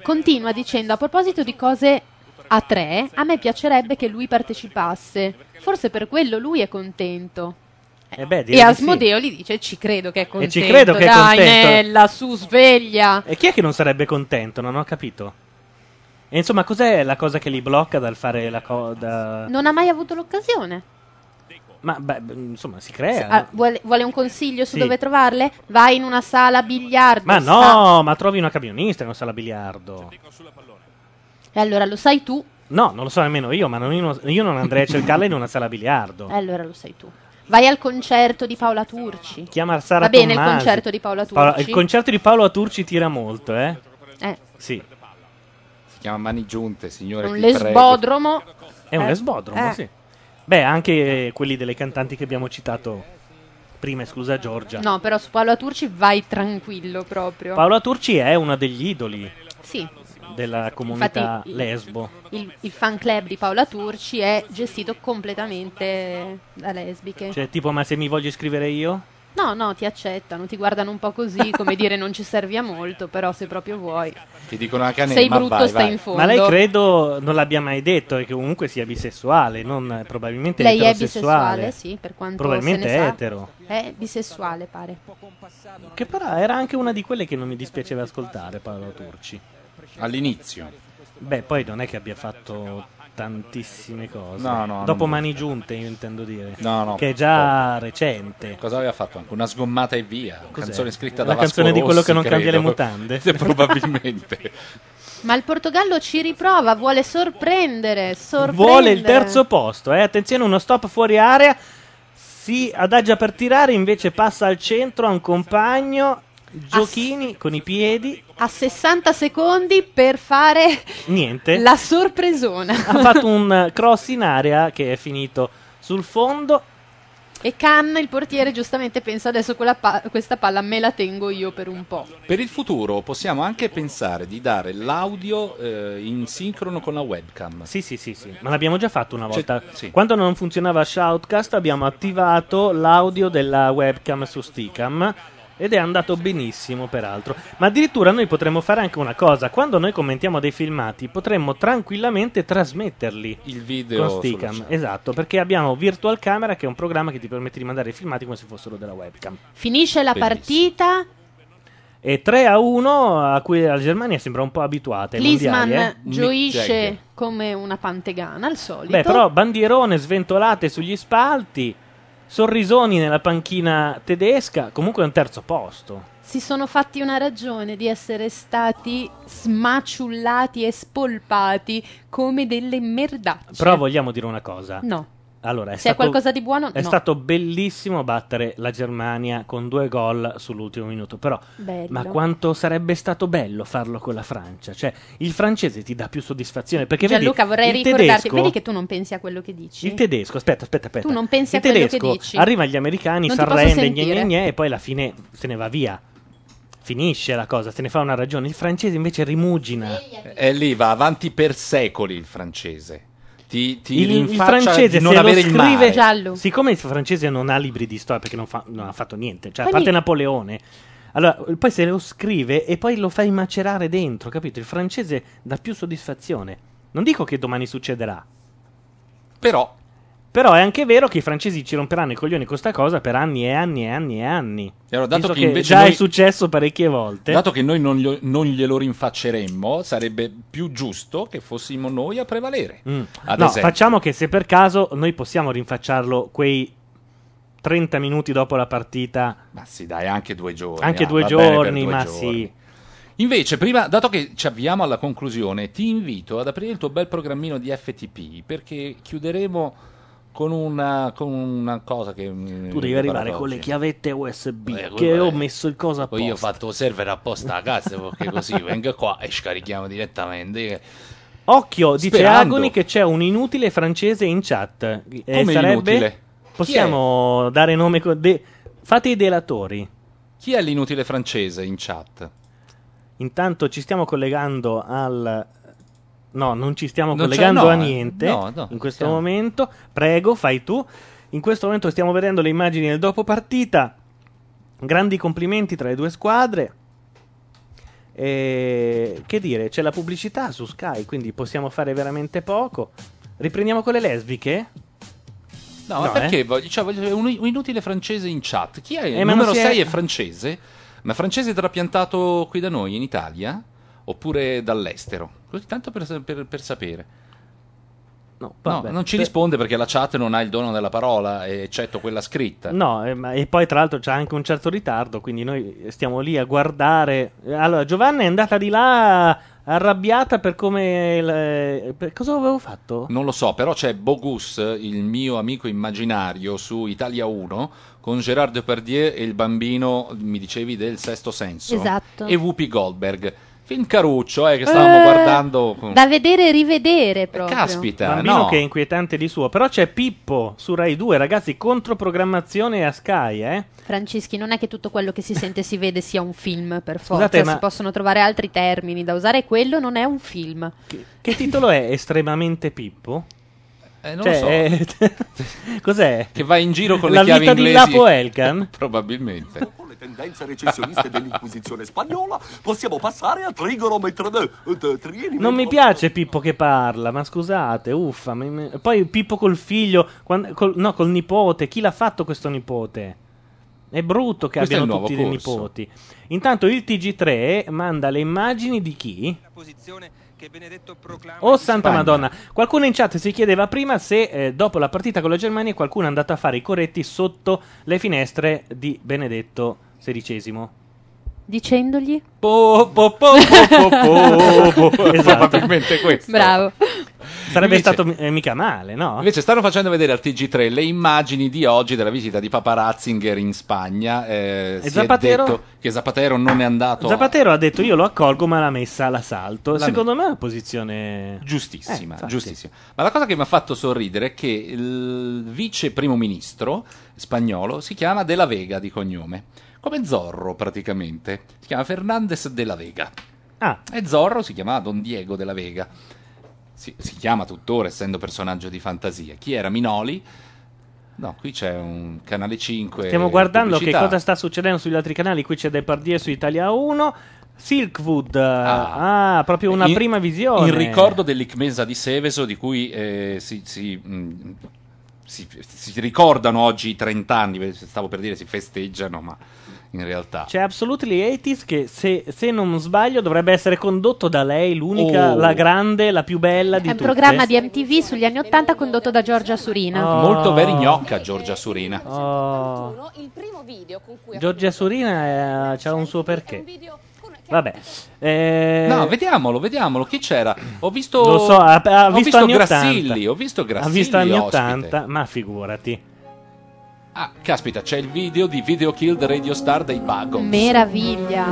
Continua dicendo, a proposito di cose a tre, a me piacerebbe che lui partecipasse, forse per quello lui è contento. E Asmodeo gli dice, ci credo che è contento, dai Nella, su, sveglia. E chi è che non sarebbe contento? Non ho capito. E insomma, cos'è la cosa che li blocca dal fare la coda? Non ha mai avuto l'occasione. Ma beh, insomma, si crea. Vuole un consiglio su dove trovarle? Vai in una sala biliardo. Ma no, ma trovi una camionista in una sala biliardo. E allora lo sai tu? No, non lo so nemmeno io, ma io non andrei a cercarla in una sala biliardo. E allora lo sai tu. Vai al concerto di Paola Turci. Chiama Sara Tommasi. Va bene il concerto di Paola Turci. Il concerto di Paola Turci tira molto, eh? Sì. Si chiama Mani Giunte, signore. Un lesbodromo. È un lesbodromo, sì. Beh, anche quelli delle cantanti che abbiamo citato prima, scusa Giorgia. No, però su Paola Turci vai tranquillo proprio. Paola Turci è una degli idoli. Sì, della comunità lesbo. Il fan club di Paola Turci è gestito completamente da lesbiche. Cioè, tipo, ma se mi voglio iscrivere io? No, ti accettano, ti guardano un po' così, come dire, non ci servi a molto, però se proprio vuoi. Ti dicono anche a me, sei brutto, vai, stai vai in fondo. Ma lei credo non l'abbia mai detto, che comunque sia bisessuale, non probabilmente lei eterosessuale. Lei è bisessuale, sì, per quanto probabilmente se ne etero. Sa. È bisessuale, pare. Che però era anche una di quelle che non mi dispiaceva ascoltare, Paolo Turci. All'inizio. Beh, poi non è che abbia fatto tantissime cose. No, dopo Mani Giunte, io intendo dire. No. Che è già recente. Cosa aveva fatto? Anche Una sgommata e via. Cos'è? Canzone scritta da Vasco Rossi. La canzone di quello che non cambia le mutande. Probabilmente. Ma il Portogallo ci riprova, vuole sorprendere. Vuole il terzo posto. Attenzione, uno stop fuori area. Si adagia per tirare, invece passa al centro a un compagno. Giochini con i piedi a 60 secondi per fare niente, la sorpresona. Ha fatto un cross in area che è finito sul fondo e il portiere giustamente pensa, adesso questa palla me la tengo io per un po'. Per il futuro possiamo anche pensare di dare l'audio in sincrono con la webcam. Sì, ma l'abbiamo già fatto una volta, sì. Quando non funzionava Shoutcast abbiamo attivato l'audio della webcam su Stickam ed è andato benissimo, peraltro. Ma addirittura noi potremmo fare anche una cosa: quando noi commentiamo dei filmati potremmo tranquillamente trasmetterli il video con Stickam, esatto, perché abbiamo Virtual Camera, che è un programma che ti permette di mandare i filmati come se fossero della webcam. Finisce la partita e 3-1 a cui la Germania sembra un po' abituata ai mondiali. Gioisce come una pantegana al solito. Beh, però bandierone, sventolate sugli spalti, sorrisoni nella panchina tedesca. Comunque è un terzo posto. Si sono fatti una ragione di essere stati smaciullati e spolpati come delle merdacce. Però vogliamo dire una cosa. No. Allora, se è qualcosa di buono, è stato bellissimo battere la Germania con 2 gol sull'ultimo minuto, però bello. Ma quanto sarebbe stato bello farlo con la Francia? Cioè, il francese ti dà più soddisfazione, perché Gianluca, vedi, vorrei ricordarti, vedi che tu non pensi a quello che dici. Il tedesco, aspetta. Tu non pensi a quello che dici. Arriva agli americani, si arrende, e poi alla fine se ne va via. Finisce la cosa, se ne fa una ragione. Il francese invece rimugina. E lì va avanti per secoli il francese. Il francese, non se lo scrive giallo. Siccome il francese non ha libri di storia, perché non ha fatto niente, cioè, a parte Napoleone, allora poi se lo scrive e poi lo fai macerare dentro, capito? Il francese dà più soddisfazione. Non dico che domani succederà, però è anche vero che i francesi ci romperanno i coglioni con sta cosa per anni e anni e anni e anni. E allora, dato che invece già è successo parecchie volte, dato che noi non glielo rinfacceremmo, sarebbe più giusto che fossimo noi a prevalere. Ad esempio. Facciamo che se per caso noi possiamo rinfacciarlo quei 30 minuti dopo la partita. Ma sì, dai, anche 2 giorni. Anche 2 giorni, ma sì. Invece, prima, dato che ci avviamo alla conclusione, ti invito ad aprire il tuo bel programmino di FTP, perché chiuderemo con una cosa che tu devi arrivare con le chiavette USB che ho messo il coso apposta. Poi io ho fatto server apposta a casa perché così venga qua e scarichiamo direttamente. Occhio, dice Agoni che c'è un inutile francese in chat. Come sarebbe inutile? Possiamo dare nome fate i delatori. Chi è l'inutile francese in chat? Intanto ci stiamo collegando al No, non ci stiamo non collegando no, a niente no, in questo momento. Prego, fai tu. In questo momento stiamo vedendo le immagini del dopo partita. Grandi complimenti tra le 2 squadre. E che dire, c'è la pubblicità su Sky, quindi possiamo fare veramente poco. Riprendiamo con le lesbiche? No, ma perché? Voglio un inutile francese in chat. Chi è? Il numero 6 è francese. Ma francese trapiantato qui da noi, in Italia? Oppure dall'estero? Così, tanto per sapere. No, vabbè, non ci risponde perché la chat non ha il dono della parola, eccetto quella scritta. No, e poi tra l'altro c'è anche un certo ritardo, quindi noi stiamo lì a guardare. Allora, Giovanna è andata di là arrabbiata per come cosa avevo fatto? Non lo so, però c'è Bogus, il mio amico immaginario, su Italia 1 con Gérard Depardieu e il bambino, mi dicevi, del Sesto Senso. Esatto. E Whoopi Goldberg. Film caruccio, che stavamo guardando. Da vedere e rivedere proprio. Caspita, bambino, no, che è inquietante di suo. Però c'è Pippo su Rai 2, ragazzi, controprogrammazione a Sky, eh? Franceschi, non è che tutto quello che si sente e si vede sia un film, per forza. Scusate, ma... si possono trovare altri termini da usare, quello non è un film. Che titolo è? Estremamente Pippo? Non lo so. Cos'è? Che va in giro con la le chiavi inglesi. La vita di Lapo Elkan? Probabilmente. Con le tendenze recensioniste dell'Inquisizione spagnola possiamo passare a trigonometria. Non mi piace Pippo che parla, ma scusate, uffa. Poi Pippo col figlio, col nipote. Chi l'ha fatto questo nipote? È brutto che questo abbiano tutti dei nipoti. Intanto il TG3 manda le immagini di chi? La posizione che Benedetto proclama. Oh santa Spagna. Madonna, qualcuno in chat si chiedeva prima se dopo la partita con la Germania qualcuno è andato a fare i coretti sotto le finestre di Benedetto XVI, dicendogli probabilmente questo. Bravo. Sarebbe stato mica male, no? Invece stanno facendo vedere al TG3 le immagini di oggi della visita di Papa Ratzinger in Spagna. E Zapatero? È detto che Zapatero non è andato. Zapatero ha detto io lo accolgo, ma l'ha messa all'assalto. Secondo me è una posizione giustissima, giustissima. Ma la cosa che mi ha fatto sorridere è che il vice primo ministro spagnolo si chiama De la Vega di cognome, come Zorro praticamente. Si chiama Fernandez de la Vega. Ah. E Zorro si chiamava Don Diego de la Vega. Si chiama tuttora, essendo personaggio di fantasia. Chi era Minoli? No, qui c'è un canale 5. Stiamo guardando pubblicità. Che cosa sta succedendo sugli altri canali. Qui c'è Depardieu su Italia 1. Silkwood, proprio una prima visione. In ricordo dell'Icmesa di Seveso, di cui si ricordano oggi i 30 anni. Stavo per dire si festeggiano, ma... in realtà c'è Absolutely 80s che se non sbaglio dovrebbe essere condotto da lei, l'unica, la grande, la più bella di tutte. È un programma di MTV sugli anni 80 condotto da Giorgia Surina. Molto verignocca Giorgia Surina. Giorgia Surina c'ha un suo perché. Vabbè, no, vediamolo. Chi c'era? Ho visto. Lo so, ho visto Grassilli. Ha visto anni 80, ma figurati. Ah, caspita, c'è il video di Video Killed Radio Star dei Bagons. Meraviglia.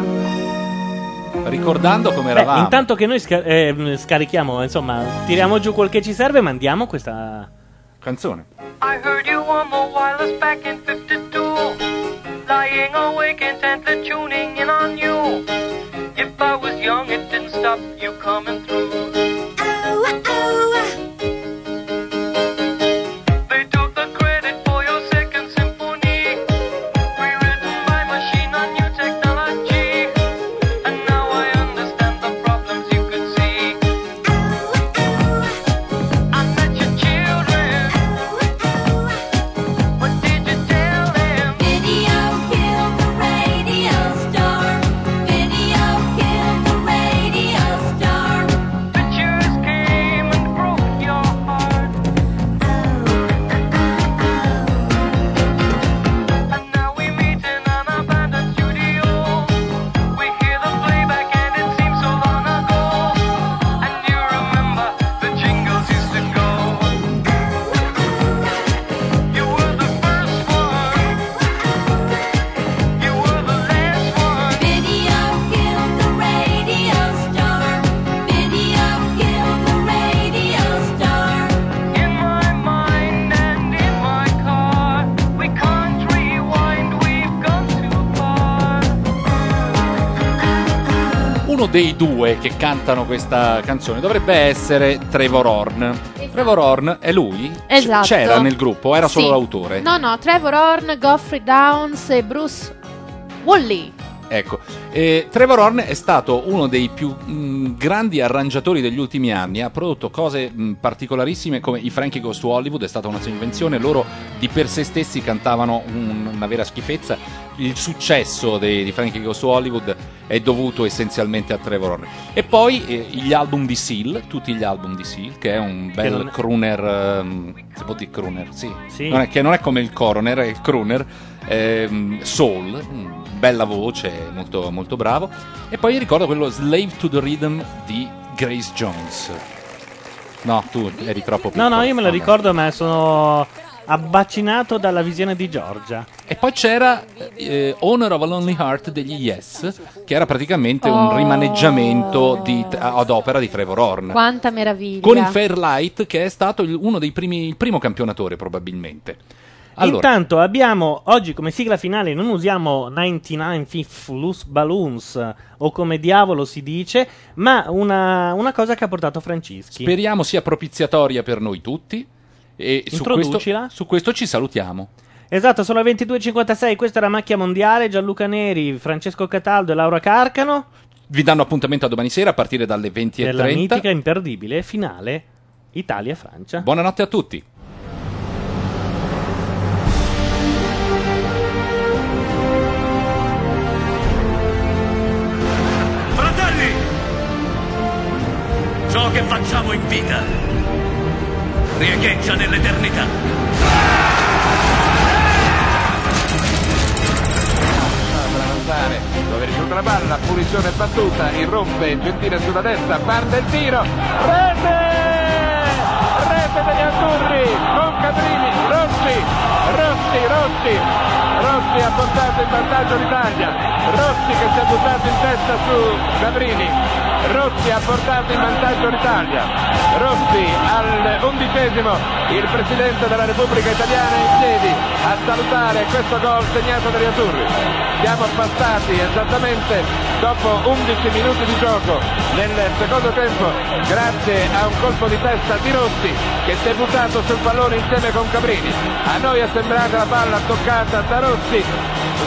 Ricordando come eravamo. Intanto che noi scarichiamo, insomma, tiriamo giù quel che ci serve e mandiamo questa canzone. I heard you on the wireless back in 52, lying awake intently tuning in on you. If I was young it didn't stop you coming through. Oh, oh. Dei due che cantano questa canzone dovrebbe essere Trevor Horn. Trevor Horn è lui? Esatto. C'era nel gruppo, era solo l'autore. No, Trevor Horn, Geoffrey Downs e Bruce Woolley. Ecco, Trevor Horn è stato uno dei più grandi arrangiatori degli ultimi anni. Ha prodotto cose particolarissime come i Frankie Goes to Hollywood. È stata una sua invenzione. Loro di per sé stessi cantavano una vera schifezza. Il successo di Frankie Goes to Hollywood è dovuto essenzialmente a Trevor Horn. E poi gli album di Seal, tutti gli album di Seal, che è un bel crooner, si può dire crooner, sì. Non è come il coroner, è il crooner soul, bella voce, molto, molto bravo. E poi ricordo quello Slave to the Rhythm di Grace Jones. No, tu eri troppo piccolo. No, io me lo ricordo, ma sono abbacinato dalla visione di Giorgia. E poi c'era Honor of a Lonely Heart degli Yes, che era praticamente un rimaneggiamento ad opera di Trevor Horn. Quanta meraviglia! Con il Fairlight, che è stato uno dei primi, il primo campionatore probabilmente. Allora. Intanto abbiamo oggi come sigla finale, non usiamo 99 Fifth Loose Balloons o come diavolo si dice, ma una cosa che ha portato Francischi. Speriamo sia propiziatoria per noi tutti e su questo ci salutiamo. Esatto, sono le 22:56, questa era Macchia Mondiale, Gianluca Neri, Francesco Cataldo e Laura Carcano. Vi danno appuntamento a domani sera a partire dalle 20:30. Per la mitica, imperdibile finale Italia-Francia. Buonanotte a tutti. Ciò che facciamo in vita riecheggia nell'eternità. Dove rifiuta la palla, punizione battuta, irrompe, Gentile sulla destra, parte il tiro, rete degli azzurri, con Cabrini, Rossi ha portato in vantaggio l'Italia, Rossi che si è buttato in testa su Cabrini. Rossi ha portato in vantaggio l'Italia. Rossi all'11°, il Presidente della Repubblica Italiana è in piedi a salutare questo gol segnato dagli azzurri. Siamo passati esattamente dopo 11 minuti di gioco nel secondo tempo, grazie a un colpo di testa di Rossi che si è buttato sul pallone insieme con Cabrini. A noi è sembrata la palla toccata da Rossi.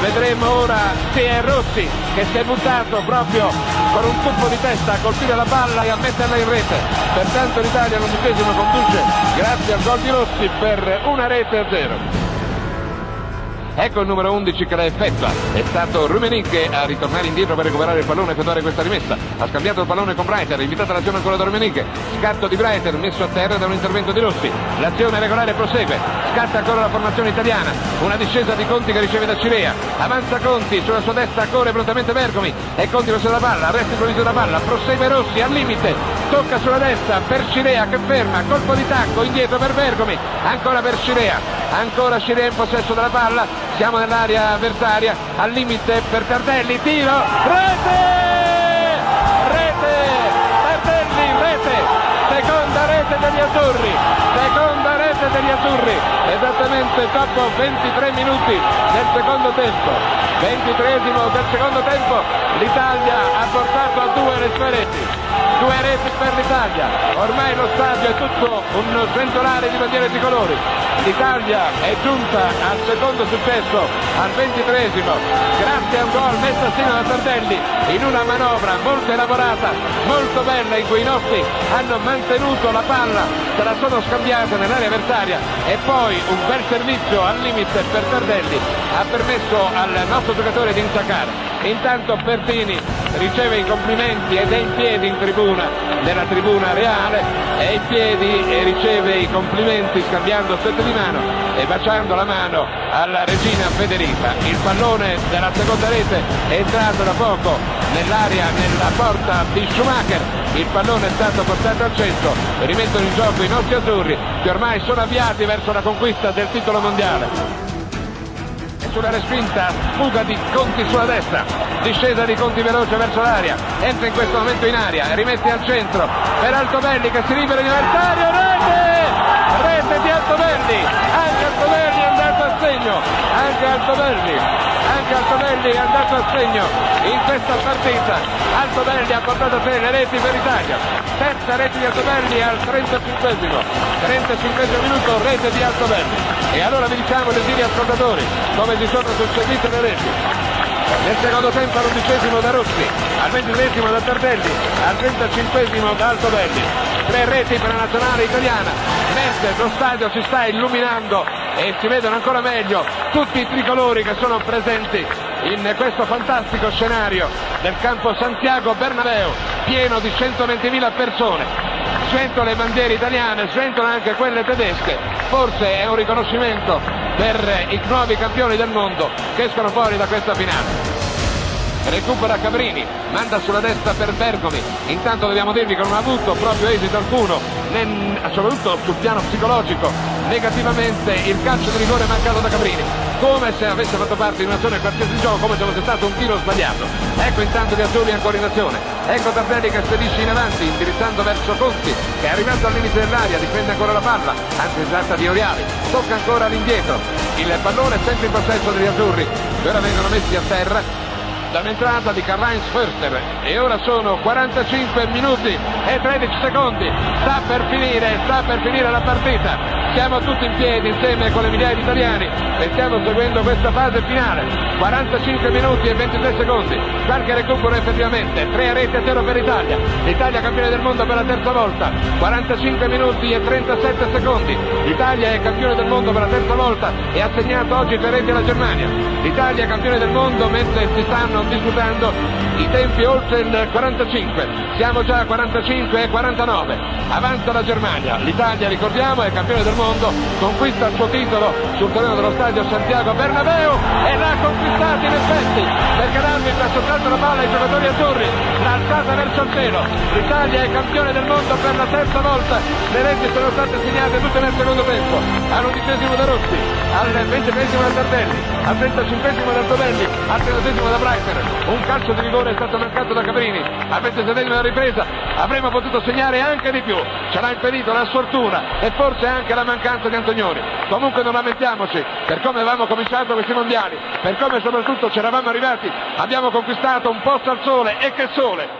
Vedremo ora se è Rossi che si è buttato proprio con un colpo di testa a colpire la palla e a metterla in rete. Pertanto l'Italia all'11° conduce grazie al gol di Rossi per 1-0. Ecco il numero 11 che la effettua, è stato Rummenigge a ritornare indietro per recuperare il pallone e effettuare questa rimessa, ha scambiato il pallone con Breiter, invitata l'azione ancora da Rummenigge, scatto di Breiter messo a terra da un intervento di Rossi, l'azione regolare prosegue, scatta ancora la formazione italiana, una discesa di Conti che riceve da Cirea, avanza Conti, sulla sua destra corre prontamente Bergomi e Conti verso la palla, arresto improvviso della palla, prosegue Rossi al limite, tocca sulla destra per Cirea che ferma, colpo di tacco indietro per Bergomi, ancora per Cirea, ancora Cirea in possesso della palla, siamo nell'area avversaria, al limite per Tardelli, tiro, rete, Tardelli, rete, seconda rete degli azzurri, esattamente dopo 23 minuti nel secondo tempo, 23° del secondo tempo, l'Italia ha portato a 2 le sue reti. 2 reti per l'Italia, ormai lo stadio è tutto un sventolare di bandiere tricolori. L'Italia è giunta al secondo successo, al 23°, grazie a un gol messo a segno da Tardelli in una manovra molto elaborata, molto bella, in cui i nostri hanno mantenuto la palla, se la sono scambiata nell'area avversaria e poi un bel servizio al limite per Tardelli ha permesso al nostro giocatore di intaccare. Intanto Pertini riceve i complimenti ed è in piedi in tribuna, nella tribuna reale, è in piedi e riceve i complimenti scambiando strette di mano e baciando la mano alla regina Federica. Il pallone della seconda rete è entrato da poco nell'area, nella porta di Schumacher, il pallone è stato portato al centro, rimettono in gioco i nostri azzurri che ormai sono avviati verso la conquista del titolo mondiale. Sulla respinta, fuga di Conti sulla destra, discesa di Conti veloce verso l'area, entra in questo momento in aria, rimette al centro per Altobelli che si libera di un avversario, rete di Altobelli, anche Altobelli è andato a segno in questa partita. Altobelli ha portato a 3 le reti per l'Italia, terza rete di Altobelli al 35° minuto, rete di Altobelli. E allora vi diciamo, gentili ascoltatori, come si sono succedute le reti. Nel secondo tempo all'11° da Rossi, al 23° da Tardelli, al 35° da Altobelli. 3 reti per la nazionale italiana, mentre lo stadio si sta illuminando e si vedono ancora meglio tutti i tricolori che sono presenti in questo fantastico scenario del campo Santiago Bernabeu, pieno di 120.000 persone. Sventolano le bandiere italiane, sventolano anche quelle tedesche, forse è un riconoscimento per i nuovi campioni del mondo che escono fuori da questa finale. Recupera Cabrini, manda sulla destra per Bergomi, intanto dobbiamo dirvi che non ha avuto proprio esito alcuno, soprattutto sul piano psicologico negativamente il calcio di rigore mancato da Cabrini, come se avesse fatto parte di un'azione di qualsiasi gioco, come se fosse stato un tiro sbagliato. Ecco intanto gli azzurri ancora in azione, ecco Tardelli che spedisce in avanti indirizzando verso Conti, che è arrivato al limite dell'aria, difende ancora la palla, anzi esatta di Oriali, tocca ancora all'indietro, il pallone è sempre in possesso degli azzurri, ora vengono messi a terra dall'entrata di Karl-Heinz Förster, e ora sono 45 minuti e 13 secondi, sta per finire la partita, siamo tutti in piedi insieme con le migliaia di italiani e stiamo seguendo questa fase finale. 45 minuti e 23 secondi, qualche recupero effettivamente, 3-0 per l'Italia, l'Italia campione del mondo per la terza volta. 45 minuti e 37 secondi, l'Italia è campione del mondo per la terza volta e ha segnato oggi 3 reti alla Germania. L'Italia è campione del mondo mentre si stanno disputando i tempi oltre il 45, siamo già a 45 e 49, avanza la Germania, l'Italia ricordiamo è campione del mondo, conquista il suo titolo sul terreno dello stadio Santiago Bernabeu e l'ha conquistata in effetti, perché l'arbitro ha soltanto la palla ai giocatori azzurri, l'ha alzata verso il cielo, l'Italia è campione del mondo per la terza volta, le reti sono state segnate tutte nel secondo tempo, all'11° da Rossi, al 23° da Tardelli, al 35° da Antonelli, al 32° da Braga. Un calcio di rigore è stato mancato da Cabrini, a 27esima la ripresa, avremmo potuto segnare anche di più, ce l'ha impedito la sfortuna e forse anche la mancanza di Antonioni. Comunque non lamentiamoci, per come avevamo cominciato questi mondiali, per come soprattutto ci eravamo arrivati, abbiamo conquistato un posto al sole, e che sole!